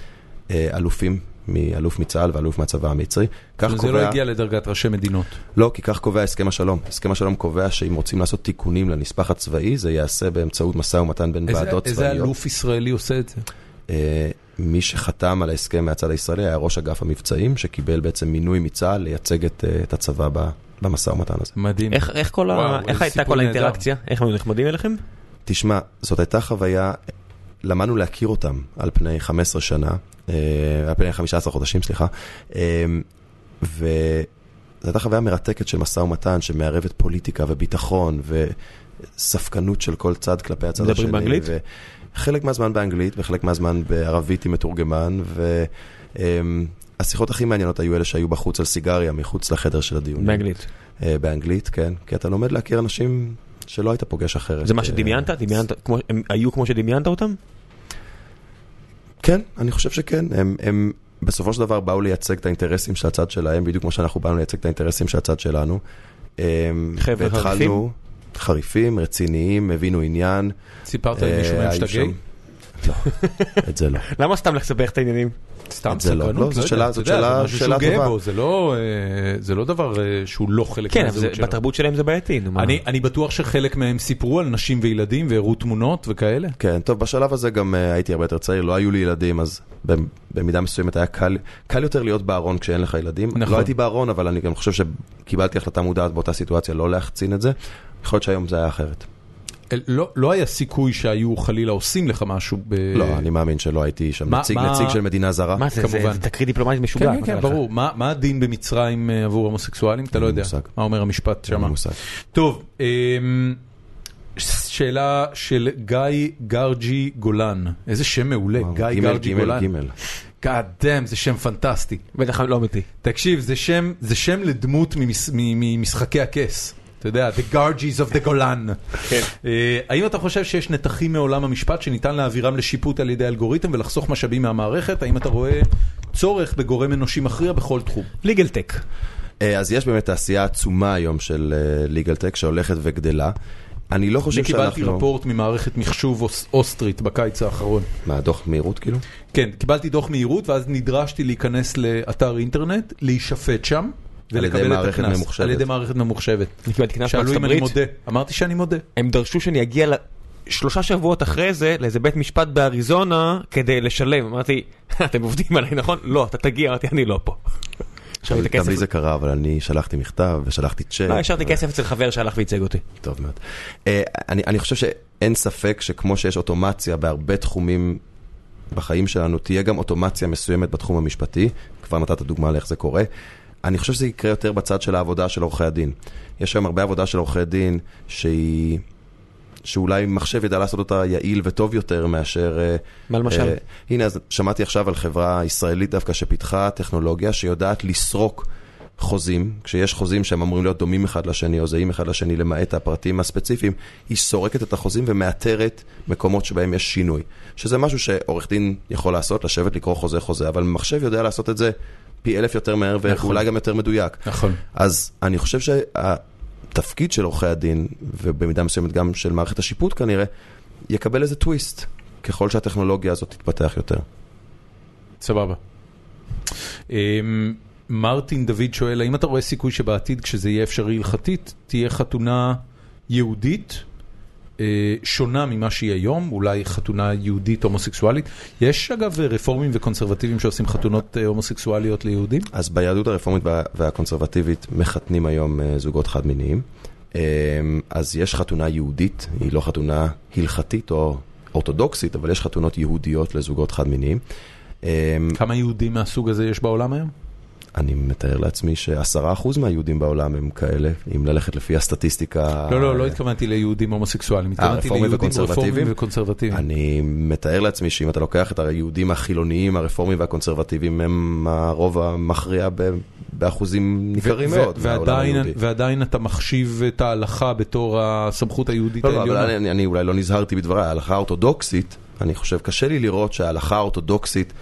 אלופים. מאלוף מצה"ל ואלוף מהצבא המצרי. זה לא הגיע לדרגת ראשי מדינות. לא, כי כך קובע הסכם השלום. הסכם השלום קובע שאם רוצים לעשות תיקונים לנספח הצבאי, זה יעשה באמצעות משא ומתן בין ועדות צבאיות. איזה אלוף ישראלי עושה את זה? מי שחתם על ההסכם מהצד הישראלי היה ראש אגף המבצעים, שקיבל בעצם מינוי מצה"ל לייצג את הצבא במשא ומתן הזה. מדהים. איך הייתה כל האינטראקציה? איך הם נחמדים אליכם? תשמע, זאת הייתה חוויה... למדנו להכיר אותם על פני חמש עשרה שנה, על פני חמש עשרה חודשים, סליחה, וזו הייתה חוויה מרתקת של משא ומתן, שמערבת פוליטיקה וביטחון, וספקנות של כל צד כלפי הצד השני. מדברים באנגלית? חלק מהזמן באנגלית, וחלק מהזמן בערבית עם מתורגמן, והשיחות הכי מעניינות היו אלה שהיו בחוץ על סיגריה, מחוץ לחדר של הדיון. באנגלית? באנגלית, כן, כי אתה לומד להכיר אנשים... שלא היית פוגש אחרת. זה מה שדמיינת? הם היו כמו שדמיינת אותם? כן, אני חושב שכן. הם בסופו של דבר באו לייצג את האינטרסים של הצד שלהם, בדיוק כמו שאנחנו באנו לייצג את האינטרסים של הצד שלנו. חבר'ה חריפים? חריפים, רציניים, הבינו עניין. סיפרת לי מישהו מהם שתגי? לא, את זה לא. למה סתם לסבך את העניינים? סתם סבכנות? זאת שאלה טובה. זה לא דבר שהוא לא חלק מהזהות שלו. כן, בתרבות שלהם זה בעייתי. אני בטוח שחלק מהם סיפרו על נשים וילדים והראו תמונות וכאלה. כן, טוב, בשלב הזה גם הייתי הרבה יותר צעיר, לא היו לי ילדים, אז במידה מסוימת היה קל יותר להיות בארון כשאין לך ילדים. לא הייתי בארון, אבל אני גם חושב שקיבלתי החלטה מודעת באותה סיטואציה לא להחצין את זה. יכול להיות שהיום זה היה אחרת. לא היה סיכוי שהיו חלילה עושים לך משהו? לא, אני מאמין שלא הייתי שם נציג של מדינה זרה. מה זה? זה תקרית דיפלומטית משוגעת. כן, כן, ברור. מה הדין במצרים עבור הומוסקסואלים? אתה לא יודע. מה אומר המשפט שם? טוב, שאלה של גיא גרג'י גולן. איזה שם מעולה, גיא גרג'י גולן. God damn, זה שם פנטסטי. בטח לא אמיתי. תקשיב, זה שם לדמות ממשחקי הכס. אתה יודע, the Gargies of the Golan. האם אתה חושב שיש נתחים מעולם המשפט שניתן להעבירם לשיפוט על ידי אלגוריתם ולחסוך משאבים מהמערכת? האם אתה רואה צורך בגורם אנושי מכריע בכל תחום? ליגל טק. אז יש באמת תעשייה עצומה היום של ליגל טק שהולכת וגדלה. אני לא חושב שאנחנו... אני קיבלתי רפורט ממערכת מחשוב אוסטרית בקיץ האחרון. מה, דוח מהירות כאילו? כן, קיבלתי דוח מהירות ואז נדרשתי להיכנס לאתר אינטרנט, להישפט שם. ולקבל את הכנס, על ידי מערכת ממוחשבת. שאלו אם אני מודה, אמרתי שאני מודה. הם דרשו שאני אגיע שלושה שבועות אחרי זה, לאיזה בית משפט באריזונה, כדי לשלם. אמרתי, אתם עובדים עליי, נכון? לא, אתה תגיע, אמרתי, אני לא פה. גם לי זה קרה, אבל אני שלחתי מכתב ושלחתי צ'ק. לא, השארתי כסף אצל חבר שהלך וייצג אותי. טוב מאוד. אני חושב שאין ספק שכמו שיש אוטומציה בהרבה תחומים בחיים שלנו, תהיה גם אוטומציה מסוימת בתחום המשפטי. כבר נתת דוגמה לאיך זה קורה. אני חושב שזה יקרה יותר בצד של העבודה של עורכי הדין. יש היום הרבה עבודה של עורכי דין שהיא... שאולי מחשב ידע לעשות אותה יעיל וטוב יותר מאשר... מה למשל? Uh, הנה, אז שמעתי עכשיו על חברה ישראלית דווקא שפיתחה טכנולוגיה שיודעת לסרוק חוזים, כשיש חוזים שהם אמורים להיות דומים אחד לשני או זהים אחד לשני למעט הפרטים הספציפיים, היא סורקת את החוזים ומאתרת מקומות שבהם יש שינוי. שזה משהו שעורך דין יכול לעשות, לשבת לקרוא חוזה חוזה, אבל מחשב יודע לעשות את זה פי אלף יותר מהר, ואולי גם יותר מדויק. נכון. אז אני חושב שהתפקיד של עורכי הדין, ובמידה מסוימת גם של מערכת השיפוט כנראה, יקבל איזה טוויסט, ככל שהטכנולוגיה הזאת תתפתח יותר. סבבה. מרטין דוד שואל, האם אתה רואה סיכוי שבעתיד, כשזה יהיה אפשרי הלכתית, תהיה חתונה יהודית, שונה ממה שהיא היום, אולי חתונה יהודית הומוסקסואלית. יש אגב רפורמים וקונסרבטיבים שעושים חתונות הומוסקסואליות ליהודים? אז ביהדות הרפורמית והקונסרבטיבית מחתנים היום זוגות חד מיניים. אז יש חתונה יהודית, היא לא חתונה הלכתית או אורתודוקסית, אבל יש חתונות יהודיות לזוגות חד מיניים. כמה יהודים מהסוג הזה יש בעולם היום? אני מתאר לעצמי שעשרה אחוז מהיהודים בעולם הם כאלה, אם ללכת לפי הסטטיסטיקה... לא, לא, לא התכוונתי ליהודים הומוסקסואלים, התכוונתי ליהודים רפורמים וקונסרבטיבים. אני מתאר לעצמי שאם אתה לוקח את היהודים החילוניים, הרפורמים והקונסרבטיבים, הם הרוב המכריע באחוזים ניכרים מאוד. ועדיין אתה מחשיב את ההלכה בתור הסמכות היהודית העליונה. לא, אבל אני אולי לא נזהרתי בדבריי, ההלכה האורתודוקסית, אני חושב, קשה לי לראות שההלכה האורתודוקסית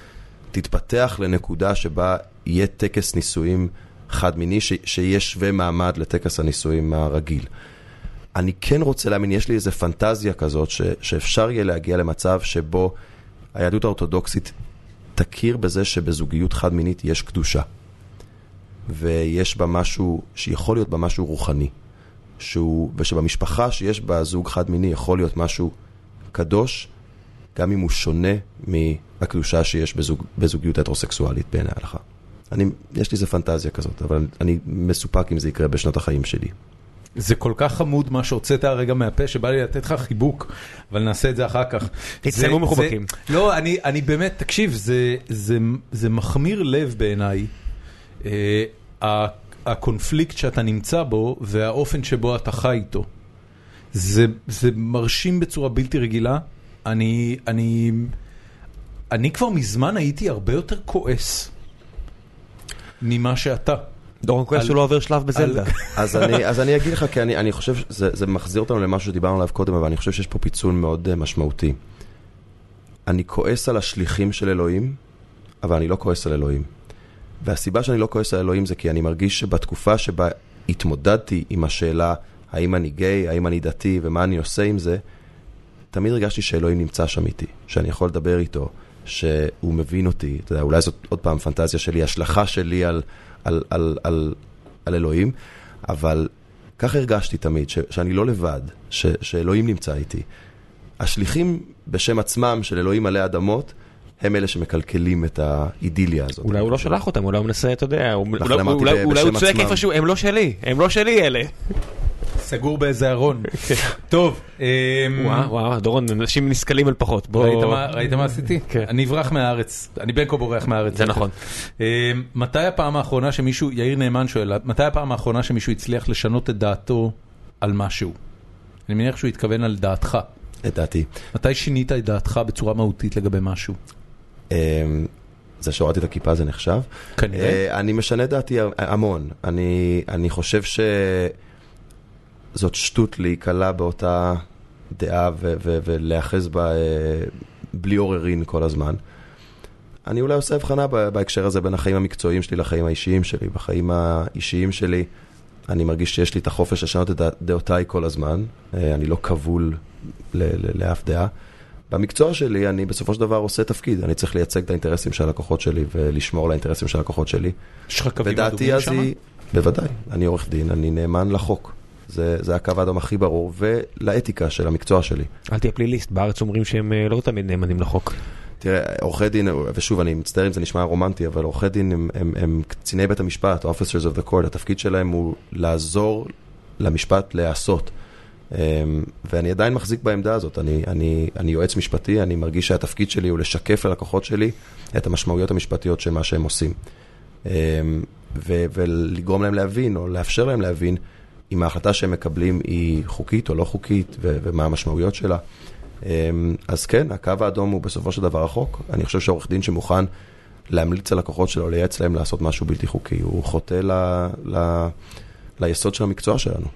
תתפתח לנקודה שבה יהיה טקס נישואים חד מיני, ש- שיהיה שווה מעמד לטקס הנישואים הרגיל. אני כן רוצה להאמין, יש לי איזו פנטזיה כזאת, ש- שאפשר יהיה להגיע למצב שבו היהדות האורתודוקסית תכיר בזה שבזוגיות חד מינית יש קדושה. ויש בה משהו, שיכול להיות בה משהו רוחני. שהוא, ושבמשפחה שיש בה זוג חד מיני יכול להיות משהו קדוש, גם אם הוא שונה מהקדושה שיש בזוג, בזוגיות הטרוסקסואלית בין ההלכה. אני, יש לי איזו פנטזיה כזאת, אבל אני מסופק אם זה יקרה בשנות החיים שלי. זה כל כך חמוד מה שהוצאת הרגע מהפה, שבא לי לתת לך חיבוק, אבל נעשה את זה אחר כך. תצלמו מחובקים. זה, לא, אני, אני באמת, תקשיב, זה, זה, זה מחמיר לב בעיניי, אה, הקונפליקט שאתה נמצא בו, והאופן שבו אתה חי איתו. זה, זה מרשים בצורה בלתי רגילה. אני, אני, אני כבר מזמן הייתי הרבה יותר כועס ממה שאתה. דורון כועס שלא עובר שלב בזלדה. אז אני אגיד לך, כי אני חושב שזה מחזיר אותנו למשהו שדיברנו עליו קודם, אבל אני חושב שיש פה פיצול מאוד משמעותי. אני כועס על השליחים של אלוהים, אבל אני לא כועס על אלוהים. והסיבה שאני לא כועס על אלוהים זה כי אני מרגיש שבתקופה שבה התמודדתי עם השאלה, האם אני גיי, האם אני דתי, ומה אני עושה עם זה, תמיד הרגשתי שאלוהים נמצא שם איתי, שאני יכול לדבר איתו, שהוא מבין אותי. אתה יודע, אולי זאת עוד פעם פנטזיה שלי, השלכה שלי על, על, על, על, על אלוהים, אבל כך הרגשתי תמיד, ש, שאני לא לבד, ש, שאלוהים נמצא איתי. השליחים בשם עצמם של אלוהים עלי אדמות, הם אלה שמקלקלים את האידיליה הזאת. אולי הוא לא שלח אותם, אולי הוא מנסה, אתה יודע, אולי הוא צועק איפשהו, הם לא שלי, הם לא שלי אלה. סגור באיזה ארון. טוב. וואו, וואו, דורון, אנשים נסקלים על פחות. ראית מה עשיתי? אני אברח מהארץ. אני בן כה בורח מהארץ. זה נכון. מתי הפעם האחרונה שמישהו, יאיר נאמן שואל, מתי הפעם האחרונה שמישהו הצליח לשנות את דעתו על משהו? אני מניח שהוא התכוון על דעתך. את דעתי. מתי שינית את דעתך בצורה מהותית לגבי משהו? זה שהורדתי את הכיפה, זה נחשב. כנראה. אני משנה דעתי המון. אני חושב שזאת שטות להיקלה באותה דעה ולהחז בה בלי עוררין כל הזמן. אני אולי עושה הבחנה בהקשר הזה בין החיים המקצועיים שלי לחיים האישיים שלי. בחיים האישיים שלי אני מרגיש שיש לי את החופש לשנות את דעותיי כל הזמן. אני לא כבול לאף דעה. במקצוע שלי, אני בסופו של דבר עושה תפקיד. אני צריך לייצג את האינטרסים של הלקוחות שלי ולשמור על האינטרסים של הלקוחות שלי. יש לך קווים אדומים שמה? בוודאי. אני עורך דין, אני נאמן לחוק. זה, זה הקו האדום הכי ברור, ולאתיקה של המקצוע שלי. אל תהיה פליליסט. בארץ אומרים שהם לא תמיד נאמנים לחוק. תראה, עורכי דין, ושוב, אני מצטער אם זה נשמע רומנטי, אבל עורכי דין הם, הם, הם קציני בית המשפט, officers of the court. התפקיד שלהם הוא לעזור למשפט לעשות. ואני עדיין מחזיק בעמדה הזאת. אני, אני, אני יועץ משפטי, אני מרגיש שהתפקיד שלי הוא לשקף ללקוחות שלי את המשמעויות המשפטיות של מה שהם עושים. ו, ולגרום להם להבין, או לאפשר להם להבין, אם ההחלטה שהם מקבלים היא חוקית או לא חוקית, ו, ומה המשמעויות שלה. אז כן, הקו האדום הוא בסופו של דבר החוק. אני חושב שעורך דין שמוכן להמליץ ללקוחות שלו, לייעץ להם לעשות משהו בלתי חוקי, הוא חוטא ל, ל, ליסוד של המקצוע שלנו.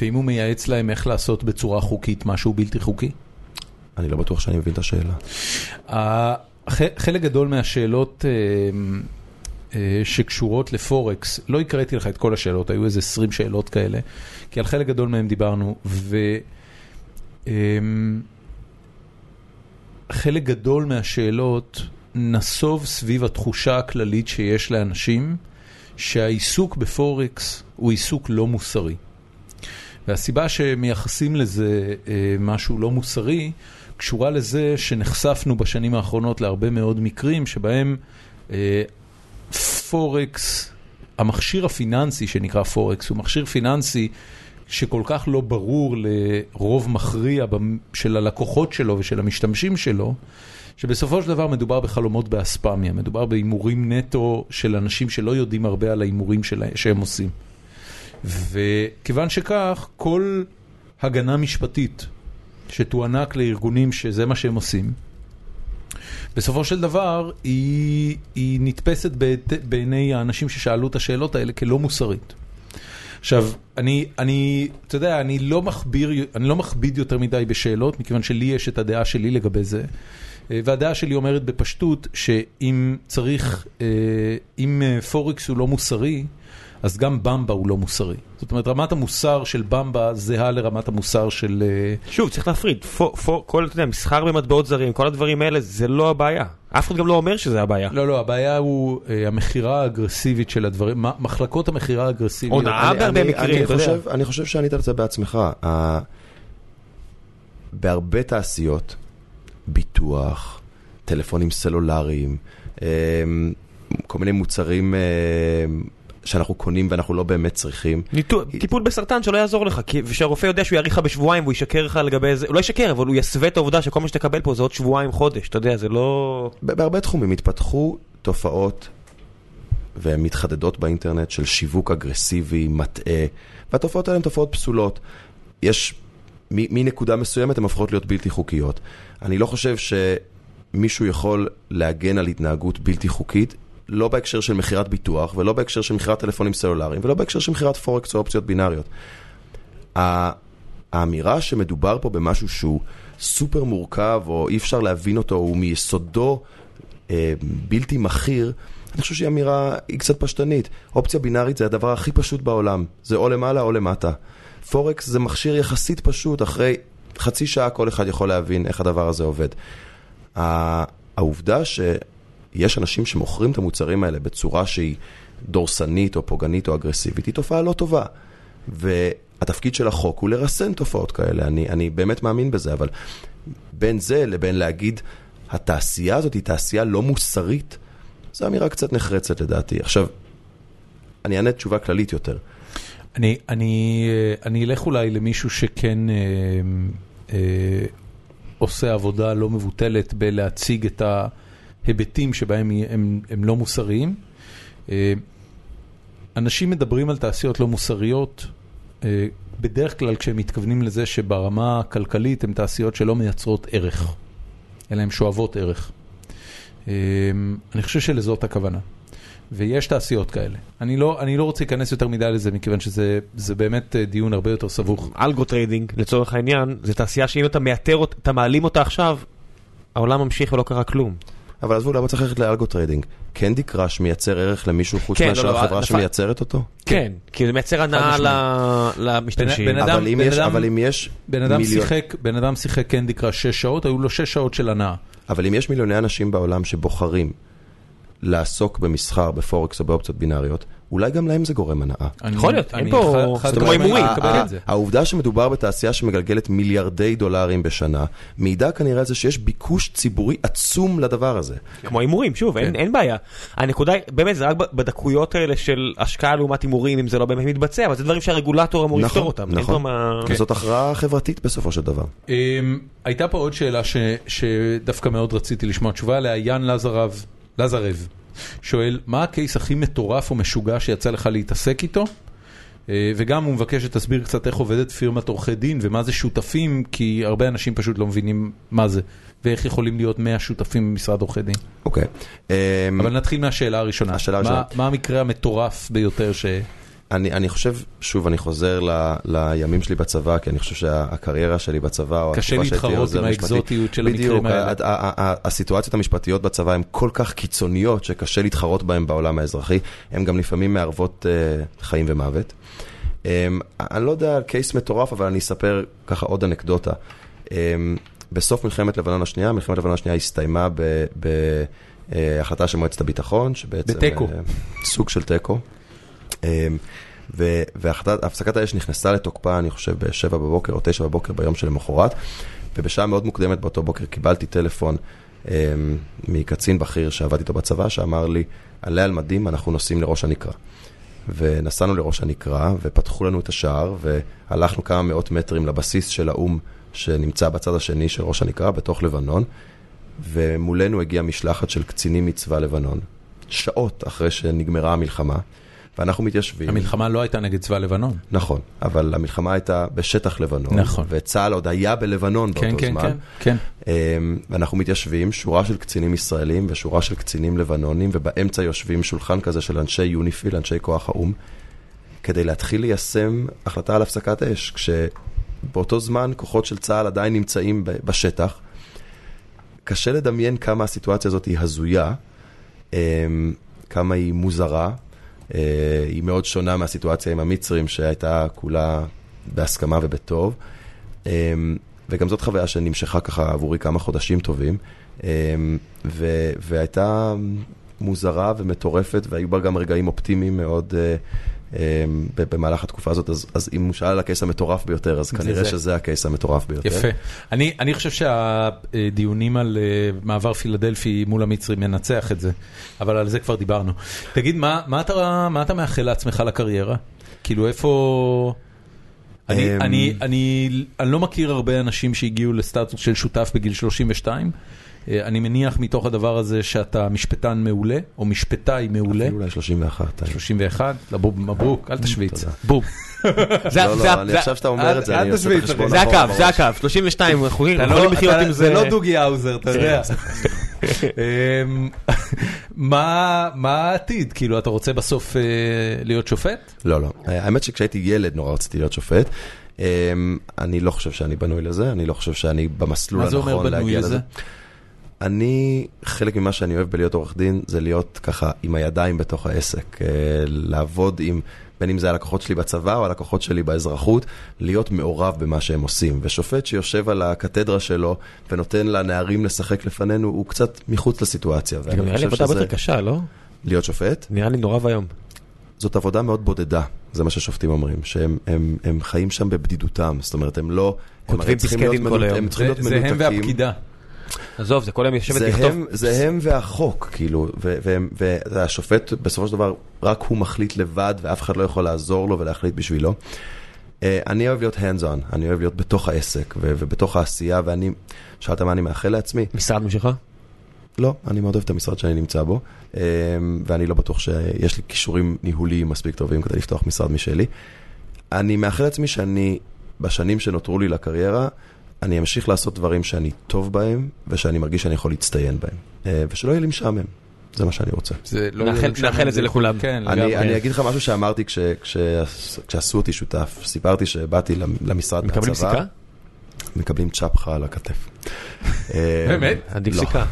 ואם הוא מייעץ להם איך לעשות בצורה חוקית משהו בלתי חוקי? אני לא בטוח שאני מבין את השאלה. חלק גדול מהשאלות שקשורות לפורקס, לא הקראתי לך את כל השאלות, היו איזה עשרים שאלות כאלה, כי על חלק גדול מהם דיברנו, וחלק גדול מהשאלות נסוב סביב התחושה הכללית שיש לאנשים, שהעיסוק בפורקס הוא עיסוק לא מוסרי. והסיבה שמייחסים לזה משהו לא מוסרי, קשורה לזה שנחשפנו בשנים האחרונות להרבה מאוד מקרים, שבהם פורקס, המכשיר הפיננסי שנקרא פורקס, הוא מכשיר פיננסי שכל כך לא ברור לרוב מכריע של הלקוחות שלו ושל המשתמשים שלו, שבסופו של דבר מדובר בחלומות באספמיה, מדובר באימורים נטו של אנשים שלא יודעים הרבה על האימורים שהם עושים. וכיוון שכך, כל הגנה משפטית שתוענק לארגונים שזה מה שהם עושים, בסופו של דבר היא, היא נתפסת בעיני האנשים ששאלו את השאלות האלה כלא מוסרית. עכשיו, אני, אני, אתה יודע, אני לא מכביר, אני לא מכביד יותר מדי בשאלות, מכיוון שלי יש את הדעה שלי לגבי זה. והדעה שלי אומרת בפשטות שאם צריך, אם פורקס הוא לא מוסרי, אז גם במבה הוא לא מוסרי. זאת אומרת, רמת המוסר של במבה זהה לרמת המוסר של... שוב, צריך להפריד. פו, פו, כל, אתה יודע, מסחר במטבעות זרים, כל הדברים האלה, זה לא הבעיה. אף אחד גם לא אומר שזה הבעיה. לא, לא, הבעיה הוא אה, המחירה האגרסיבית של הדברים. מה, מחלקות המחירה האגרסיבית... עונה בהרבה מקרים. אני חושב, אני חושב שאני תרצה בעצמך. ה... בהרבה תעשיות, ביטוח, טלפונים סלולריים, אה, כל מיני מוצרים... אה, שאנחנו קונים ואנחנו לא באמת צריכים. טיפול בסרטן שלא יעזור לך, ושהרופא יודע שהוא יעריך בשבועיים, והוא ישקר לך לגבי זה, הוא לא ישקר, אבל הוא יסווה את העובדה שכל מה שתקבל פה זה עוד שבועיים חודש, אתה יודע, זה לא... בהרבה תחומים התפתחו תופעות ומתחדדות באינטרנט של שיווק אגרסיבי, מטעה, והתופעות האלה הן תופעות פסולות. יש, מנקודה מסוימת הן הופכות להיות בלתי חוקיות. אני לא חושב שמישהו יכול להגן על התנהגות בלתי חוקית, לא בהקשר של מחירת ביטוח, ולא בהקשר של מחירת טלפונים סלולריים, ולא בהקשר של מחירת פורקס או אופציות בינאריות. האמירה שמדובר פה במשהו שהוא סופר מורכב, או אי אפשר להבין אותו, הוא מיסודו בלתי מחיר, אני חושב שהיא אמירה קצת פשטנית. אופציה בינארית זה הדבר הכי פשוט בעולם. זה או למעלה או למטה. פורקס זה מכשיר יחסית פשוט, אחרי חצי שעה כל אחד יכול להבין איך הדבר הזה עובד. העובדה ש... יש אנשים שמוכרים את המוצרים האלה בצורה שהיא דורסנית או פוגענית או אגרסיבית, היא תופעה לא טובה. והתפקיד של החוק הוא לרסן תופעות כאלה. אני, אני באמת מאמין בזה, אבל בין זה לבין להגיד, התעשייה הזאת היא תעשייה לא מוסרית, זו אמירה קצת נחרצת לדעתי. עכשיו, אני אענה תשובה כללית יותר. אני, אני, אני אלך אולי למישהו שכן אה, אה, עושה עבודה לא מבוטלת בלהציג את ההיבטים שבהם הם, הם לא מוסריים. אה, אנשים מדברים על תעשיות לא מוסריות, אה, בדרך כלל כשהם מתכוונים לזה שברמה הכלכלית הם תעשיות שלא מייצרות ערך, אלא הם שואבות ערך. אה, אני חושב שלזאת הכוונה. ויש תעשיות כאלה. אני לא, אני לא רוצה להיכנס יותר מדי לזה, מכיוון שזה, זה באמת דיון הרבה יותר סבוך. אלגו טריידינג, לצורך העניין, זה תעשייה שאם אתה מאתר, אתה מעלים אותה עכשיו, העולם ממשיך ולא קרה כלום. אבל עזבו, למה צריך ללכת לאלגו טריידינג? קנדי קראש מייצר ערך למישהו חוץ מאשר החברה שמייצרת אותו? כן, כי זה מייצר הנאה למשתמשים. אבל אם יש... בן אדם שיחק קנדי קראש שש שעות, היו לו שש שעות של הנאה. אבל אם יש מיליוני אנשים בעולם שבוחרים לעסוק במסחר, בפורקס או באופציות בינאריות, אולי גם להם זה גורם הנאה. יכול להיות, אין פה, זה כמו אימורים. העובדה שמדובר בתעשייה שמגלגלת מיליארדי דולרים בשנה, מידע כנראה זה שיש ביקוש ציבורי עצום לדבר הזה. כמו אימורים, שוב, אין בעיה. הנקודה, באמת, זה רק בדקויות האלה של השקעה לעומת אימורים, אם זה לא באמת מתבצע, אבל זה דברים שהרגולטור אמור לפתור אותם. נכון, זאת הכרעה חברתית בסופו של דבר. הייתה פה עוד שאלה שדווקא מאוד רציתי לשמוע תשובה עליה, יאן לזרב לזרב, שואל, מה הקייס הכי מטורף או משוגע שיצא לך להתעסק איתו? וגם הוא מבקש שתסביר קצת איך עובדת פירמת עורכי דין, ומה זה שותפים, כי הרבה אנשים פשוט לא מבינים מה זה, ואיך יכולים להיות מאה שותפים במשרד עורכי דין. אוקיי. אבל נתחיל מהשאלה הראשונה. השאלה הראשונה. מה המקרה המטורף ביותר ש... אני, אני חושב, שוב, אני חוזר ל, לימים שלי בצבא, כי אני חושב שהקריירה שלי בצבא, או קשה להתחרות עם האקזוטיות של המקרים האלה. בדיוק, הסיטואציות המשפטיות בצבא הן כל כך קיצוניות, שקשה להתחרות בהן בעולם האזרחי. הן גם לפעמים מערבות uh, חיים ומוות. Um, אני לא יודע על קייס מטורף, אבל אני אספר ככה עוד אנקדוטה. Um, בסוף מלחמת לבנון השנייה, מלחמת לבנון השנייה הסתיימה בהחלטה uh, של מועצת הביטחון, שבעצם... בטקו. Uh, סוג של טקו. והפסקת האש נכנסה לתוקפה, אני חושב, ב-שבע בבוקר או תשע בבוקר ביום שלמחרת, ובשעה מאוד מוקדמת באותו בוקר קיבלתי טלפון מקצין בכיר שעבד איתו בצבא, שאמר לי, עלה על מדים, אנחנו נוסעים לראש הנקרא. ונסענו לראש הנקרא, ופתחו לנו את השער, והלכנו כמה מאות מטרים לבסיס של האום שנמצא בצד השני של ראש הנקרא, בתוך לבנון, ומולנו הגיעה משלחת של קצינים מצבא לבנון, שעות אחרי שנגמרה המלחמה, ואנחנו מתיישבים. המלחמה לא הייתה נגד צבא לבנון. נכון, אבל המלחמה הייתה בשטח לבנון. נכון. וצהל עוד היה בלבנון כן, באותו כן, זמן. כן, כן. ואנחנו מתיישבים, שורה של קצינים ישראלים ושורה של קצינים לבנונים, ובאמצע יושבים שולחן כזה של אנשי יוניפיל, אנשי כוח האום, כדי להתחיל ליישם החלטה על הפסקת אש, כשבאותו זמן כוחות של צהל עדיין נמצאים בשטח. קשה לדמיין כמה הסיטואציה הזאת היא הזויה, כמה היא מוזרה, היא מאוד שונה מהסיטואציה עם המצרים שהייתה כולה בהסכמה ובטוב, וגם זאת חוויה שנמשכה ככה עבורי כמה חודשים טובים, והייתה מוזרה ומטורפת, והיו בה גם רגעים אופטימיים מאוד במהלך התקופה הזאת. אז אם הוא שאל על הקייס המטורף ביותר, אז כנראה שזה הקייס המטורף ביותר. יפה. אני חושב שהדיונים על מעבר פילדלפי מול המצרים מנצח את זה, אבל על זה כבר דיברנו. תגיד, מה אתה מאחל לעצמך לקריירה? כאילו, איפה... אני לא מכיר הרבה אנשים שהגיעו לסטטוס של שותף בגיל שלושים ושתיים, אני מניח מתוך הדבר הזה שאתה משפטן מעולה, או משפטאי מעולה. אפילו אולי שלושים ואחת. שלושים ואחת, מברוק, אל תשוויץ. בום. לא, לא, אני חושב שאתה אומר את זה, אני עושה את החשבון. זה הקו, זה הקו, שלושים ושתיים, אנחנו יכולים לחיות עם זה. זה לא דוגי האוזר, אתה יודע. מה העתיד? כאילו, אתה רוצה בסוף להיות שופט? לא, לא. האמת שכשהייתי ילד נורא רציתי להיות שופט, אני לא חושב שאני בנוי לזה, אני לא חושב שאני במסלול הנכון להגיע לזה. אני, חלק ממה שאני אוהב בלהיות עורך דין, זה להיות ככה עם הידיים בתוך העסק, לעבוד עם, בין אם זה הלקוחות שלי בצבא או הלקוחות שלי באזרחות, להיות מעורב במה שהם עושים. ושופט שיושב על הקתדרה שלו ונותן לנערים לשחק לפנינו, הוא קצת מחוץ לסיטואציה. נראה לי עבודה יותר קשה, לא? להיות שופט? נראה לי נורא והיום. זאת עבודה מאוד בודדה, זה מה ששופטים אומרים, שהם הם, הם חיים שם בבדידותם, זאת אומרת, הם לא... הם צריכים להיות מנותקים. זה הם והפקידה. עזוב, זה כל הם יושבת לכתוב. זה הם והחוק, כאילו, והשופט בסופו של דבר, רק הוא מחליט לבד, ואף אחד לא יכול לעזור לו ולהחליט בשבילו. אני אוהב להיות hands on, אני אוהב להיות בתוך העסק, ובתוך העשייה, ואני, שאלת מה אני מאחל לעצמי. משרד משיכה? לא, אני מאוד אוהב את המשרד שאני נמצא בו, ואני לא בטוח שיש לי כישורים ניהוליים מספיק טובים כדי לפתוח משרד משלי. אני מאחל לעצמי שאני, בשנים שנותרו לי לקריירה, אני אמשיך לעשות דברים שאני טוב בהם, ושאני מרגיש שאני יכול להצטיין בהם. ושלא יהיה לי משעמם. זה מה שאני רוצה. נאחל את זה לכולם. אני אגיד לך משהו שאמרתי כשעשו אותי שותף. סיפרתי שבאתי למשרד מהצבא. מקבלים סיכה? מקבלים צ'פחה על הכתף. באמת? עדיף סיכה.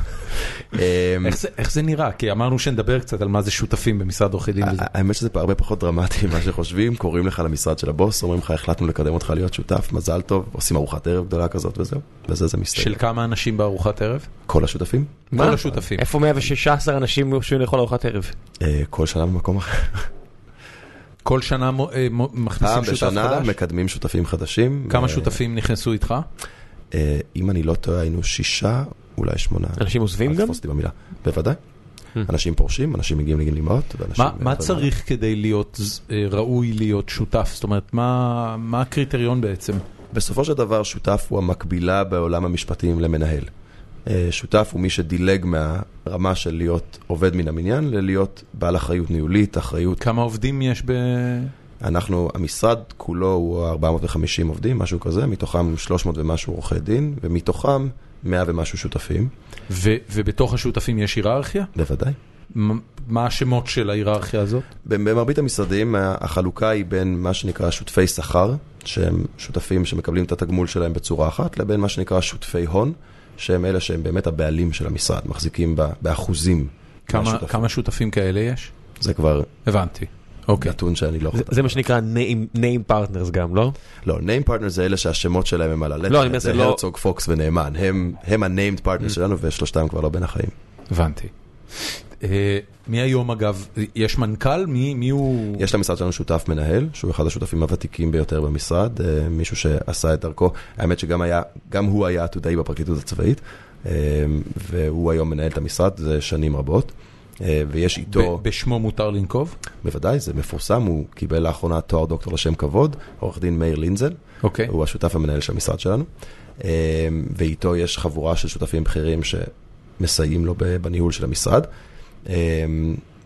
איך זה נראה? כי אמרנו שנדבר קצת על מה זה שותפים במשרד עורכי דין. האמת שזה הרבה פחות דרמטי ממה שחושבים. קוראים לך למשרד של הבוס, אומרים לך, החלטנו לקדם אותך להיות שותף, מזל טוב, עושים ארוחת ערב גדולה כזאת וזהו. וזה זה מסתכל. של כמה אנשים בארוחת ערב? כל השותפים. כל השותפים. איפה מאה ושש עשרה אנשים שהוא לאכול ארוחת ערב? כל שנה במקום אחר. כל שנה מכניסים שותף חדש? בשנה מקדמים שותפים חדשים. כמה שותפים נכנסו איתך? אם אני לא טועה, היינו שישה, אולי שמונה. אנשים עוזבים גם? בוודאי. אנשים פורשים, אנשים מגיעים לגמלאות. מה צריך כדי להיות ראוי להיות שותף? זאת אומרת, מה הקריטריון בעצם? בסופו של דבר, שותף הוא המקבילה בעולם המשפטים למנהל. שותף הוא מי שדילג מהרמה של להיות עובד מן המניין, ללהיות בעל אחריות ניהולית, אחריות... כמה עובדים יש ב... אנחנו, המשרד כולו הוא ארבע מאות וחמישים עובדים, משהו כזה, מתוכם שלוש מאות ומשהו עורכי דין, ומתוכם מאה ומשהו שותפים. ו- ובתוך השותפים יש היררכיה? בוודאי. מה השמות של ההיררכיה הזאת? במרבית המשרדים, החלוקה היא בין מה שנקרא שותפי שכר, שהם שותפים שמקבלים את התגמול שלהם בצורה אחת, לבין מה שנקרא שותפי הון, שהם אלה שהם באמת הבעלים של המשרד, מחזיקים באחוזים. כמה, כמה שותפים כאלה יש? זה כבר... הבנתי. אוקיי. נתון שאני לא חושב. זה מה שנקרא name, name partners גם, לא? לא, name partners זה אלה שהשמות שלהם הם על הלטה. לא, אני מנסה לא... זה הרצוג, פוקס ונאמן. הם, הם ה-named partners שלנו, ושלושתם כבר לא בין החיים. הבנתי. מי היום אגב, יש מנכ"ל? מי, מי הוא... יש למשרד שלנו שותף מנהל, שהוא אחד השותפים הוותיקים ביותר במשרד, מישהו שעשה את דרכו. האמת שגם היה, גם הוא היה עתודאי בפרקליטות הצבאית, והוא היום מנהל את המשרד, זה שנים רבות, ויש איתו... בשמו מותר לנקוב? בוודאי, זה מפורסם, הוא קיבל לאחרונה תואר דוקטור לשם כבוד, עורך דין מאיר לינזל, אוקיי. הוא השותף המנהל של המשרד שלנו, ואיתו יש חבורה של שותפים בכירים שמסייעים לו בניהול של המשרד,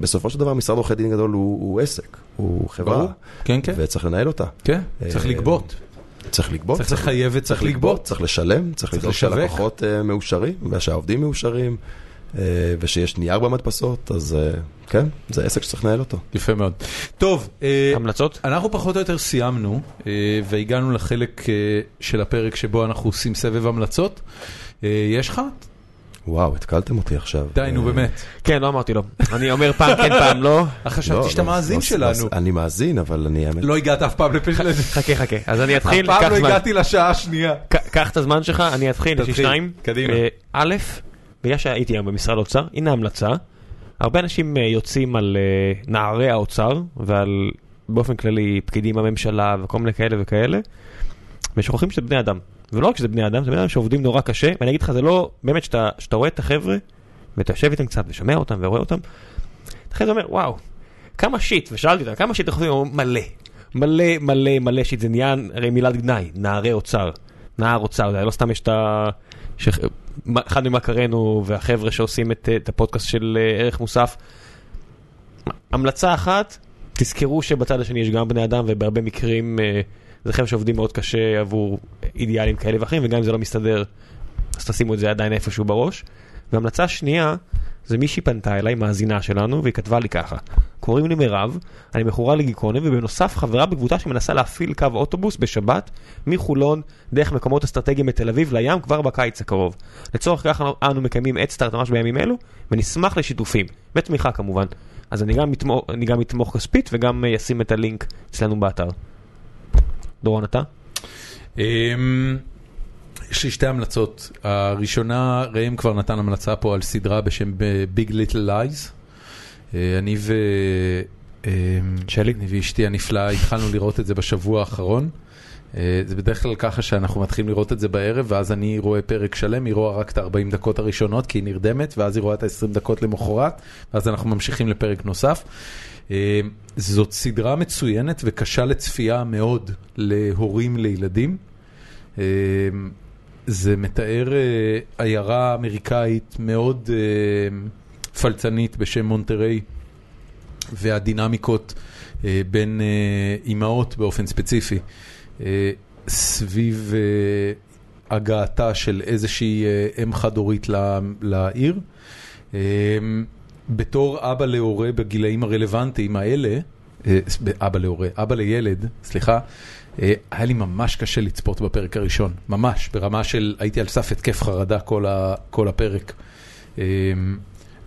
בסופו של דבר, משרד עורכי דין גדול הוא עסק, הוא חברה, וצריך לנהל אותה. צריך לגבות. צריך לגבות. צריך לחייב וצריך לגבות. צריך לשלם, צריך לדאוג שהלקוחות מאושרים, ושהעובדים מאושרים, ושיש נייר במדפסות, אז כן, זה עסק שצריך לנהל אותו. יפה מאוד. טוב. המלצות? אנחנו פחות או יותר סיימנו, והגענו לחלק של הפרק שבו אנחנו עושים סבב המלצות. יש לך? וואו, התקלתם אותי עכשיו. די, נו, באמת. כן, לא אמרתי לו. אני אומר פעם כן, פעם לא. חשבתי שאתה מאזין שלנו. אני מאזין, אבל אני... לא הגעת אף פעם לפשט. חכה, חכה. אז אני אתחיל. אף פעם לא הגעתי לשעה השנייה. קח את הזמן שלך, אני אתחיל. יש לי שניים. קדימה. א', בגלל שהייתי היום במשרד האוצר, הנה המלצה. הרבה אנשים יוצאים על נערי האוצר, ועל באופן כללי פקידים בממשלה, וכל מיני כאלה וכאלה, ושוכחים שזה בני אדם. ולא רק שזה בני אדם, זה בני אדם שעובדים נורא קשה, ואני אגיד לך, זה לא, באמת, שאתה, שאתה רואה את החבר'ה, ואתה יושב איתם קצת, ושומע אותם, ורואה אותם, אתה חייב אומר, וואו, כמה שיט, ושאלתי אותם, כמה שיט, חושבים, מלא, מלא, מלא, מלא שיט, זה נהיה, הרי מילת גנאי, נערי אוצר, נער אוצר, זה לא סתם יש את ה... ש... אחד ממכרנו, והחבר'ה שעושים את, את הפודקאסט של ערך מוסף, המלצה אחת, תזכרו שבצד השני יש גם בני אדם, ובהרבה מקרים, זה חייב שעובדים מאוד קשה עבור אידיאלים כאלה ואחרים, וגם אם זה לא מסתדר, אז תשימו את זה עדיין איפשהו בראש. והמלצה השנייה, זה מישהי פנתה אליי, מאזינה שלנו, והיא כתבה לי ככה. קוראים לי מירב, אני מכורה לגיקונם, ובנוסף חברה בקבוצה שמנסה להפעיל קו אוטובוס בשבת, מחולון, דרך מקומות אסטרטגיים בתל אביב, לים כבר בקיץ הקרוב. לצורך כך אנו מקיימים את סטארט ממש בימים אלו, ונשמח לשיתופים, ותמיכה כמובן. אז אני גם מתמוך, אני גם מתמוך כספית, וגם ישים את הלינק אצלנו באתר. דורון, אתה? יש לי שתי המלצות. הראשונה, ראם כבר נתן המלצה פה על סדרה בשם Big Little Lies. אני שלי ואשתי הנפלאה, התחלנו לראות את זה בשבוע האחרון. זה בדרך כלל ככה שאנחנו מתחילים לראות את זה בערב, ואז אני רואה פרק שלם, היא רואה רק את ארבעים דקות הראשונות, כי היא נרדמת, ואז היא רואה את עשרים דקות למחרת, ואז אנחנו ממשיכים לפרק נוסף. זאת סדרה מצוינת וקשה לצפייה מאוד להורים לילדים. זה מתאר עיירה אמריקאית מאוד פלצנית בשם מונטריי, והדינמיקות בין אימהות באופן ספציפי, סביב הגעתה של איזושהי אם חד-הורית לעיר. בתור אבא להורה בגילאים הרלוונטיים האלה, אבא להורה, אבא לילד, סליחה, היה לי ממש קשה לצפות בפרק הראשון, ממש, ברמה של הייתי על סף התקף חרדה כל הפרק.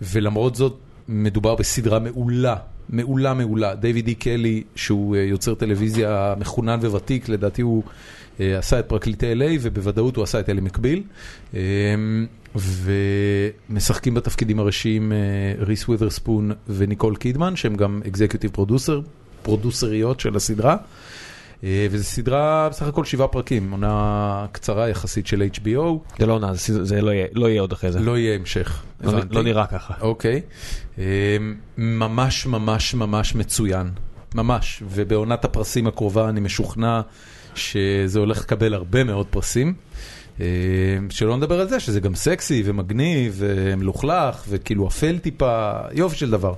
ולמרות זאת, מדובר בסדרה מעולה, מעולה מעולה. דיוויד אי קלי, שהוא יוצר טלוויזיה מכונן וותיק, לדעתי הוא עשה את פרקליטי אל איי, ובוודאות הוא עשה את אלי מקביל, ומשחקים בתפקידים הראשיים ריס ווית'רספון וניקול קידמן, שהם גם אקזקיוטיב פרודוסר, פרודוסריות של הסדרה, וזו סדרה בסך הכל שבעה פרקים, עונה קצרה יחסית של אייץ' בי או. זה לא עונה, זה לא יהיה עוד אחרי זה. לא יהיה המשך. לא נראה ככה. אוקיי. ממש ממש ממש מצוין. ממש. ובעונת הפרסים הקרובה אני משוכנע שזה הולך לקבל הרבה מאוד פרסים. שלא נדבר על זה, שזה גם סקסי ומגניב ומלוכלך וכאילו אפל טיפה, יופי של דבר.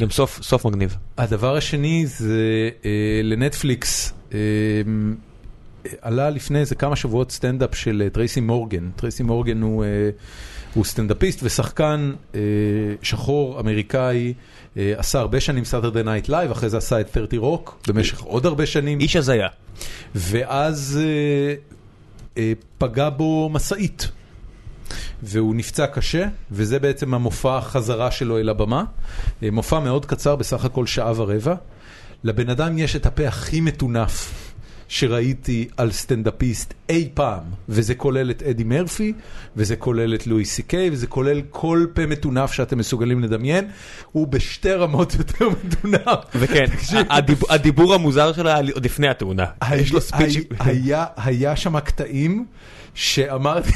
גם סוף, סוף מגניב. הדבר השני זה לנטפליקס. עלה לפני איזה כמה שבועות סטנדאפ של טרייסי מורגן. טרייסי מורגן הוא, הוא סטנדאפיסט ושחקן שחור אמריקאי, עשה הרבה שנים Saturday Night Live, אחרי זה עשה את תירטי רוק במשך עוד הרבה שנים. איש הזיה. ואז פגע בו מסעית והוא נפצע קשה, וזה בעצם המופע החזרה שלו אל הבמה. מופע מאוד קצר, בסך הכל שעה ורבע. לבן אדם יש את הפה הכי מתונף שראיתי על סטנדאפיסט אי פעם, וזה כולל את אדי מרפי, וזה כולל את לואי סי קיי, וזה כולל כל פה מתונף שאתם מסוגלים לדמיין, הוא בשתי רמות יותר מתונף. וכן, הדיבור המוזר שלה עוד לפני התאונה. היה שם הקטעים שאמרתי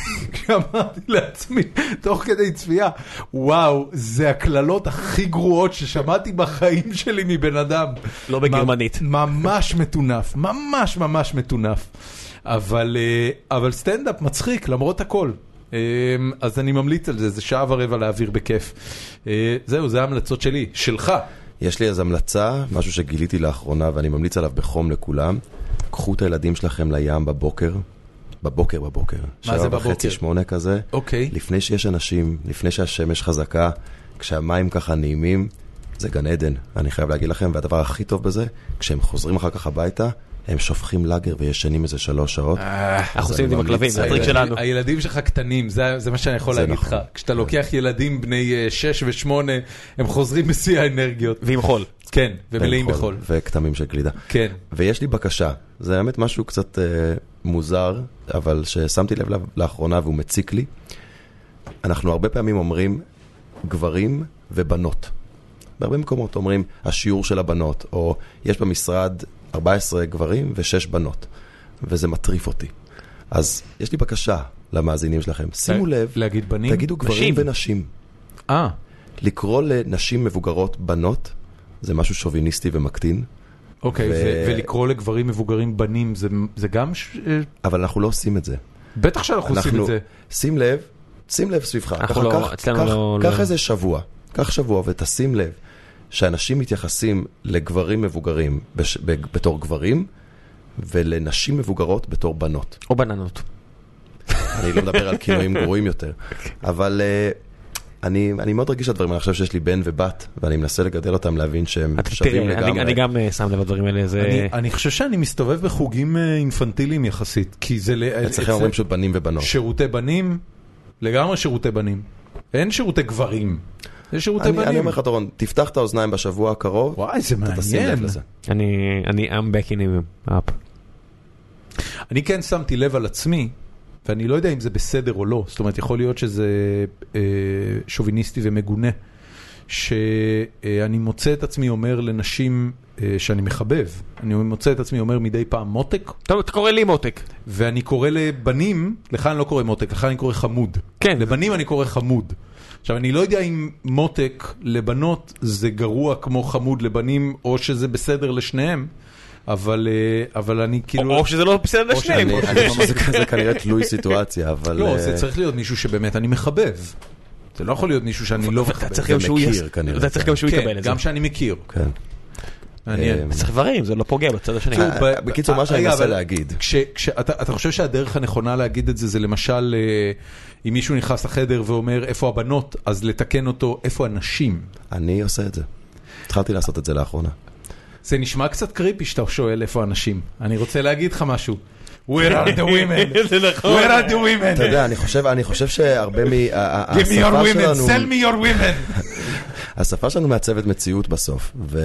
לעצמי, תוך כדי צפייה, וואו, זה הקללות הכי גרועות ששמעתי בחיים שלי מבן אדם. לא בגרמנית. ממש מתונף, ממש ממש מתונף. אבל, אבל סטנדאפ מצחיק, למרות הכל. אז אני ממליץ על זה, זה שעה ורבע להעביר בכיף. זהו, זה ההמלצות שלי, שלך. יש לי אז המלצה, משהו שגיליתי לאחרונה ואני ממליץ עליו בחום לכולם. קחו את הילדים שלכם לים בבוקר. בבוקר בבוקר. מה זה בבוקר? חצי שמונה כזה. אוקיי. לפני שיש אנשים, לפני שהשמש חזקה, כשהמים ככה נעימים, זה גן עדן. אני חייב להגיד לכם, והדבר הכי טוב בזה, כשהם חוזרים אחר כך הביתה, הם שופכים לגר וישנים איזה שלוש שעות. אנחנו עושים את עם הכלבים, זה הטריק שלנו. הילדים שלך קטנים, זה מה שאני יכול להגיד לך. כשאתה לוקח ילדים בני שש ושמונה, הם חוזרים בשיא האנרגיות. ועם חול. כן, ומלאים בחול. וכתמים של גלידה. כן. ויש לי בקשה. זה האמת משהו קצת מוזר, אבל ששמתי לב לאחרונה והוא מציק לי. אנחנו הרבה פעמים אומרים גברים ובנות. בהרבה מקומות אומרים השיעור של הבנות, או יש במשרד ארבעה עשר גברים ושש בנות, וזה מטריף אותי. אז יש לי בקשה למאזינים שלכם. שימו לב, להגיד בנים, תגידו גברים ונשים. אה. לקרוא לנשים מבוגרות בנות, זה משהו שוביניסטי ומקטין. אוקיי, ולקרוא לגברים מבוגרים בנים, זה גם... אבל אנחנו לא עושים את זה. בטח שאנחנו עושים את זה. שים לב, שים לב סביבך. קח איזה שבוע, קח שבוע ותשים לב. שאנשים מתייחסים לגברים מבוגרים בש... בתור גברים, ולנשים מבוגרות בתור בנות. או בננות. אני לא מדבר על כינויים גרועים יותר. אבל uh, אני, אני מאוד רגיש לדברים. אני חושב שיש לי בן ובת, ואני מנסה לגדל אותם להבין שהם שווים לגמרי. אני, אני גם uh, שם לב הדברים האלה. זה... אני, אני חושב שאני מסתובב בחוגים uh, אינפנטיליים יחסית. כי זה... אצלכם אומרים פשוט בנים ובנות. שירותי בנים, לגמרי שירותי בנים. אין שירותי גברים. זה שירותי בנים. אני אומר לך, תורון, תפתח את האוזניים בשבוע הקרוב. וואי, זה מעניין. אני I'm back in up. אני כן שמתי לב על עצמי, ואני לא יודע אם זה בסדר או לא. זאת אומרת, יכול להיות שזה שוביניסטי ומגונה, שאני מוצא את עצמי אומר לנשים שאני מחבב, אני מוצא את עצמי אומר מדי פעם מותק. אתה קורא לי מותק. ואני קורא לבנים, לך אני לא קורא מותק, לך אני קורא חמוד. כן. לבנים אני קורא חמוד. עכשיו, אני לא יודע אם מותק לבנות זה גרוע כמו חמוד לבנים, או שזה בסדר לשניהם, אבל, אבל אני כאילו... או שזה לא בסדר לשניהם. זה כנראה תלוי סיטואציה, אבל... לא, זה צריך להיות מישהו שבאמת אני מחבב. זה לא יכול להיות מישהו שאני לא מחבב. אתה צריך גם שהוא יקבל את זה. גם שאני מכיר. כן. צריך דברים, זה לא פוגע בצד השני. בקיצור, מה שאני אנסה להגיד, אתה חושב שהדרך הנכונה להגיד את זה זה למשל אם מישהו נכנס לחדר ואומר איפה הבנות, אז לתקן אותו איפה הנשים? אני עושה את זה, התחלתי לעשות את זה לאחרונה. זה נשמע קצת קריפי שאתה שואל איפה הנשים. אני רוצה להגיד לך משהו, where are the women? where are the women? אתה יודע, אני חושב שהרבה מהשפה שלנו, sell me your women, השפה שלנו מעצבת מציאות בסוף, ו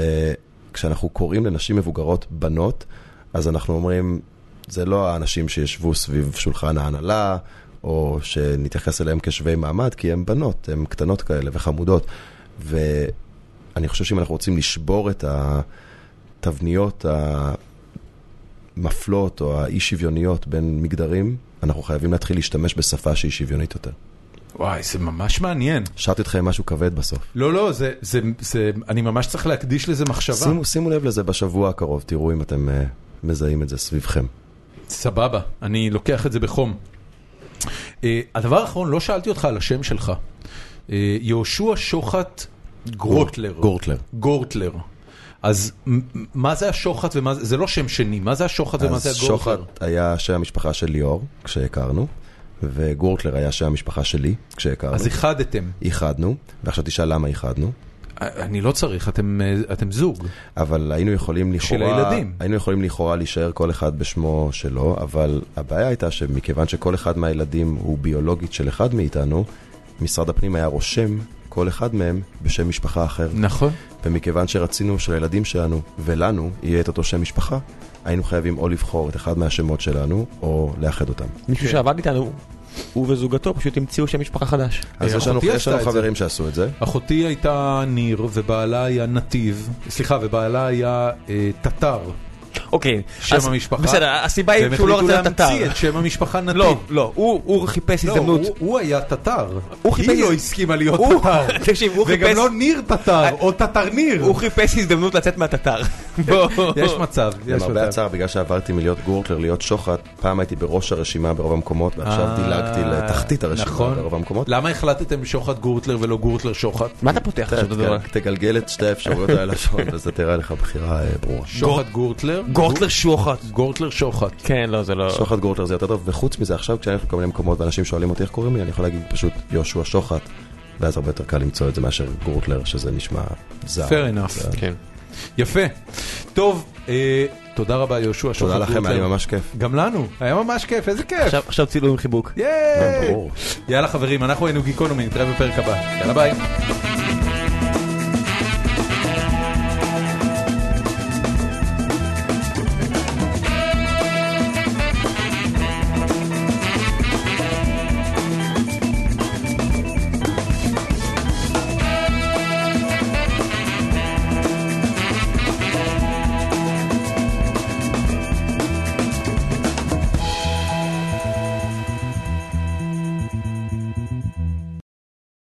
כשאנחנו קוראים לנשים מבוגרות בנות, אז אנחנו אומרים, זה לא האנשים שישבו סביב שולחן ההנהלה, או שנתייחס אליהם כשווי מעמד, כי הן בנות, הן קטנות כאלה וחמודות. ואני חושב שאם אנחנו רוצים לשבור את התבניות המפלות, או האי שוויוניות בין מגדרים, אנחנו חייבים להתחיל להשתמש בשפה שהיא שוויונית יותר. וואי, זה ממש מעניין. שרתי אתכם משהו כבד בסוף. לא, לא, זה, זה, זה, אני ממש צריך להקדיש לזה מחשבה. שימו, שימו לב לזה בשבוע הקרוב, תראו אם אתם uh, מזהים את זה סביבכם. סבבה, אני לוקח את זה בחום. Uh, הדבר האחרון, לא שאלתי אותך על השם שלך. Uh, יהושע שוחט גורטלר. גורטלר. גורטלר. אז מה זה השוחט ומה זה, זה לא שם שני, מה זה השוחט ומה זה הגורטלר? אז שוחט היה שם המשפחה של ליאור, כשהכרנו. וגורטלר היה שם המשפחה שלי, כשהכרנו. אז איחדתם. איחדנו, ועכשיו תשאל למה איחדנו. אני לא צריך, אתם, אתם זוג. אבל היינו יכולים לכאורה... של הילדים. היינו יכולים לכאורה להישאר כל אחד בשמו שלו, אבל הבעיה הייתה שמכיוון שכל אחד מהילדים הוא ביולוגית של אחד מאיתנו, משרד הפנים היה רושם כל אחד מהם בשם משפחה אחרת. נכון. ומכיוון שרצינו שלילדים שלנו ולנו יהיה את אותו שם משפחה, היינו חייבים או לבחור את אחד מהשמות שלנו, או לאחד אותם. מישהו שעבד איתנו, הוא וזוגתו, פשוט המציאו שם משפחה חדש. אז יש לנו חברים שעשו את זה. אחותי הייתה ניר, ובעלה היה נתיב, סליחה, ובעלה היה תטר. אוקיי. שם המשפחה. בסדר, הסיבה היא שהוא לא רצה תטר. להמציא את שם המשפחה נתיב. לא, לא, הוא חיפש הזדמנות. הוא היה תטר. היא לא הסכימה להיות תטר. תקשיב, הוא חיפש... וגם לא ניר תטר, או תטר ניר. הוא חיפש הזדמנות לצאת מהתטר. יש מצב. למרבה הצער, בגלל שעברתי מלהיות גורטלר, להיות שוחט, פעם הייתי בראש הרשימה ברוב המקומות, ועכשיו דילגתי לתחתית הרשימה ברוב המקומות. למה החלטתם שוחט גורטלר ולא גורטלר שוחט? מה אתה פותח? תגלגל את שתי האפשרויות האלה וזה תראה לך בחירה ברורה. שוחט גורטלר? גורטלר שוחט. גורטלר שוחט. כן, לא, זה לא... שוחט גורטלר זה יותר טוב, וחוץ מזה עכשיו, כשאני הולך לקבל מקומות ואנשים שואלים אותי איך קוראים לי, אני יכול להגיד פשוט יהושע שוחט, ואז הרבה יותר קל למצוא את זה מאשר גורטלר, שזה נשמע זר. Fair enough. כן. יפה. טוב, תודה רבה יהושע. תודה לכם, היה ממש כיף. גם לנו, היה ממש כיף, איזה כיף. עכשיו צילום חיבוק. יאללה חברים, אנחנו היינו גיקונומי, נתראה בפרק הבא. יאללה ביי.